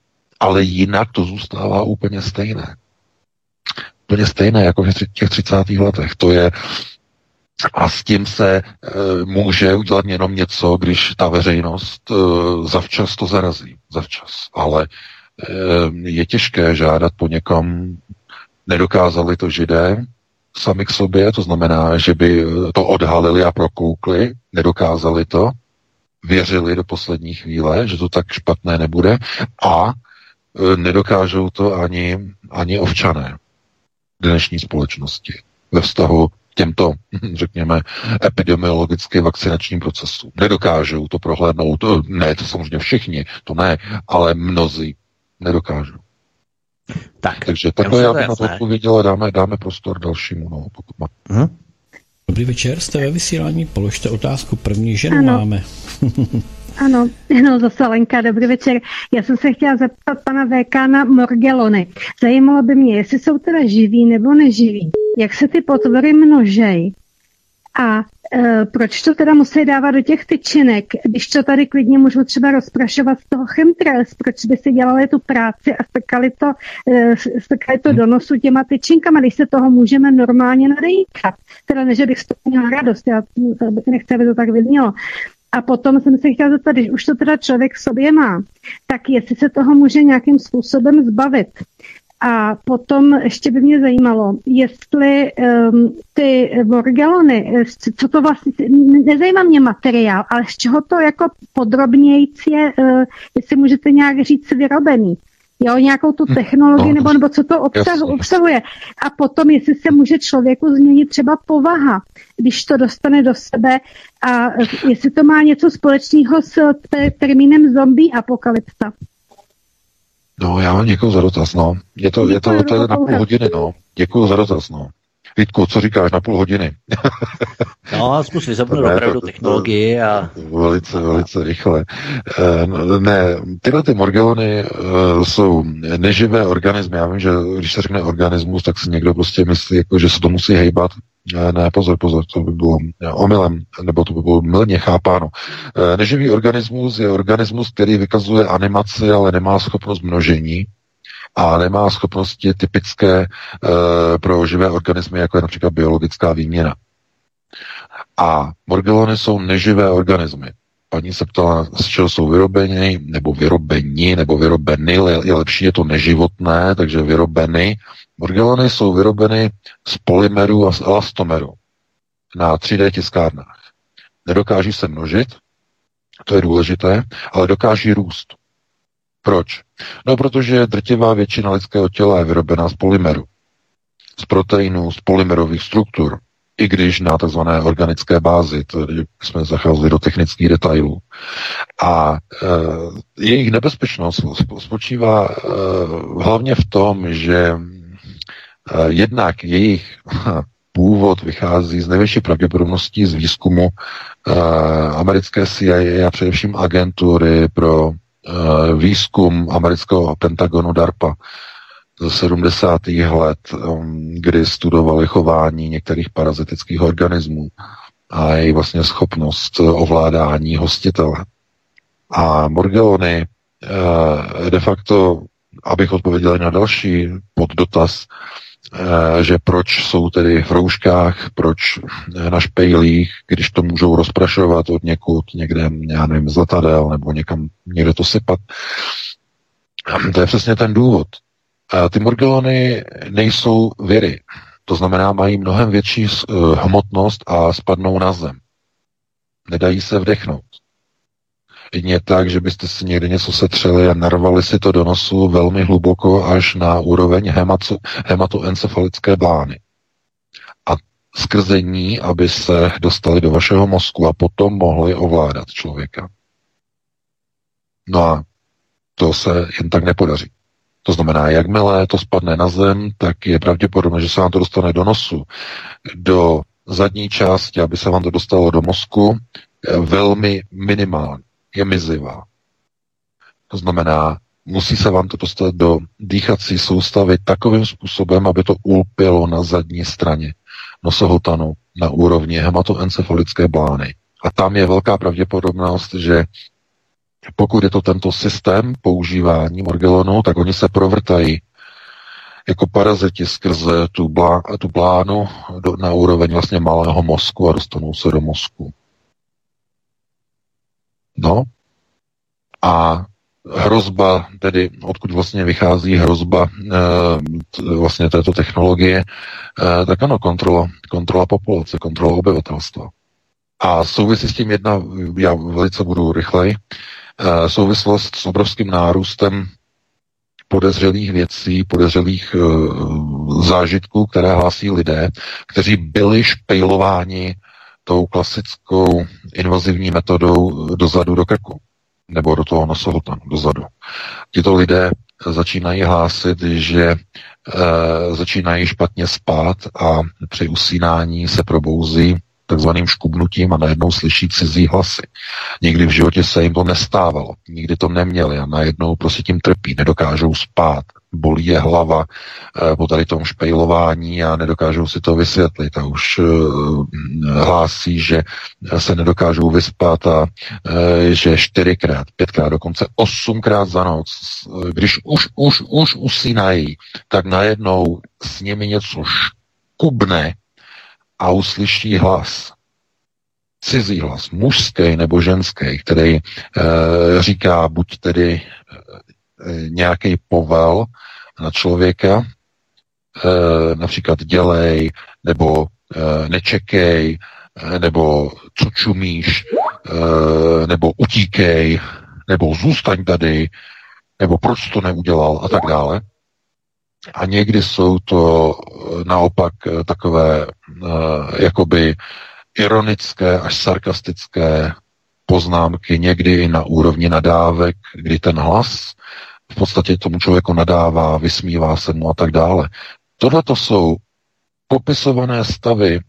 ale jinak to zůstává úplně stejné. Úplně stejné jako v těch třicátých letech. To je, a s tím se e, může udělat jenom něco, když ta veřejnost e, zavčas to zarazí. Zavčas. Ale e, je těžké žádat po někom, nedokázali to Židé sami k sobě, to znamená, že by to odhalili a prokoukli, nedokázali to, věřili do poslední chvíle, že to tak špatné nebude a nedokážou to ani, ani ovčané dnešní společnosti ve vztahu k těmto, řekněme, epidemiologicky vakcinačním procesům. Nedokážou to prohlédnout, ne, to samozřejmě všichni, to ne, ale mnozí nedokážou. Tak, takže takhle já bych na to odpověděl, dáme, dáme prostor dalšímu, no, pokud má. Hmm? Dobrý večer, jste ve vysílání, položte otázku, první ženu ano. Máme. Ano, no zase Lenka, dobrý večer. Já jsem se chtěla zeptat pana V K na morgelony. Zajímalo by mě, jestli jsou teda živí nebo neživí. Jak se ty potvory množejí? A e, proč to teda musí dávat do těch tyčinek, když to tady klidně můžou třeba rozprašovat z toho chemtrails, proč by si dělali tu práci a strkali to, e, strkali to do nosu těma tyčinkama, když se toho můžeme normálně nadejkat. Teda ne, že bych z toho měla radost, já nechci, aby to tak vyznělo. A potom jsem se chtěla zeptat, když už to teda člověk v sobě má, tak jestli se toho může nějakým způsobem zbavit. A potom ještě by mě zajímalo, jestli um, ty morgelony, co to vlastně, nezajímá mě materiál, ale z čeho to jako podrobnějíc je, uh, jestli můžete nějak říct vyrobený, jo, nějakou tu technologii, nebo, nebo co to obsah, obsahuje. A potom, jestli se může člověku změnit třeba povaha, když to dostane do sebe a jestli to má něco společného s t- termínem zombie apokalypsa. No, já vám děkuju za dotaz, no. Je to, je to, to je na půl hodiny, no. Děkuju za dotaz, no. Vítku, co říkáš na půl hodiny? No, zkus vyzapnout opravdu technologii a... Velice, a... velice rychle. Ne, tyhle ty morgelony jsou neživé organismy. Já vím, že když se řekne organismus, tak si někdo prostě myslí, jako, že se to musí hejbat. Ne, pozor, pozor, to by bylo omylem, nebo to by bylo mylně chápáno. Neživý organismus je organismus, který vykazuje animaci, ale nemá schopnost množení. A nemá schopnosti typické e, pro živé organismy, jako je například biologická výměna. A morgelony jsou neživé organismy. Paní se ptala, z čeho jsou vyrobeny, nebo vyrobeni, nebo vyrobeny, je lepší, je to neživotné, takže vyrobeny. Morgelony jsou vyrobeny z polymerů a z elastomerů na tří dé tiskárnách. Nedokáží se množit, to je důležité, ale dokáží růst. Proč? No, protože drtivá většina lidského těla je vyrobená z polymeru, z proteinů, z polymerových struktur, i když na tzv. Organické bázi, tady jsme zacházeli do technických detailů. A e, jejich nebezpečnost spočívá e, hlavně v tom, že e, jednak jejich původ vychází z největší pravděpodobností z výzkumu e, americké C I A a především agentury pro výzkum amerického Pentagonu DARPA ze sedmdesátých let, kdy studovali chování některých parazitických organismů a její vlastně schopnost ovládání hostitele. A morgelony de facto, abych odpověděl na další poddotaz, že proč jsou tedy v rouškách, proč na špejlích, když to můžou rozprašovat od někud, někde, já nevím, z letadel, nebo někam někde to sypat. To je přesně ten důvod. Ty morgelony nejsou viry, to znamená, mají mnohem větší hmotnost a spadnou na zem. Nedají se vdechnout. Jedině tak, že byste si někdy něco setřeli a narvali si to do nosu velmi hluboko až na úroveň hematoencefalické blány. A skrze ní, aby se dostali do vašeho mozku a potom mohli ovládat člověka. No a to se jen tak nepodaří. To znamená, jakmile to spadne na zem, tak je pravděpodobné, že se vám to dostane do nosu, do zadní části, aby se vám to dostalo do mozku, velmi minimálně. Je mizivá. To znamená, musí se vám to dostat do dýchací soustavy takovým způsobem, aby to ulpělo na zadní straně nosohotanu na úrovni hematoencefalické blány. A tam je velká pravděpodobnost, že pokud je to tento systém používání morgelonu, tak oni se provrtají jako paraziti skrze tu, blá, tu blánu do, na úroveň vlastně malého mozku a dostanou se do mozku. No a hrozba, tedy odkud vlastně vychází hrozba e, vlastně této technologie, e, tak ano, kontrola, kontrola populace, kontrola obyvatelstva. A souvisí s tím jedna, já velice budu rychleji, e, souvislost s obrovským nárůstem podezřelých věcí, podezřelých e, zážitků, které hlásí lidé, kteří byli špejlováni tou klasickou invazivní metodou dozadu do krku, nebo do toho nosohotanu dozadu. Tito lidé začínají hlásit, že e, začínají špatně spát a při usínání se probouzí takzvaným škubnutím a najednou slyší cizí hlasy. Nikdy v životě se jim to nestávalo, nikdy to neměli a najednou prostě tím trpí, nedokážou spát, bolí je hlava e, po tady tom špejlování a nedokážou si to vysvětlit a už e, hlásí, že se nedokážou vyspat a e, že čtyřikrát, pětkrát, dokonce osmkrát za noc, když už, už, už usínají, tak najednou s nimi něco škubne a uslyší hlas, cizí hlas, mužský nebo ženský, který e, říká buď tedy e, nějaký povel na člověka, e, například dělej, nebo e, nečekej, e, nebo co čumíš, e, nebo utíkej, nebo zůstaň tady, nebo proč to neudělal a tak dále. A někdy jsou to naopak takové jakoby ironické až sarkastické poznámky, někdy i na úrovni nadávek, kdy ten hlas v podstatě tomu člověku nadává, vysmívá se mu a tak dále. Tohle to jsou popisované stavy,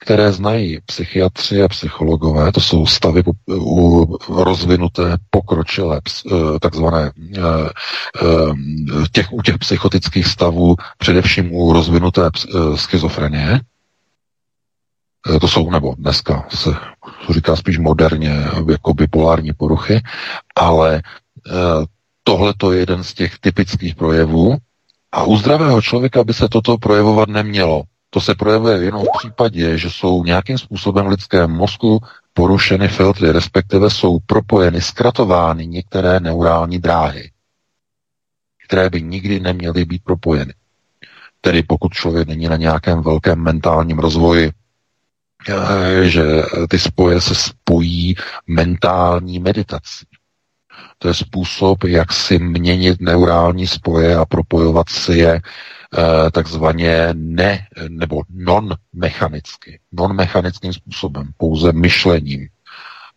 které znají psychiatři a psychologové, to jsou stavy rozvinuté, pokročilé, takzvané těch, u těch psychotických stavů, především u rozvinuté schizofrenie. To jsou, nebo dneska se říká spíš moderně, jako bipolární poruchy, ale tohle to je jeden z těch typických projevů a u zdravého člověka by se toto projevovat nemělo. To se projevuje jenom v případě, že jsou nějakým způsobem v lidském mozku porušeny filtry, respektive jsou propojeny, zkratovány některé neurální dráhy, které by nikdy neměly být propojeny. Tedy pokud člověk není na nějakém velkém mentálním rozvoji, že ty spoje se spojí mentální meditací. To je způsob, jak si měnit neurální spoje a propojovat si je takzvaně ne, nebo non-mechanicky, non-mechanickým způsobem, pouze myšlením.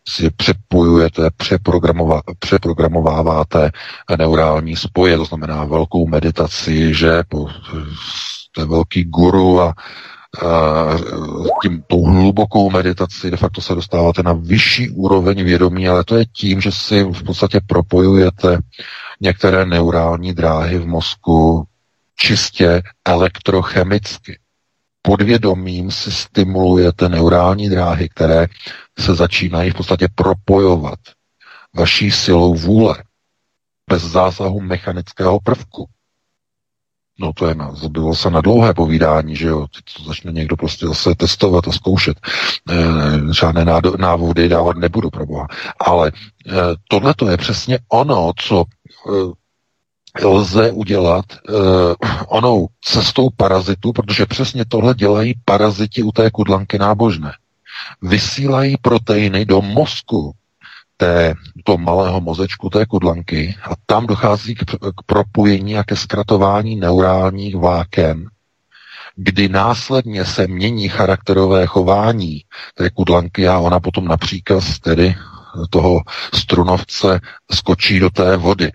Si přepojujete, přeprogramováváte neurální spoje, to znamená velkou meditaci, že jste velký guru a, a tím tou hlubokou meditací de facto se dostáváte na vyšší úroveň vědomí, ale to je tím, že si v podstatě propojujete některé neurální dráhy v mozku čistě elektrochemicky. Podvědomím si stimulujete neurální dráhy, které se začínají v podstatě propojovat vaší silou vůle bez zásahu mechanického prvku. No to je na, bylo se na dlouhé povídání, že jo, teď to začne někdo prostě zase testovat a zkoušet. E, žádné nádo, návody dávat nebudu, proboha. Ale e, tohle to je přesně ono, co e, lze udělat uh, onou cestou parazitu, protože přesně tohle dělají paraziti u té kudlanky nábožné. Vysílají proteiny do mozku té, toho malého mozečku té kudlanky a tam dochází k, k propojení a ke zkratování neurálních vláken, kdy následně se mění charakterové chování té kudlanky a ona potom na příkaz tedy toho strunovce skočí do té vody.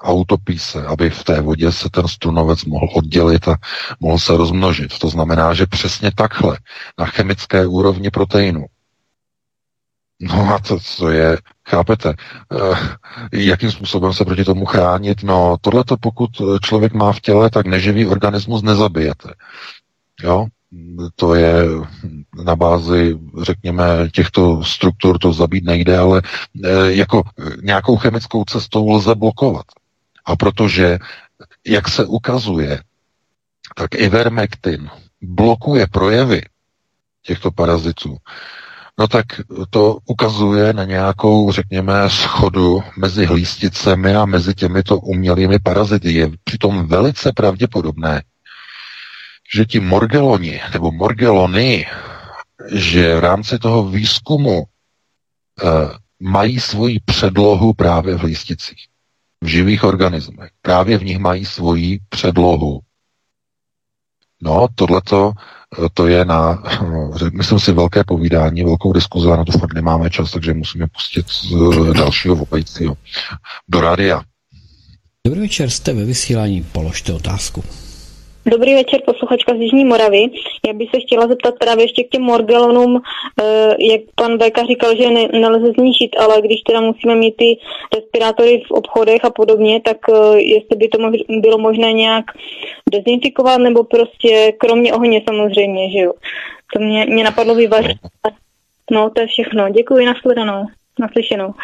A utopí se, aby v té vodě se ten strunovec mohl oddělit a mohl se rozmnožit. To znamená, že přesně takhle, na chemické úrovni proteinu. No a to, co je, chápete, e, jakým způsobem se proti tomu chránit? No tohleto, pokud člověk má v těle, tak neživý organismus nezabijete. Jo? To je na bázi, řekněme, těchto struktur, to zabít nejde, ale e, jako nějakou chemickou cestou lze blokovat. A protože, jak se ukazuje, tak ivermektin blokuje projevy těchto parazitů. No tak to ukazuje na nějakou, řekněme, schodu mezi hlísticemi a mezi těmito umělými parazity. Je přitom velice pravděpodobné, že ti morgeloni, nebo morgelony, že v rámci toho výzkumu eh, mají svoji předlohu právě v lísticích. V živých organismech. Právě v nich mají svoji předlohu. No, tohleto, to je na, myslím si, velké povídání, velkou diskuzi, na to fakt nemáme čas, takže musíme pustit dalšího volajícího do rádia. Dobrý večer, jste ve vysílání, položte otázku. Dobrý večer, posluchačka z Jižní Moravy. Já bych se chtěla zeptat právě ještě k těm morgelonům, jak pan Béka říkal, že ne, nelze zničit, ale když teda musíme mít ty respirátory v obchodech a podobně, tak jestli by to mož- bylo možné nějak dezinfikovat, nebo prostě kromě ohně samozřejmě, že jo. To mě, mě napadlo vyvařit. No, to je všechno. Děkuji, nashledanou, naslyšenou.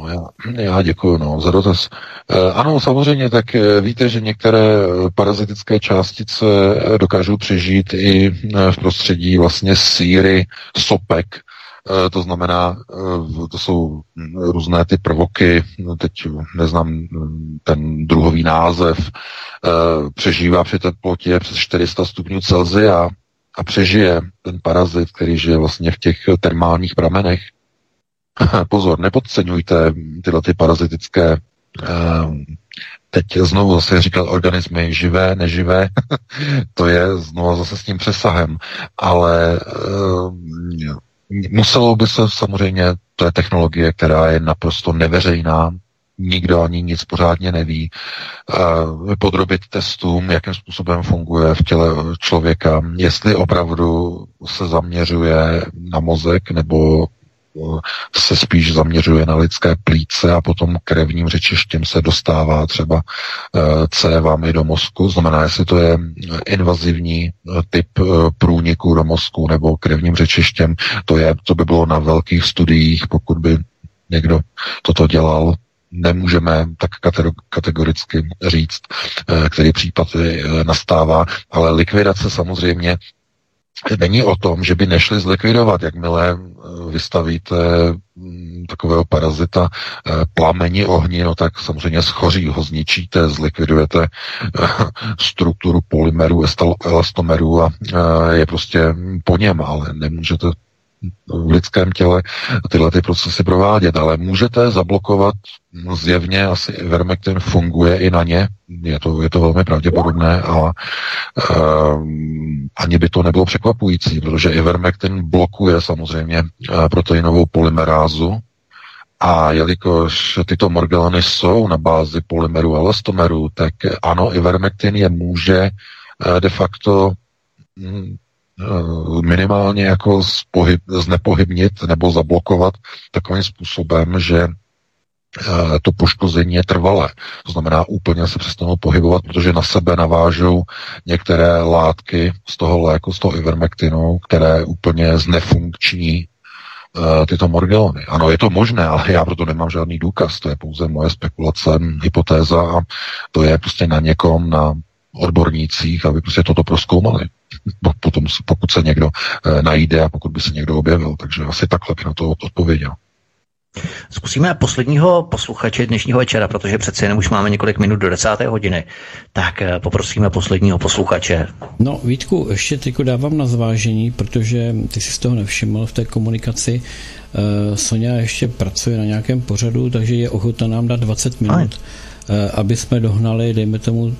No já, já děkuju no, za dotaz. E, ano, samozřejmě, tak e, víte, že některé parazitické částice dokážou přežít i v prostředí vlastně síry, sopek. E, to znamená, e, to jsou různé ty prvoky, no, teď neznám ten druhový název, e, přežívá při teplotě přes čtyři sta stupňů Celsia a přežije ten parazit, který žije vlastně v těch termálních pramenech. Pozor, nepodceňujte tyhle ty parazitické, teď znovu zase říkat organismy živé, neživé, to je znovu zase s tím přesahem, ale muselo by se samozřejmě, to je technologie, která je naprosto neveřejná, nikdo ani nic pořádně neví, podrobit testům, jakým způsobem funguje v těle člověka, jestli opravdu se zaměřuje na mozek nebo se spíš zaměřuje na lidské plíce a potom krevním řečištěm se dostává třeba cévami do mozku. Znamená, jestli to je invazivní typ průniku do mozku nebo krevním řečištěm. To je, to by bylo na velkých studiích, pokud by někdo toto dělal. Nemůžeme tak kategoricky říct, který případ nastává, ale likvidace samozřejmě není o tom, že by nešli zlikvidovat, jakmile vystavíte takového parazita plameni ohni, no tak samozřejmě schoří, ho zničíte, zlikvidujete strukturu polymerů, elastomerů a je prostě po něm, ale nemůžete v lidském těle tyhle ty procesy provádět, ale můžete zablokovat, zjevně asi vermektin funguje i na ně, je to, je to velmi pravděpodobné a e, ani by to nebylo překvapující, protože i vermektin blokuje samozřejmě proteinovou polymerázu a jelikož tyto morgelany jsou na bázi polymerů a elastomerů, tak ano, i vermektin je může de facto minimálně jako spohyb, znepohybnit nebo zablokovat takovým způsobem, že to poškození je trvalé. To znamená, úplně se přestanou pohybovat, protože na sebe navážou některé látky z toho léku, z toho ivermektinu, které úplně znefunkční tyto morgelony. Ano, je to možné, ale já proto nemám žádný důkaz. To je pouze moje spekulace, hypotéza a to je prostě na někom, na odbornících, aby prostě toto proskoumali. Potom, pokud se někdo e, najde a pokud by se někdo objevil. Takže asi takhle by na to odpověděl. Zkusíme posledního posluchače dnešního večera, protože přece jenom už máme několik minut do desáté hodiny. Tak e, poprosíme posledního posluchače. No Vítku, ještě teď dávám na zvážení, protože ty jsi z toho nevšiml v té komunikaci. E, Soňa ještě pracuje na nějakém pořadu, takže je ochotná nám dát dvacet minut. Aj. Aby jsme dohnali, dejme tomu,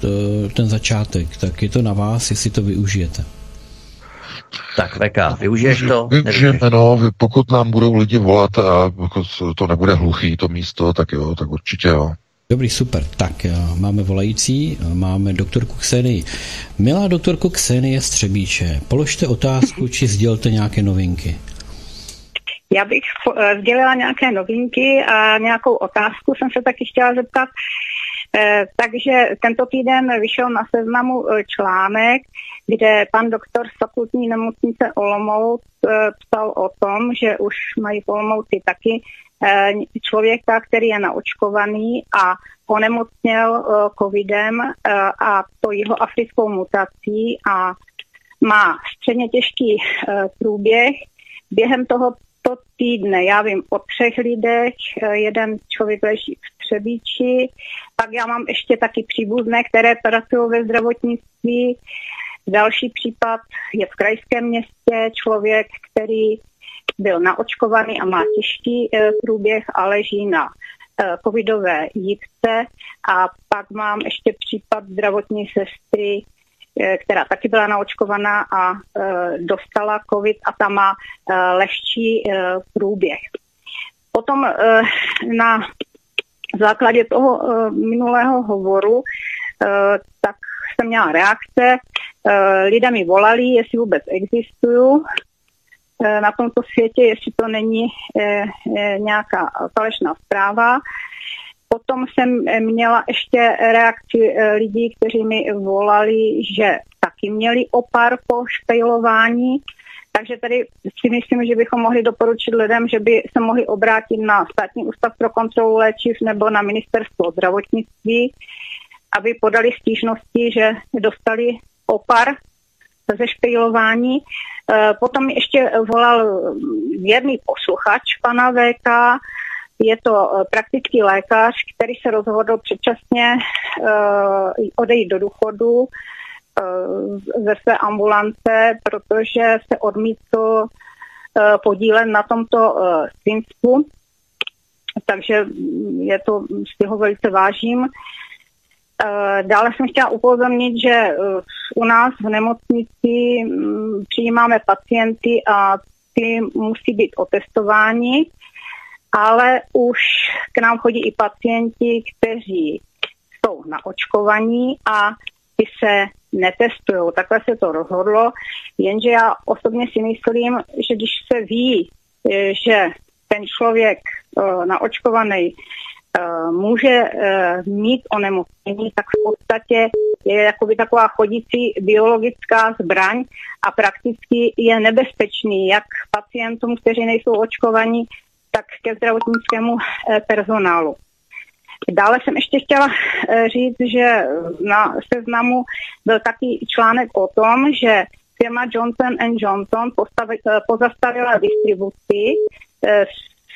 ten začátek. Tak je to na vás, jestli to využijete. Tak, V K, využiješ to? Využijeme, no, pokud nám budou lidi volat a pokud to nebude hluchý to místo, tak jo, tak určitě jo. Dobrý, super. Tak, máme volající, máme doktorku Ksenii. Milá doktorko Ksenie Střebíče, položte otázku, či sdělte nějaké novinky. Já bych sdělila nějaké novinky a nějakou otázku jsem se taky chtěla zeptat. Takže tento týden vyšel na Seznamu článek, kde pan doktor z fakultní nemocnice Olomouc psal o tom, že už mají v Olomouci taky člověka, který je naočkovaný a onemocněl covidem a to jeho africkou mutací a má středně těžký průběh. Během toho týdne, já vím o třech lidech, jeden člověk leží v Třebíči, pak já mám ještě taky příbuzné, které pracují ve zdravotnictví. Další případ je v Krajském městě, člověk, který byl naočkovaný a má těžký průběh a leží na covidové jipce. A pak mám ještě případ zdravotní sestry, která taky byla naočkovaná a e, dostala covid a ta má e, lehčí e, průběh. Potom e, na základě toho e, minulého hovoru e, tak jsem měla reakce. E, lidé mi volali, jestli vůbec existuju e, na tomto světě, jestli to není e, e, nějaká falešná zpráva. Potom jsem měla ještě reakci lidí, kteří mi volali, že taky měli opar po špejlování, takže tady si myslím, že bychom mohli doporučit lidem, že by se mohli obrátit na Státní ústav pro kontrolu léčiv nebo na Ministerstvo zdravotnictví, aby podali stížnosti, že dostali opar ze špejlování. Potom ještě volal věrný posluchač pana V K. Je to praktický lékař, který se rozhodl předčasně uh, odejít do důchodu uh, ze své ambulance, protože se odmítl uh, podílet na tomto uh, svinstvu. Takže je to, z toho velice vážím. Uh, dále jsem chtěla upozornit, že uh, u nás v nemocnici um, přijímáme pacienty a ty musí být otestováni. ale už k nám chodí i pacienti, kteří jsou naočkovaní a ty se netestují. Takhle se to rozhodlo, jenže já osobně si myslím, že když se ví, že ten člověk naočkovaný může mít onemocnění, tak v podstatě je jakoby taková chodící biologická zbraň a prakticky je nebezpečný jak pacientům, kteří nejsou očkovaní, tak ke zdravotnickému personálu. Dále jsem ještě chtěla říct, že na seznamu byl taky článek o tom, že firma Johnson and Johnson pozastavila distribuci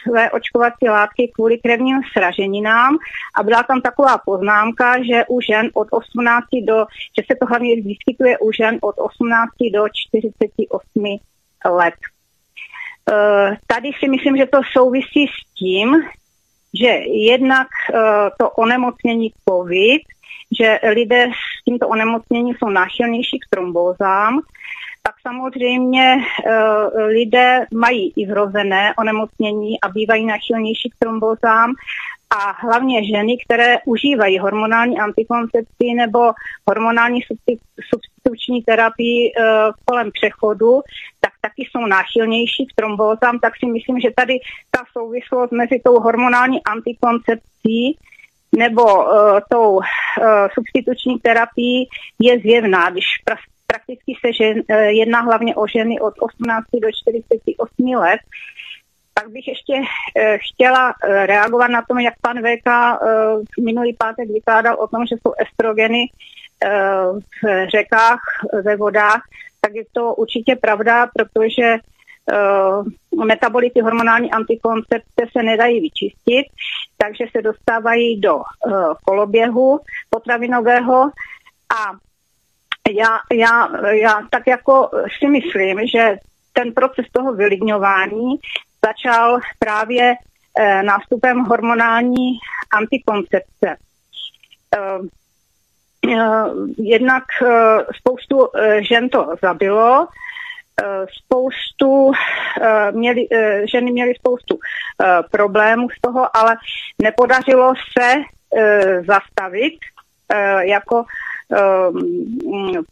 své očkovací látky kvůli krevním sraženinám a byla tam taková poznámka, že u žen od osmnácti do, že se to hlavně vyskytuje u žen od osmnácti do čtyřiceti osmi let. Tady si myslím, že to souvisí s tím, že jednak to onemocnění COVID, že lidé s tímto onemocněním jsou náchylnější k trombózám, tak samozřejmě lidé mají i vrozené onemocnění a bývají náchylnější k trombózám a hlavně ženy, které užívají hormonální antikoncepci nebo hormonální substituční terapii kolem přechodu, tak taky jsou náchylnější k trombózám, tak si myslím, že tady ta souvislost mezi tou hormonální antikoncepcí nebo uh, tou uh, substituční terapií je zjevná, když pra- prakticky se žen, uh, jedná hlavně o ženy od osmnácti do čtyřiceti osmi let. Tak bych ještě uh, chtěla uh, reagovat na tom, jak pan V K uh, minulý pátek vykládal o tom, že jsou estrogeny uh, v řekách, ve vodách, tak je to určitě pravda, protože uh, metabolity hormonální antikoncepce se nedají vyčistit, takže se dostávají do uh, koloběhu potravinového a já, já, já tak jako si myslím, že ten proces toho vylidňování začal právě uh, nástupem hormonální antikoncepce. Uh, Jednak spoustu žen to zabilo, spoustu měli, ženy měly spoustu problémů z toho, ale nepodařilo se zastavit jako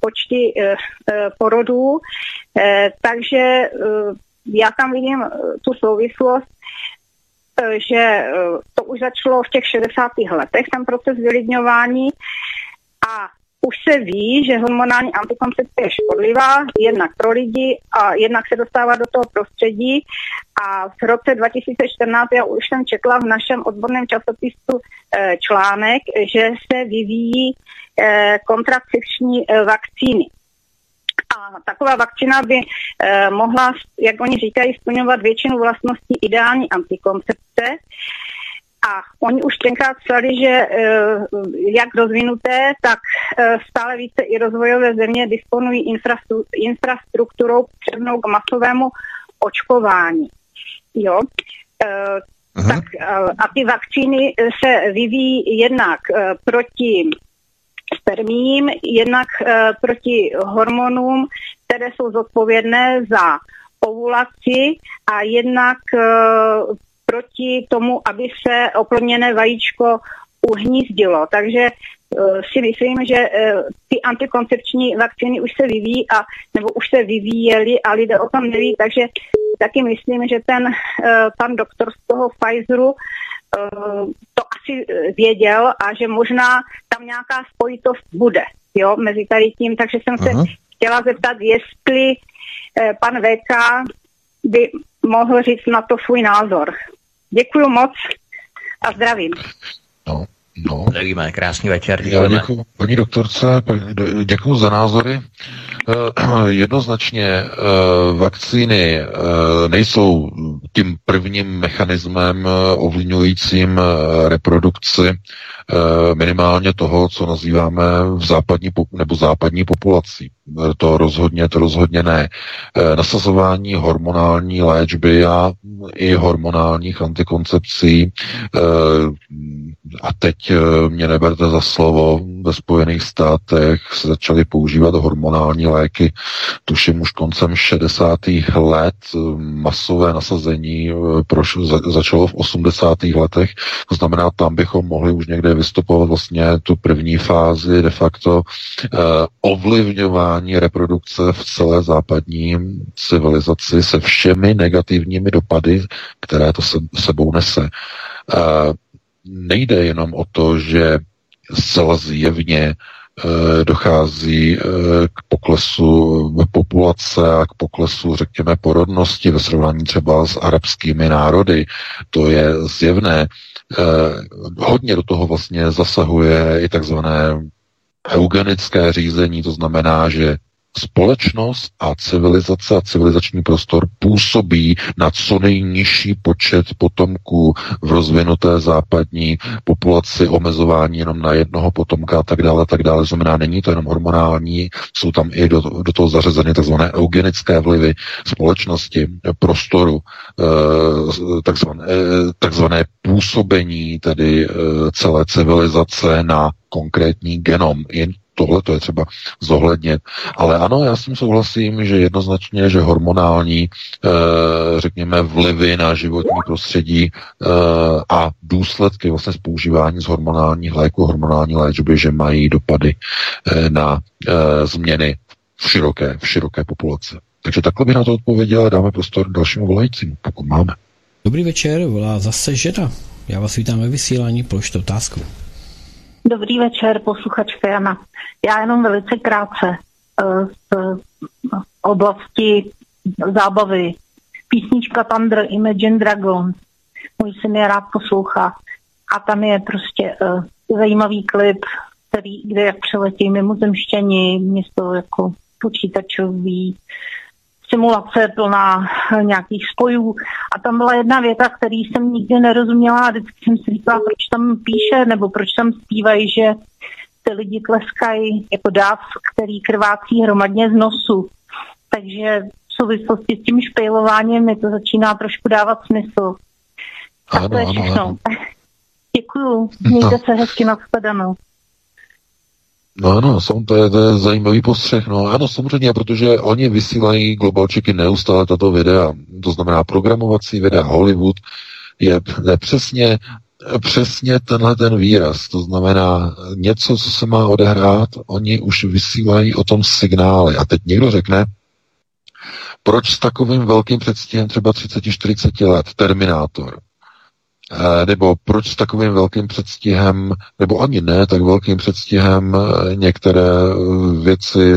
počty porodů, takže já tam vidím tu souvislost, že to už začalo v těch šedesátých letech, ten proces vylidňování. A už se ví, že hormonální antikoncepce je škodlivá, jednak pro lidi a jednak se dostává do toho prostředí. A v roce dva tisíce čtrnáct já už jsem četla v našem odborném časopisu článek, že se vyvíjí kontracepční vakcíny. A taková vakcína by mohla, jak oni říkají, splňovat většinu vlastností ideální antikoncepce. A oni už tenkrát psali, že jak rozvinuté, tak stále více i rozvojové země disponují infrastrukturou potřebnou k masovému očkování. Jo? Tak, a ty vakcíny se vyvíjí jednak proti spermím, jednak proti hormonům, které jsou zodpovědné za ovulaci a jednak proti tomu, aby se oplodněné vajíčko uhnízdilo. Takže uh, si myslím, že uh, ty antikoncepční vakcíny už se vyvíjí a nebo už se vyvíjely a lidé o tom neví, takže taky myslím, že ten uh, pan doktor z toho Pfizeru uh, to asi věděl a že možná tam nějaká spojitost bude, jo, mezi tady tím. Takže jsem Aha. se chtěla zeptat, jestli uh, pan V K by mohl říct na to svůj názor. Děkuju moc a zdravím. No, no. Zdravíme, krásný večer. Děkuju paní doktorce, děkuju za názory. Jednoznačně vakcíny nejsou tím prvním mechanismem ovlivňujícím reprodukci minimálně toho, co nazýváme v západní nebo západní populací. To rozhodně, to rozhodně ne. Nasazování hormonální léčby a i hormonálních antikoncepcí, a teď mě neberte za slovo, ve Spojených státech se začaly používat hormonální léky, tuším už koncem šedesátých let, masové nasazení začalo v osmdesátých letech, to znamená, tam bychom mohli už někde vystupovat vlastně tu první fázi de facto ovlivňování reprodukce v celé západní civilizaci se všemi negativními dopady, které to sebou nese. Nejde jenom o to, že zcela zjevně dochází k poklesu populace a k poklesu, řekněme, porodnosti ve srovnání třeba s arabskými národy. To je zjevné. Hodně do toho vlastně zasahuje i takzvané eugenické řízení, to znamená, že společnost a civilizace a civilizační prostor působí na co nejnižší počet potomků v rozvinuté západní populaci, omezování jenom na jednoho potomka a tak dále, tak dále. Znamená, není to jenom hormonální, jsou tam i do, do toho zařazeny takzvané eugenické vlivy společnosti, prostoru, takzvané, takzvané působení tedy celé civilizace na konkrétní genom. Tohle to je třeba zohlednit. Ale ano, já s tím souhlasím, že jednoznačně, že hormonální, e, řekněme, vlivy na životní prostředí e, a důsledky vlastně z používání z hormonálních léků, hormonální léčby, že mají dopady e, na e, změny v široké, v široké populaci. Takže takhle bych na to odpověděl a dáme prostor dalšímu volajícímu, pokud máme. Dobrý večer, volá zase žena. Já vás vítám ve vysílání, položte otázku. Dobrý večer, posluchačka Jana. Já jenom velice krátce z oblasti zábavy. Písnička Thunder, Imagine Dragons. Můj syn je rád poslouchá. A tam je prostě zajímavý klip, který, kde jak přeletí mimozemštěni, město jako počítačový, simulace plná nějakých spojů. A tam byla jedna věta, který jsem nikdy nerozuměla a vždycky jsem si říkala, proč tam píše, nebo proč tam zpívají, že ty lidi tleskají jako dáv, který krvácí hromadně z nosu. Takže v souvislosti s tím špejlováním mi to začíná trošku dávat smysl. A ano, to je všechno. Ano, ano. Děkuju. Mějte se hezky, nashledanou. No ano, jsou to, to je zajímavý postřeh. No ano, samozřejmě, protože oni vysílají globalčiky neustále tato videa. To znamená programovací videa. Hollywood je, je přesně, přesně tenhle ten výraz. To znamená něco, co se má odehrát, oni už vysílají o tom signály. A teď někdo řekne, proč s takovým velkým předstihem třeba třicet až čtyřicet let Terminátor? Nebo proč s takovým velkým předstihem, nebo ani ne, tak velkým předstihem některé věci,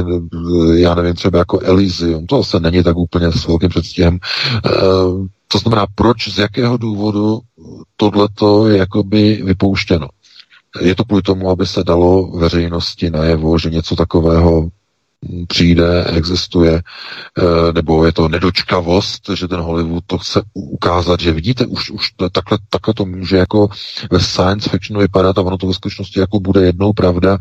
já nevím, třeba jako Elysium, to se není tak úplně s velkým předstihem. To znamená, proč, z jakého důvodu tohleto je jakoby vypouštěno. Je to kvůli tomu, aby se dalo veřejnosti najevo, že něco takového přijde, existuje, nebo je to nedočkavost, že ten Hollywood to chce ukázat, že vidíte, už, už takhle, takhle to může jako ve science fictionu vypadat a ono to ve skutečnosti jako bude jednou pravda.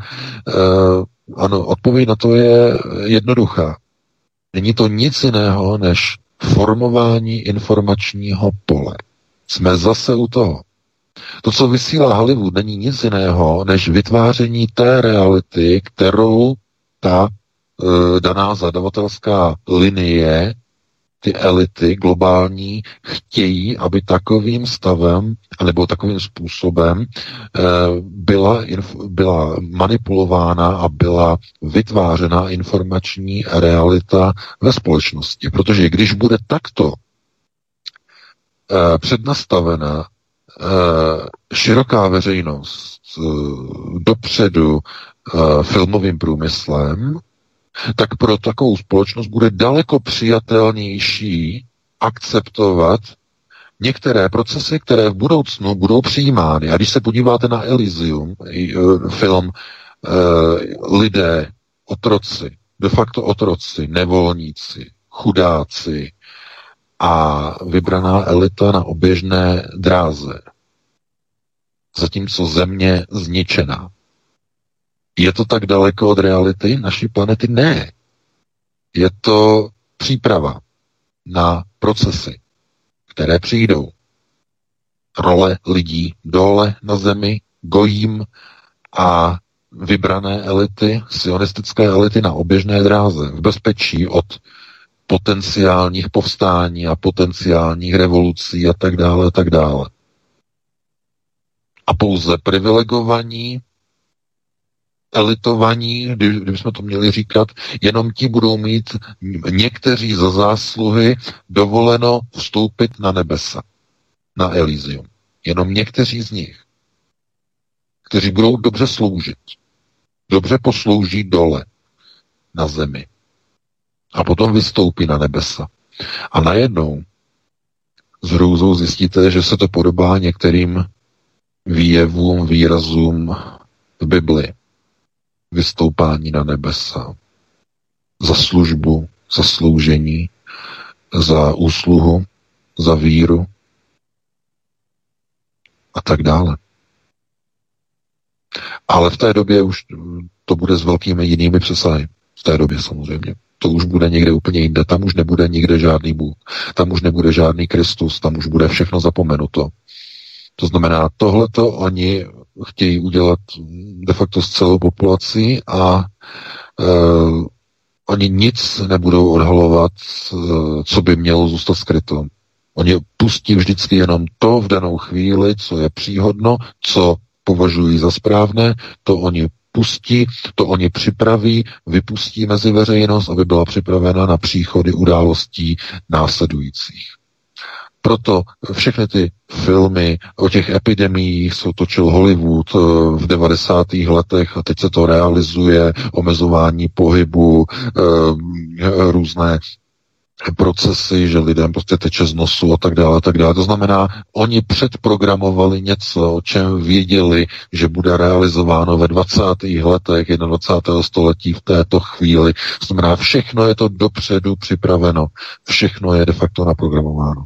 Ano, odpověď na to je jednoduchá. Není to nic jiného, než formování informačního pole. Jsme zase u toho. To, co vysílá Hollywood, není nic jiného, než vytváření té reality, kterou ta daná zadavatelská linie, ty elity globální, chtějí, aby takovým stavem nebo takovým způsobem byla, byla manipulována a byla vytvářena informační realita ve společnosti. Protože když bude takto přednastavena široká veřejnost dopředu filmovým průmyslem, tak pro takovou společnost bude daleko přijatelnější akceptovat některé procesy, které v budoucnu budou přijímány. A když se podíváte na Elysium, film, lidé, otroci, de facto otroci, nevolníci, chudáci a vybraná elita na oběžné dráze. zatímco Země zničená. Je to tak daleko od reality naší planety? Ne. Je to příprava na procesy, které přijdou. Role lidí dole na Zemi, gojím a vybrané elity, sionistické elity na oběžné dráze, v bezpečí od potenciálních povstání a potenciálních revolucí a tak dále a tak dále. A pouze privilegovaní, elitovaní, kdybychom to měli říkat, jenom ti budou mít někteří za zásluhy dovoleno vstoupit na nebesa, na Elysium. Jenom někteří z nich, kteří budou dobře sloužit, dobře poslouží dole na Zemi. A potom vystoupí na nebesa. A najednou s hrůzou zjistíte, že se to podobá některým výjevům, výrazům v Bibli. Vystoupání na nebesa. Za službu, za sloužení, za úsluhu, za víru a tak dále. Ale v té době už to bude s velkými jinými přesahy. V té době samozřejmě. To už bude někde úplně jinde. Tam už nebude nikde žádný Bůh. Tam už nebude žádný Kristus. Tam už bude všechno zapomenuto. To znamená, tohleto oni chtějí udělat de facto s celou populací a uh, oni nic nebudou odhalovat, uh, co by mělo zůstat skryto. Oni pustí vždycky jenom to v danou chvíli, co je příhodno, co považují za správné, to oni pustí, to oni připraví, vypustí mezi veřejnost, aby byla připravena na příchody událostí následujících. Proto všechny ty filmy o těch epidemiích, co točil Hollywood v devadesátých letech a teď se to realizuje, omezování pohybu, různé procesy, že lidem prostě teče z nosu a tak dále, a tak dále. To znamená, oni předprogramovali něco, o čem věděli, že bude realizováno ve dvacátých letech dvacátého prvního století v této chvíli. To znamená, všechno je to dopředu připraveno. Všechno je de facto naprogramováno.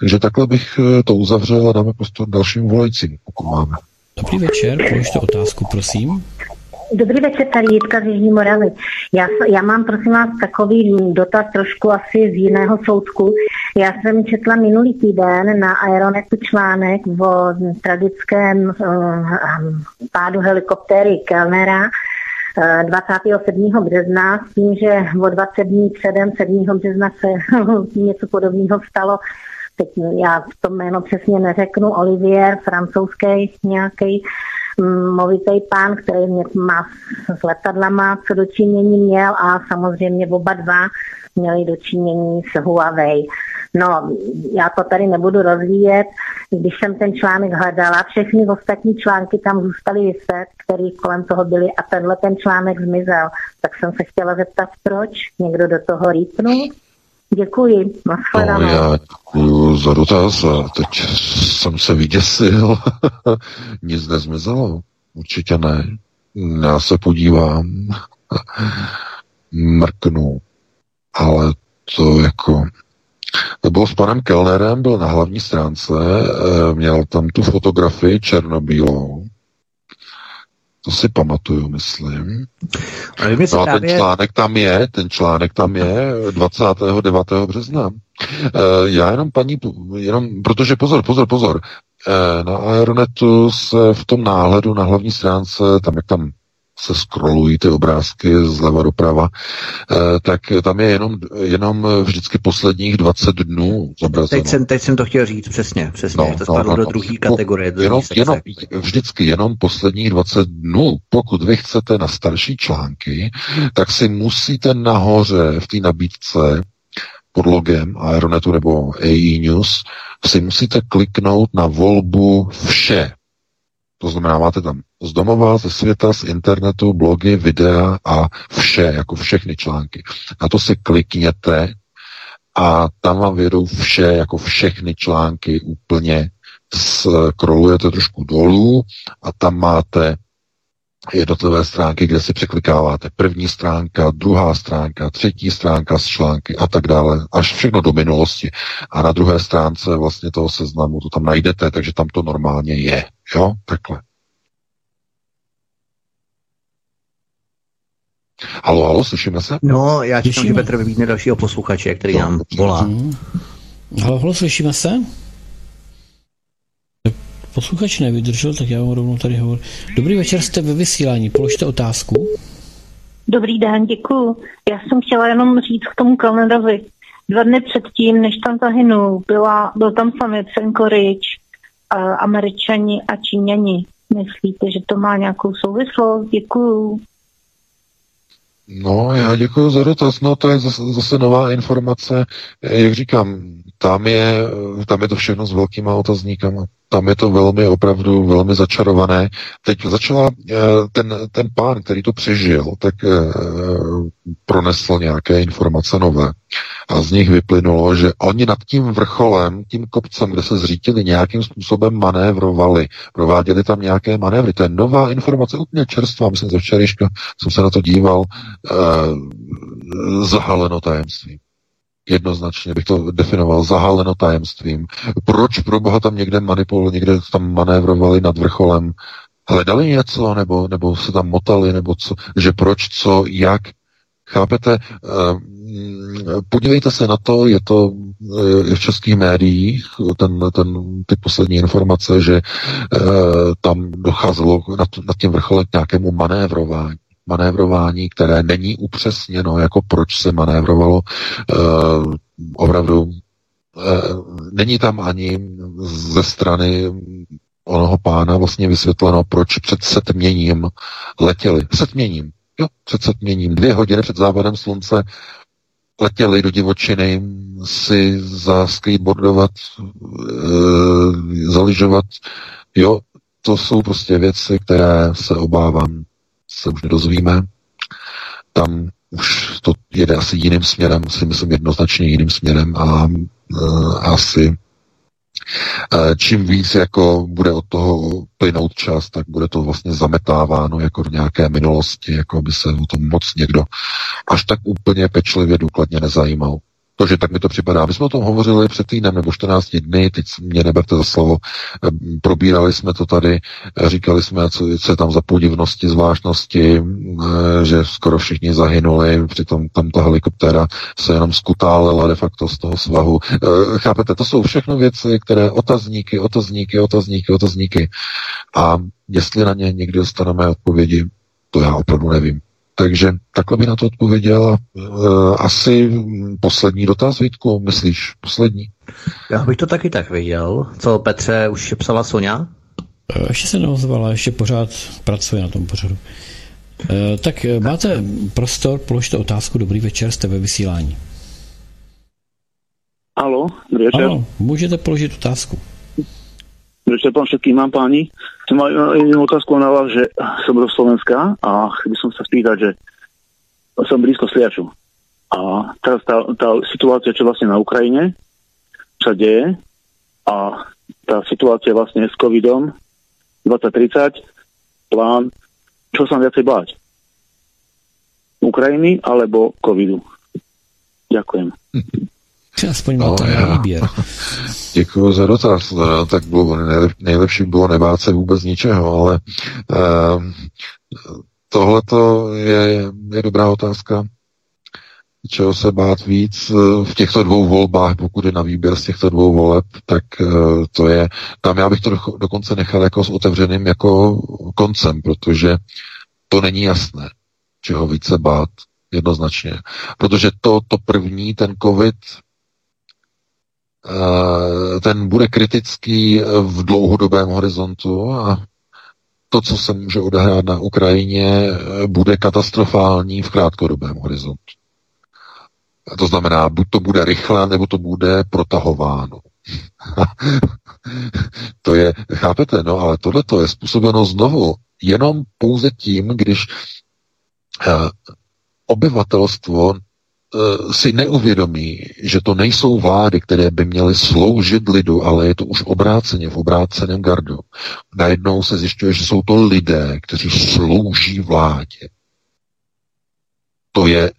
Takže takhle bych to uzavřel a dáme prostor dalším volajícím, pokud máme. Dobrý večer, položte otázku, prosím. Dobrý večer, tady Jitka z Jižní Moravy. Já, já mám, prosím vás, takový dotaz trošku asi z jiného soudku. Já jsem četla minulý týden na Aeronetu článek o tragickém uh, pádu helikoptéry Kellnera uh, dvacátého sedmého března s tím, že o dvacet dní předem sedmého března se něco podobného stalo. Teď já to jméno přesně neřeknu, Olivier, francouzský nějaký movitej pán, který má s letadlama co dočinění měl a samozřejmě oba dva měli dočinění s Huawei. No, já to tady nebudu rozvíjet, když jsem ten článek hledala, všechny ostatní články tam zůstaly vyset, které kolem toho byly a tenhle ten článek zmizel. Tak jsem se chtěla zeptat, proč někdo do toho rýpnul? Děkuji, nashledanou. Já děkuji za dotaz a teď jsem se vyděsil. Nic nezmizelo, určitě ne. Já se podívám, mrknu, ale to jako... To bylo s panem Kellnerem, byl na hlavní stránce, měl tam tu fotografii černobílou. To si pamatuju, myslím. No a ten článek tam je, ten článek tam je dvacátého devátého března. E, já jenom paní, jenom, protože pozor, pozor, pozor, e, na Aeronetu se v tom náhledu na hlavní stránce, tam jak tam se scrollují ty obrázky zleva doprava, e, tak tam je jenom, jenom vždycky posledních dvacet dnů zobrazeno. Teď jsem, teď jsem to chtěl říct, přesně, přesně, no, to spadlo no, no, do druhé no, kategorie. Do jenom, jenom, vždycky jenom posledních dvacet dnů, pokud vy chcete na starší články, tak si musíte nahoře v té nabídce pod logem Aeronetu nebo A E News si musíte kliknout na volbu vše. To znamená, máte tam z domova, ze světa, z internetu, blogy, videa a vše, jako všechny články. Na to si klikněte a tam vám vědou vše, jako všechny články úplně scrollujete trošku dolů a tam máte jednotlivé stránky, kde si překlikáváte první stránka, druhá stránka, třetí stránka z články a tak dále, až všechno do minulosti. A na druhé stránce vlastně toho seznamu to tam najdete, takže tam to normálně je. Jo, takhle. Halo, halo, slyšíme se? No, já čekám, že Petr vybídne dalšího posluchače, který no, nám volá. Hmm. Halo, halo, slyšíme se? Posluchač nevydržel, tak já vám rovnou tady hovořím. Dobrý večer, jste ve vysílání, položte otázku. Dobrý den, děkuju. Já jsem chtěla jenom říct k tomu Kalnerovi. Dva dny předtím, než tam zahynul, byla, byl tam summit v Anchorage, uh, Američani a Číňani. Myslíte, že to má nějakou souvislost? Děkuju. No, já děkuji za dotaz. No, to je zase, zase nová informace. Jak říkám, tam je, tam je to všechno s velkýma otazníkama. Tam je to velmi, opravdu velmi začarované. Teď začala ten, ten pán, který to přežil, tak pronesl nějaké informace nové. A z nich vyplynulo, že oni nad tím vrcholem, tím kopcem, kde se zřítili, nějakým způsobem manévrovali. Prováděli tam nějaké manévry. To je nová informace, úplně čerstvá. Myslím, že včerejška jsem se na to díval. Eh, zahaleno tajemství. Jednoznačně bych to definoval, zahaleno tajemstvím. Proč pro boha tam někde manipulovali, někde tam manévrovali nad vrcholem? Hledali něco, nebo, nebo se tam motali, nebo co, že proč, co, jak? Chápete? Podívejte se na to, je to v českých médiích, ten, ten, ty poslední informace, že tam docházelo nad, nad tím vrcholem k nějakému manévrování. manévrování, které není upřesněno, jako proč se manévrovalo. E, opravdu e, není tam ani ze strany onoho pána vlastně vysvětleno, proč před setměním letěli. Setměním, jo, před setměním. Dvě hodiny před západem slunce letěli do divočiny si zaskýtbordovat, e, zaližovat. Jo, to jsou prostě věci, které se obávám, se už nedozvíme. Tam už to jede asi jiným směrem, si myslím jednoznačně jiným směrem a uh, asi uh, čím víc jako bude od toho plynout čas, tak bude to vlastně zametáváno jako v nějaké minulosti, jako by se o tom moc někdo až tak úplně pečlivě důkladně nezajímal. To, že tak mi to připadá. My jsme o tom hovořili před týdnem nebo čtrnácti dny, teď mě neberte za slovo, probírali jsme to tady, říkali jsme, co je tam za podivnosti, zvláštnosti, že skoro všichni zahynuli, přitom tam ta helikoptéra se jenom skutálela de facto z toho svahu. Chápete, to jsou všechno věci, které otazníky, otazníky, otazníky, otazníky. A jestli na ně někdy dostaneme odpovědi, to já opravdu nevím. Takže takhle by na to odpověděl e, asi poslední dotaz, Vítku, myslíš? Poslední? Já bych to taky tak viděl. Co, Petře, už psala Soňa? Ještě se neozvala, ještě pořád pracuje na tom pořadu. E, tak máte prostor, položte otázku. Dobrý večer, jste ve vysílání. Haló, dobrý večer. Ano, můžete položit otázku. Prečo vám všetkým mám páni. Som mal jednu otázku na vás, že som do Slovenska a chcel by som sa spýtať, že som blízko Sliaču. A teraz tá, tá situácia, čo vlastne na Ukrajine sa deje a tá situácia vlastne s covidom dvacet třicet, plán, čo sa viacej báť? Ukrajiny alebo covidu? Ďakujem. Hm. Aspoň no, tam já výběr. Děkuji za dotaz. No, tak bylo nejlepší bylo nebát se vůbec ničeho, ale eh, tohleto je, je dobrá otázka. Čeho se bát víc v těchto dvou volbách, pokud je na výběr z těchto dvou voleb, tak to je, tam já bych to do, dokonce nechal jako s otevřeným jako koncem, protože to není jasné, čeho více bát jednoznačně. Protože to, to první, ten covid, ten bude kritický v dlouhodobém horizontu a to, co se může odehrát na Ukrajině, bude katastrofální v krátkodobém horizontu. A to znamená, buď to bude rychle, nebo to bude protahováno. To je, chápete, no, ale tohleto je způsobeno znovu jenom pouze tím, když obyvatelstvo si neuvědomí, že to nejsou vlády, které by měly sloužit lidu, ale je to už obráceně, v obráceném gardu. Najednou se zjišťuje, že jsou to lidé, kteří slouží vládě. To je,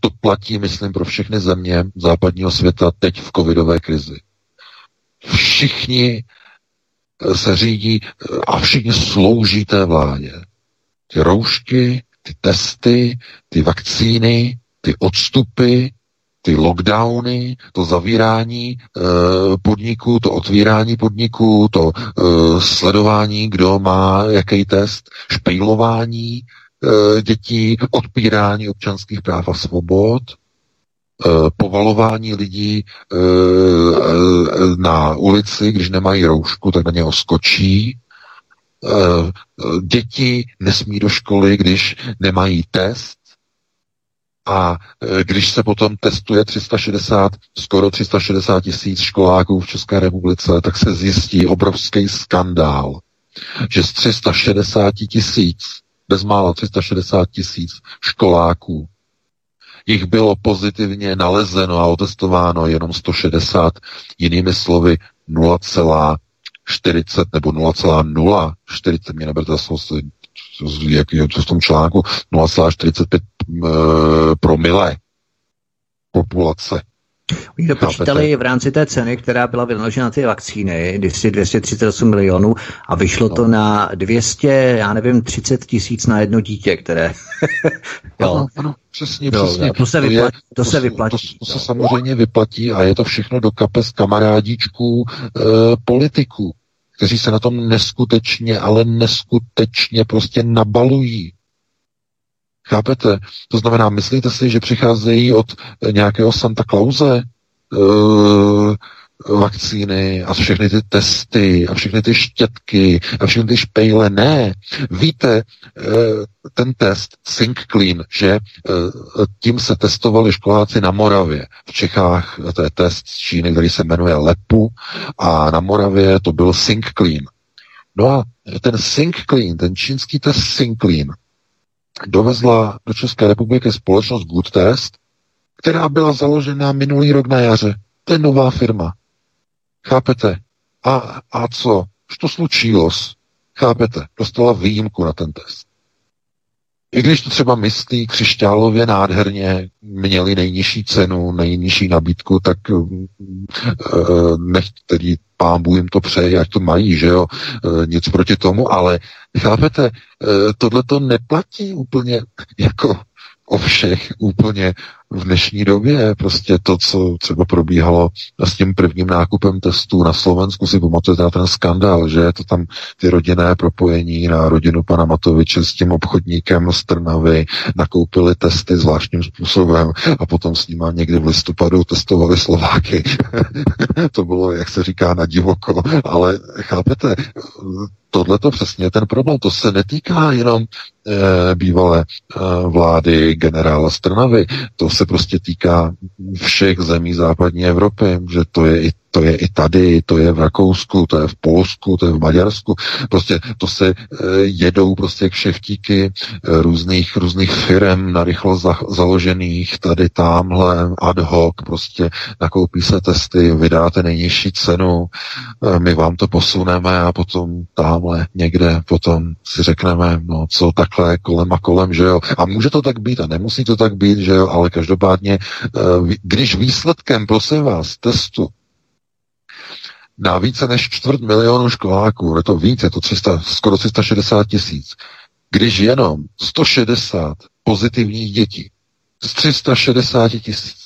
to platí, myslím, pro všechny země západního světa teď v covidové krizi. Všichni se řídí a všichni slouží té vládě. Ty roušky, ty testy, ty vakcíny, ty odstupy, ty lockdowny, to zavírání e, podniků, to otvírání podniků, to e, sledování, kdo má jaký test, špejlování e, dětí, odpírání občanských práv a svobod, e, povalování lidí e, na ulici, když nemají roušku, tak na něho skočí. E, děti nesmí do školy, když nemají test. A když se potom testuje tři sta šedesát, skoro tři sta šedesát tisíc školáků v České republice, tak se zjistí obrovský skandál, že z tři sta šedesát tisíc, bezmála tři sta šedesát tisíc školáků, jich bylo pozitivně nalezeno a otestováno jenom sto šedesát, jinými slovy nula celá čtyřicet nebo nula celá nula čtyřicet, mě neberte zase, jak je to v tom článku, nula celá čtyřicet pět promile populace. Oni to počítali v rámci té ceny, která byla vynaložena na ty vakcíny, dvě stě třicet osm milionů, a vyšlo no. to na dvě stě, já nevím, třicet tisíc na jedno dítě, které... Ano, ano, přesně, no, přesně. To se, vyplatí, to, je, to se vyplatí. To, to se no. samozřejmě vyplatí a je to všechno do kapes kamarádičků eh, politiků, kteří se na tom neskutečně, ale neskutečně prostě nabalují. Chápete? To znamená, myslíte si, že přicházejí od nějakého Santa Clause uh, vakcíny a všechny ty testy a všechny ty štětky a všechny ty špejle? Ne. Víte, uh, ten test ThinkClean, že uh, tím se testovali školáci na Moravě. V Čechách to je test z Číny, který se jmenuje Lepu, a na Moravě to byl ThinkClean. No a ten ThinkClean, ten čínský test ThinkClean, dovezla do České republiky společnost Goodtest, která byla založena minulý rok na jaře. To je nová firma. Chápete? A, a co? Co slučilo? Chápete? Dostala výjimku na ten test. I když to třeba myslí křišťálově nádherně, měli nejnižší cenu, nejnižší nabídku, tak nech tedy pán Bůh jim to přeje, ať to mají, že jo, nic proti tomu, ale chápete, tohle to neplatí úplně jako o všech úplně v dnešní době. Prostě to, co třeba probíhalo s tím prvním nákupem testů na Slovensku, si pamatujete na ten skandál, že to tam ty rodinné propojení na rodinu pana Matoviče s tím obchodníkem z Trnavy nakoupili testy zvláštním způsobem a potom s nima někdy v listopadu testovali Slováky. To bylo, jak se říká, na divoko, ale chápete, tohle to přesně ten problém, to se netýká jenom e, bývalé e, vlády generála z Trnavy, to se prostě týká všech zemí západní Evropy, že to je, i, to je i tady, to je v Rakousku, to je v Polsku, to je v Maďarsku, prostě to se e, jedou prostě kšeftíky e, různých, různých firem narychlo za, založených tady támhle ad hoc, prostě nakoupí se testy, vydáte nejnižší cenu, e, my vám to posuneme a potom tamhle někde potom si řekneme, no co takhle kolem a kolem, že jo, a může to tak být a nemusí to tak být, že jo, ale každopádně, když výsledkem, prosím vás, testu na více než čtvrt milionu školáků, je to víc, je to tři sta, skoro tři sta šedesát tisíc, když jenom sto šedesát pozitivních dětí z tři sta šedesát tisíc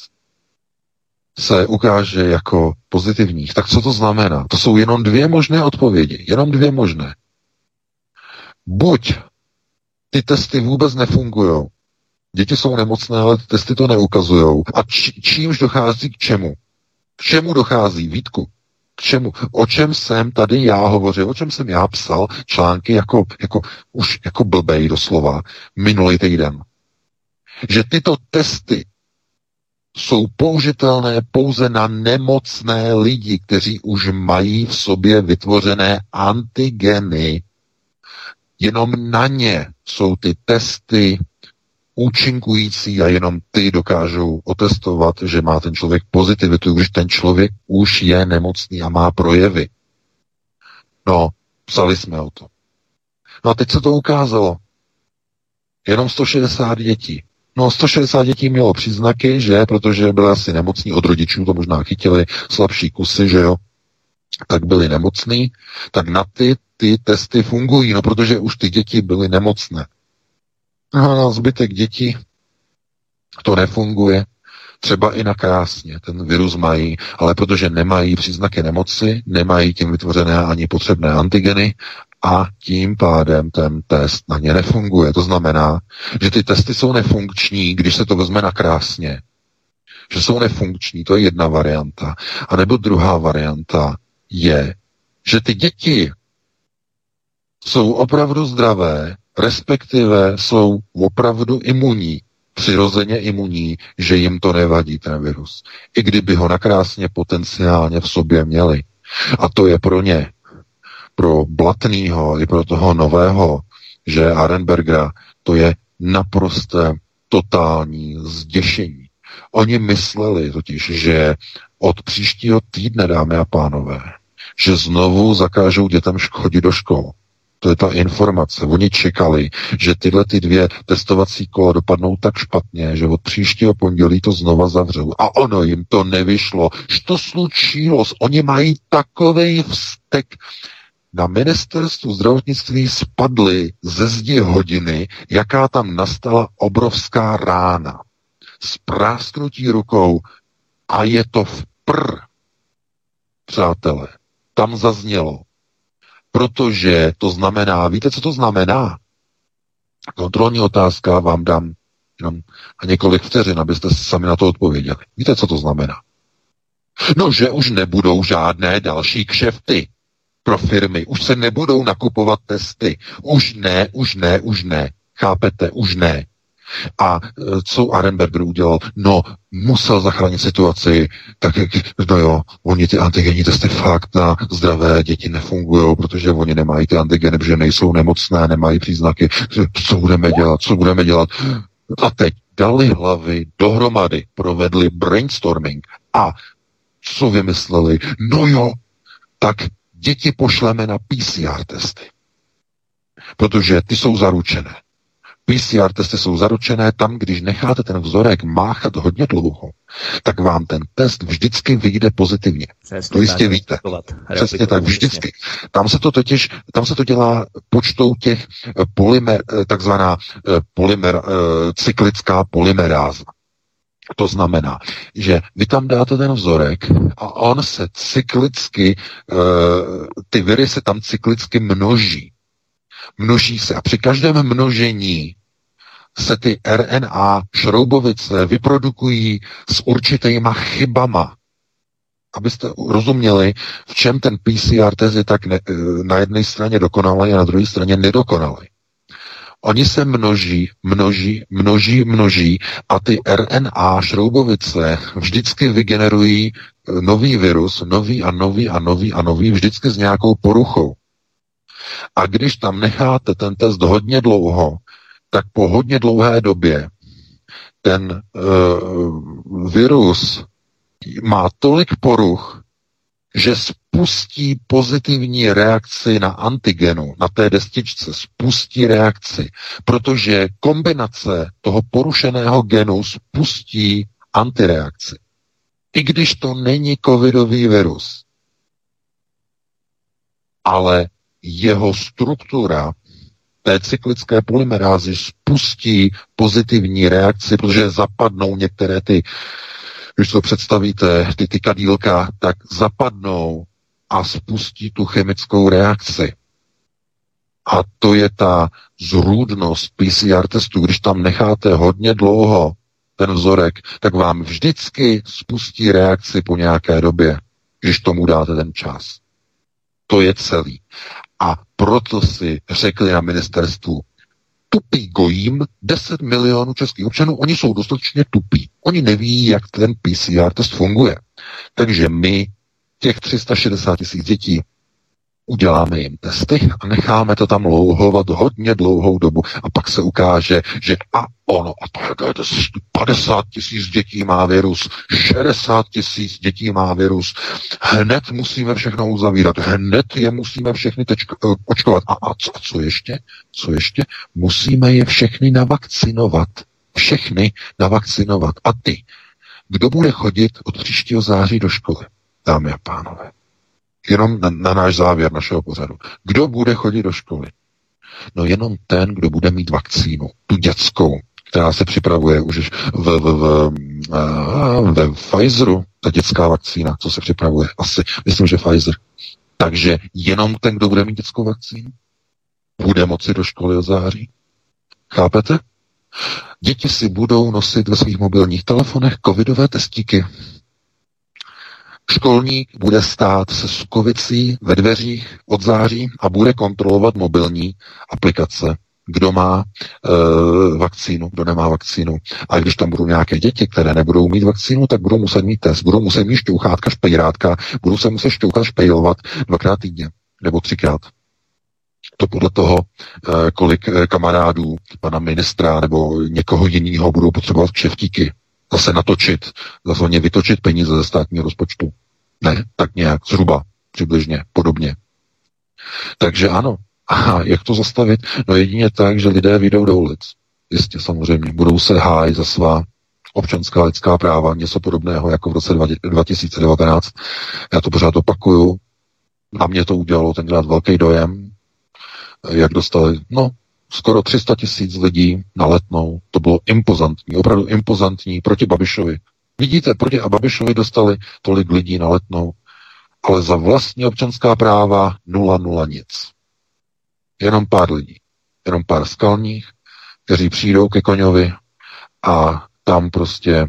se ukáže jako pozitivních, tak co to znamená? To jsou jenom dvě možné odpovědi. Jenom dvě možné. Buď ty testy vůbec nefungují, děti jsou nemocné, ale ty testy to neukazují. A či, čímž dochází k čemu? K čemu dochází, Vítku? K čemu? O čem jsem tady já hovořil? O čem jsem já psal články jako, jako, už jako blbej doslova minulý týden? Že tyto testy jsou použitelné pouze na nemocné lidi, kteří už mají v sobě vytvořené antigeny. Jenom na ně jsou ty testy účinkující a jenom ty dokážou otestovat, že má ten člověk pozitivitu, když ten člověk už je nemocný a má projevy. No, psali jsme o to. No a teď se to ukázalo. Jenom sto šedesát dětí. No sto šedesát dětí mělo příznaky, že, protože byly asi nemocní od rodičů, to možná chytili slabší kusy, že jo, tak byli nemocní, tak na ty ty testy fungují, no protože už ty děti byly nemocné. A na zbytek dětí to nefunguje. Třeba i na krásně ten virus mají, ale protože nemají příznaky nemoci, nemají tím vytvořené ani potřebné antigeny a tím pádem ten test na ně nefunguje. To znamená, že ty testy jsou nefunkční, když se to vezme na krásně. Že jsou nefunkční, to je jedna varianta. A nebo druhá varianta je, že ty děti jsou opravdu zdravé, respektive jsou opravdu imunní, přirozeně imunní, že jim to nevadí ten virus. I kdyby ho nakrásně potenciálně v sobě měli. A to je pro ně, pro Blatnýho i pro toho nového, že Arenbergera, to je naprosté totální zděšení. Oni mysleli totiž, že od příštího týdne, dámy a pánové, že znovu zakážou dětem chodit do škol. To je ta informace. Oni čekali, že tyhle ty dvě testovací kola dopadnou tak špatně, že od příštího pondělí to znova zavřou. A ono jim to nevyšlo. Što slučilo? Oni mají takovej vztek. Na ministerstvu zdravotnictví spadly ze zdi hodiny, jaká tam nastala obrovská rána. S prásknutí rukou a je to v pr. Přátelé, tam zaznělo. Protože to znamená, víte, co to znamená? Kontrolní otázka vám dám jenom na několik vteřin, abyste si sami na to odpověděli. Víte, co to znamená? No, že už nebudou žádné další kšefty pro firmy. Už se nebudou nakupovat testy. Už ne, už ne, už ne. Chápete? Už ne. A co Arenberger udělal? No, musel zachránit situaci, tak no jo, oni ty antigenní testy fakt na zdravé děti nefungují, protože oni nemají ty antigeny, protože nejsou nemocné, nemají příznaky, co budeme dělat, co budeme dělat. A teď dali hlavy dohromady, provedli brainstorming a co vymysleli? No jo, tak děti pošleme na P C R testy, protože ty jsou zaručené. P C R testy jsou zaručené, tam, když necháte ten vzorek máchat hodně dlouho, tak vám ten test vždycky vyjde pozitivně. Přesně to jistě tak, víte. Přesně tak, vždycky. Tam se to totiž, tam se to dělá počtou těch polymer, takzvaná polymer, cyklická polymeráza. To znamená, že vy tam dáte ten vzorek a on se cyklicky, ty viry se tam cyklicky množí. Množí se a při každém množení se ty R N A šroubovice vyprodukují s určitýma chybama. Abyste rozuměli, v čem ten P C R test je tak ne, na jedné straně dokonalý a na druhé straně nedokonalý. Oni se množí, množí, množí, množí a ty R N A šroubovice vždycky vygenerují nový virus, nový a nový a nový a nový, vždycky s nějakou poruchou. A když tam necháte ten test hodně dlouho, tak po hodně dlouhé době ten uh, virus má tolik poruch, že spustí pozitivní reakci na antigenu, na té destičce, spustí reakci, protože kombinace toho porušeného genu spustí antireakci. I když to není covidový virus. Ale jeho struktura té cyklické polymerázy spustí pozitivní reakci, protože zapadnou některé ty, když to představíte, ty tykadýlka, tak zapadnou a spustí tu chemickou reakci. A to je ta zrůdnost P C R testu. Když tam necháte hodně dlouho ten vzorek, tak vám vždycky spustí reakci po nějaké době, když tomu dáte ten čas. To je celý. A proto si řekli na ministerstvu, tupí gojím deset milionů českých občanů, oni jsou dostatečně tupí. Oni neví, jak ten P C R test funguje. Takže my těch tři sta šedesát tisíc dětí Uděláme jim testy a necháme to tam louhovat hodně dlouhou dobu a pak se ukáže, že a ono, a to je padesát tisíc dětí má virus, šedesát tisíc dětí má virus, hned musíme všechno uzavírat, hned je musíme všechny tečko- očkovat. A, a, co, a co ještě? Co ještě? Musíme je všechny navakcinovat. Všechny navakcinovat. A ty, kdo bude chodit od příštího září do školy, dámy a pánové? Jenom na, na náš závěr našeho pořadu. Kdo bude chodit do školy? No jenom ten, kdo bude mít vakcínu, tu dětskou, která se připravuje už v, v, v, ve Pfizeru, ta dětská vakcína, co se připravuje, asi, myslím, že Pfizer. Takže jenom ten, kdo bude mít dětskou vakcínu, bude moci do školy od září. Chápete? Děti si budou nosit ve svých mobilních telefonech covidové testíky. Školník bude stát se sukovicí ve dveřích od září a bude kontrolovat mobilní aplikace, kdo má e, vakcínu, kdo nemá vakcínu. A když tam budou nějaké děti, které nebudou mít vakcínu, tak budou muset mít test, budou muset mít šťouchátka, špejrátka, budou se muset šťouchat, špejlovat dvakrát týdně nebo třikrát. To podle toho, e, kolik e, kamarádů, pana ministra nebo někoho jiného budou potřebovat kšeftíky. Zase natočit, zase oni vytočit peníze ze státního rozpočtu. Ne, tak nějak, zhruba, přibližně, podobně. Takže ano. Aha, jak to zastavit? No jedině tak, že lidé vyjdou do ulic. Jistě, samozřejmě. Budou se hájit za svá občanská lidská práva, něco podobného jako v roce dva tisíce devatenáct. Já to pořád opakuju. Na mě to udělalo tenkrát velký dojem, jak dostali, no, skoro tři sta tisíc lidí na Letnou. To bylo impozantní, opravdu impozantní proti Babišovi. Vidíte, proti a Babišovi dostali tolik lidí na Letnou, ale za vlastní občanská práva nula, nula, nic. Jenom pár lidí, jenom pár skalních, kteří přijdou ke Koňovi a tam prostě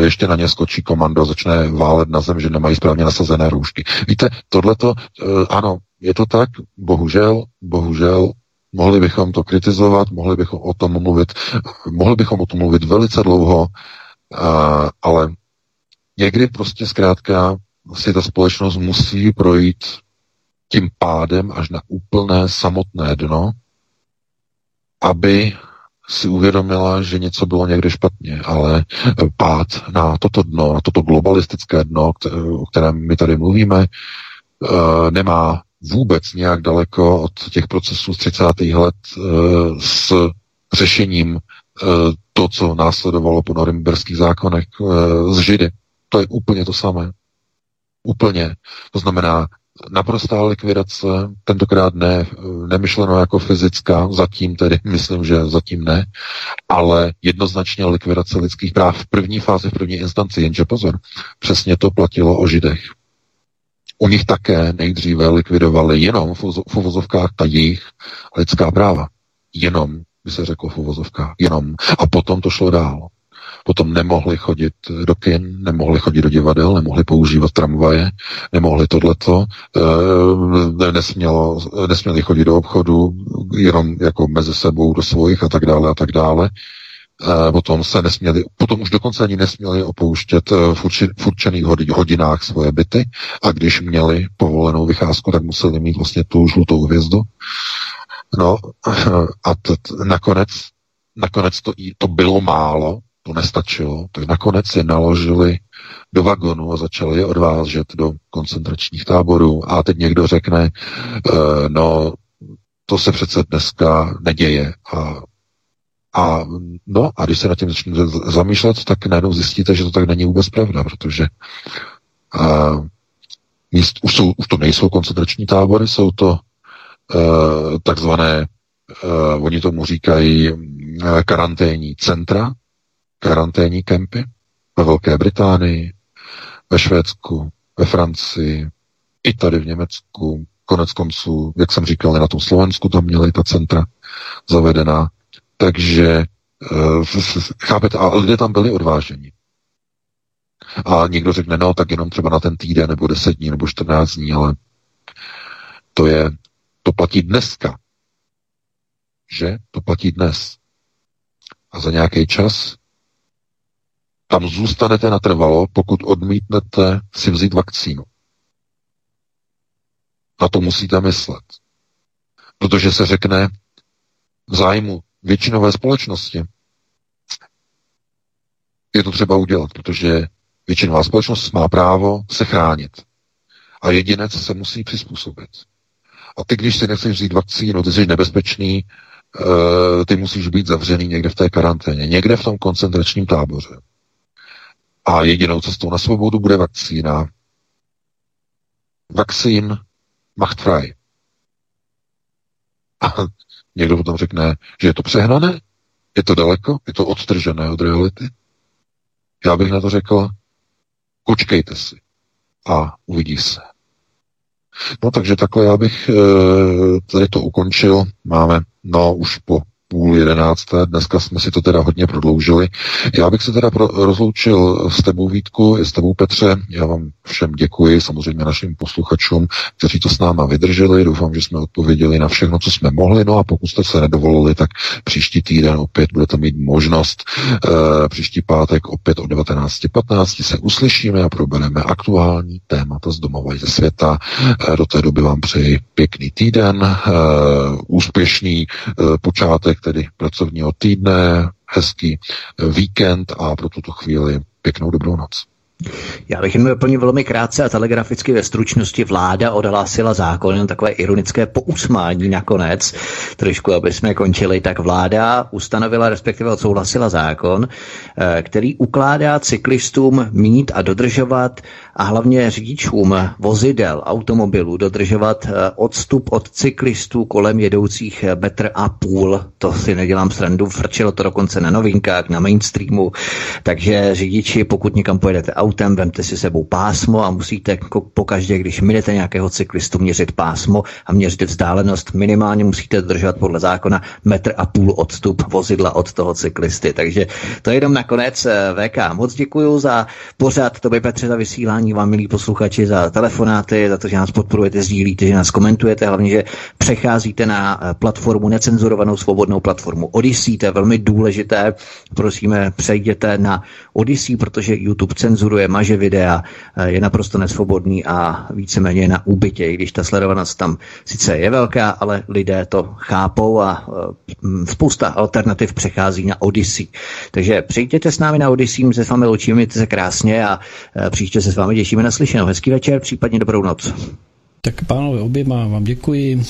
ještě na ně skočí komando a začne válet na zem, že nemají správně nasazené roušky. Víte, tohleto, ano, je to tak, bohužel, bohužel, mohli bychom to kritizovat, mohli bychom o tom mluvit, mohli bychom o tom mluvit velice dlouho, ale někdy prostě zkrátka si ta společnost musí projít tím pádem až na úplné samotné dno, aby si uvědomila, že něco bylo někde špatně, ale pád na toto dno, na toto globalistické dno, o kterém my tady mluvíme, nemá vůbec nějak daleko od těch procesů z třicátých let e, s řešením e, to, co následovalo po norimberských zákonech e, z Židy. To je úplně to samé. Úplně. To znamená naprostá likvidace, tentokrát ne, nemyšleno jako fyzická, zatím tedy, myslím, že zatím ne, ale jednoznačně likvidace lidských práv v první fázi, v první instanci, jenže pozor, přesně to platilo o Židech. U nich také nejdříve likvidovali jenom v uvozovkách ta jejich lidská práva. Jenom, by se řeklo v uvozovkách, jenom. A potom to šlo dál. Potom nemohli chodit do kin, nemohli chodit do divadel, nemohli používat tramvaje, nemohli tohleto, nesmělo, nesměli chodit do obchodu, jenom jako mezi sebou do svojich a tak dále a tak dále. Potom se nesměli, potom už dokonce ani nesměli opouštět v určených hodinách svoje byty a když měli povolenou vycházku, tak museli mít vlastně tu žlutou hvězdu. No a t- t- nakonec, nakonec to, to bylo málo, to nestačilo, tak nakonec je naložili do vagonu a začali je odvážet do koncentračních táborů a teď někdo řekne, uh, no to se přece dneska neděje a A, no, a když se nad tím začnete zamýšlet, tak najednou zjistíte, že to tak není vůbec pravda, protože uh, míst, už, jsou, už to nejsou koncentrační tábory, jsou to uh, takzvané, uh, oni tomu říkají uh, karanténní centra, karanténní kempy ve Velké Británii, ve Švédsku, ve Francii, i tady v Německu, konec konců, jak jsem říkal, i na tom Slovensku tam měli ta centra zavedená. Takže chápete, a lidé tam byli odváženi. A někdo řekne, no, tak jenom třeba na ten týden, nebo deset dní, nebo čtrnáct dní, ale to je, to platí dneska. Že? To platí dnes. A za nějaký čas tam zůstanete natrvalo, pokud odmítnete si vzít vakcínu. Na to musíte myslet. Protože se řekne v zájmu většinové společnosti. Je to třeba udělat, protože většinová společnost má právo se chránit. A jedinec se musí přizpůsobit. A ty, když si nechceš vzít vakcínu, ty jsi nebezpečný, ty musíš být zavřený někde v té karanténě, někde v tom koncentračním táboře. A jedinou cestou na svobodu bude vakcína. Vakcín macht frei. A někdo potom řekne, že je to přehnané, je to daleko, je to odtržené od reality. Já bych na to řekl, počkejte si a uvidí se. No takže takhle já bych tady to ukončil. Máme, no už po půl jedenácté, dneska jsme si to teda hodně prodloužili. Já bych se teda pro, rozloučil s tebou Vítku, s tebou Petře. Já vám všem děkuji, samozřejmě našim posluchačům, kteří to s náma vydrželi. Doufám, že jsme odpověděli na všechno, co jsme mohli. No a pokud jste se nedovolili, tak příští týden opět budete mít možnost. E, příští pátek opět o devatenáct patnáct se uslyšíme a probereme aktuální témata z domova i ze světa. E, do té doby vám přeji pěkný týden, e, úspěšný e, počátek tedy pracovního týdne, hezký víkend a pro tuto chvíli pěknou dobrou noc. Já bych jen doplnil velmi krátce a telegraficky ve stručnosti. Vláda odhlásila zákon, jen takové ironické pousmání nakonec, trošku, aby jsme končili, tak vláda ustanovila, respektive odsouhlasila zákon, který ukládá cyklistům mít a dodržovat a hlavně řidičům vozidel, automobilů dodržovat odstup od cyklistů kolem jedoucích metr a půl. To si nedělám srandu, frčilo to dokonce na novinkách, na mainstreamu, takže řidiči, pokud někam pojedete autem, vemte si sebou pásmo a musíte pokaždé, když minete nějakého cyklistu, měřit pásmo a měřit vzdálenost. Minimálně musíte dodržovat podle zákona metr a půl odstup vozidla od toho cyklisty. Takže to je jenom nakonec. V K, moc děkuju za pořad, tobě Petře za vysílání, vám milí posluchači za telefonáty, za to, že nás podporujete, sdílíte, že nás komentujete, hlavně, že přecházíte na platformu necenzurovanou svobodnou platformu Odyssey, to je velmi důležité. Prosíme, přejděte na Odyssey, protože YouTube cenzuruje, maže videa, je naprosto nesvobodný a víceméně na úbytě, i když ta sledovanost tam sice je velká, ale lidé to chápou a spousta alternativ přechází na Odyssey. Takže přijděte s námi na Odyssey, my se s vámi loučíme, mějte se krásně a příště se s vámi těšíme na slyšenou. Hezký večer, případně dobrou noc. Tak pánové, oběma vám děkuji.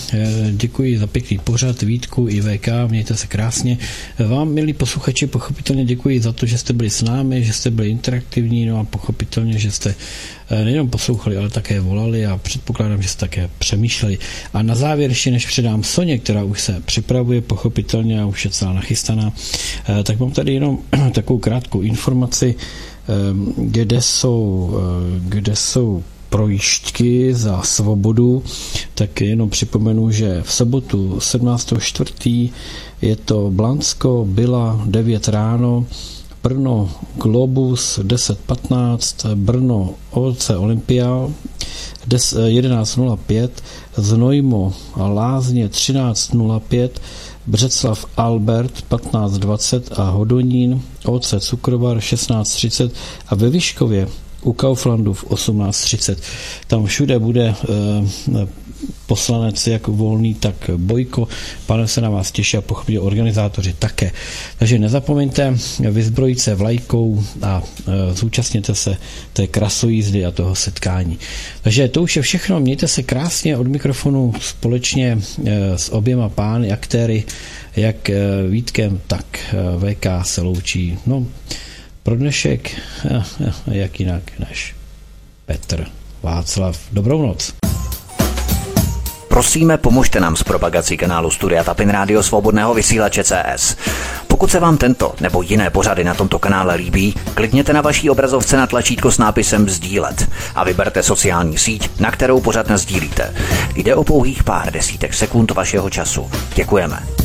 Děkuji za pěkný pořad, Vítku i V K, mějte se krásně. Vám, milí posluchači, pochopitelně děkuji za to, že jste byli s námi, že jste byli interaktivní, no a pochopitelně, že jste nejenom poslouchali, ale také volali a předpokládám, že jste také přemýšleli. A na závěr ještě, než předám Soně, která už se připravuje, pochopitelně a už je celá nachystaná, tak mám tady jenom takovou krátkou informaci, kde jsou, kde jsou projížďky za svobodu, tak jenom připomenu, že v sobotu sedmnáctého čtvrtého je to Blansko, Byla devět ráno, Brno Globus deset patnáct, Brno O C Olympia jedenáct nula pět, Znojmo Lázně třináct nula pět, Břeclav Albert patnáct dvacet a Hodonín O C Cukrovar šestnáct třicet a ve Vyškově u Kauflandu v osmnáct třicet. Tam všude bude eh, poslanec jak Volný, tak Bojko. Pane, se na vás těší a pochopí organizátoři také. Takže nezapomeňte vyzbrojit se vlajkou a eh, zúčastněte se té krasojízdy a toho setkání. Takže to už je všechno. Mějte se krásně od mikrofonu společně eh, s oběma pány, aktéry, jak eh, Vítkem, tak eh, V K se loučí. No, pro dnešek, jak jinak než Petr Václav. Dobrou noc. Prosíme, pomožte nám s propagací kanálu Studia Tapin Rádio Svobodného vysílače C S. Pokud se vám tento nebo jiné pořady na tomto kanále líbí, klikněte na vaší obrazovce na tlačítko s nápisem sdílet a vyberte sociální síť, na kterou pořad nasdílíte. Jde o pouhých pár desítek sekund vašeho času. Děkujeme.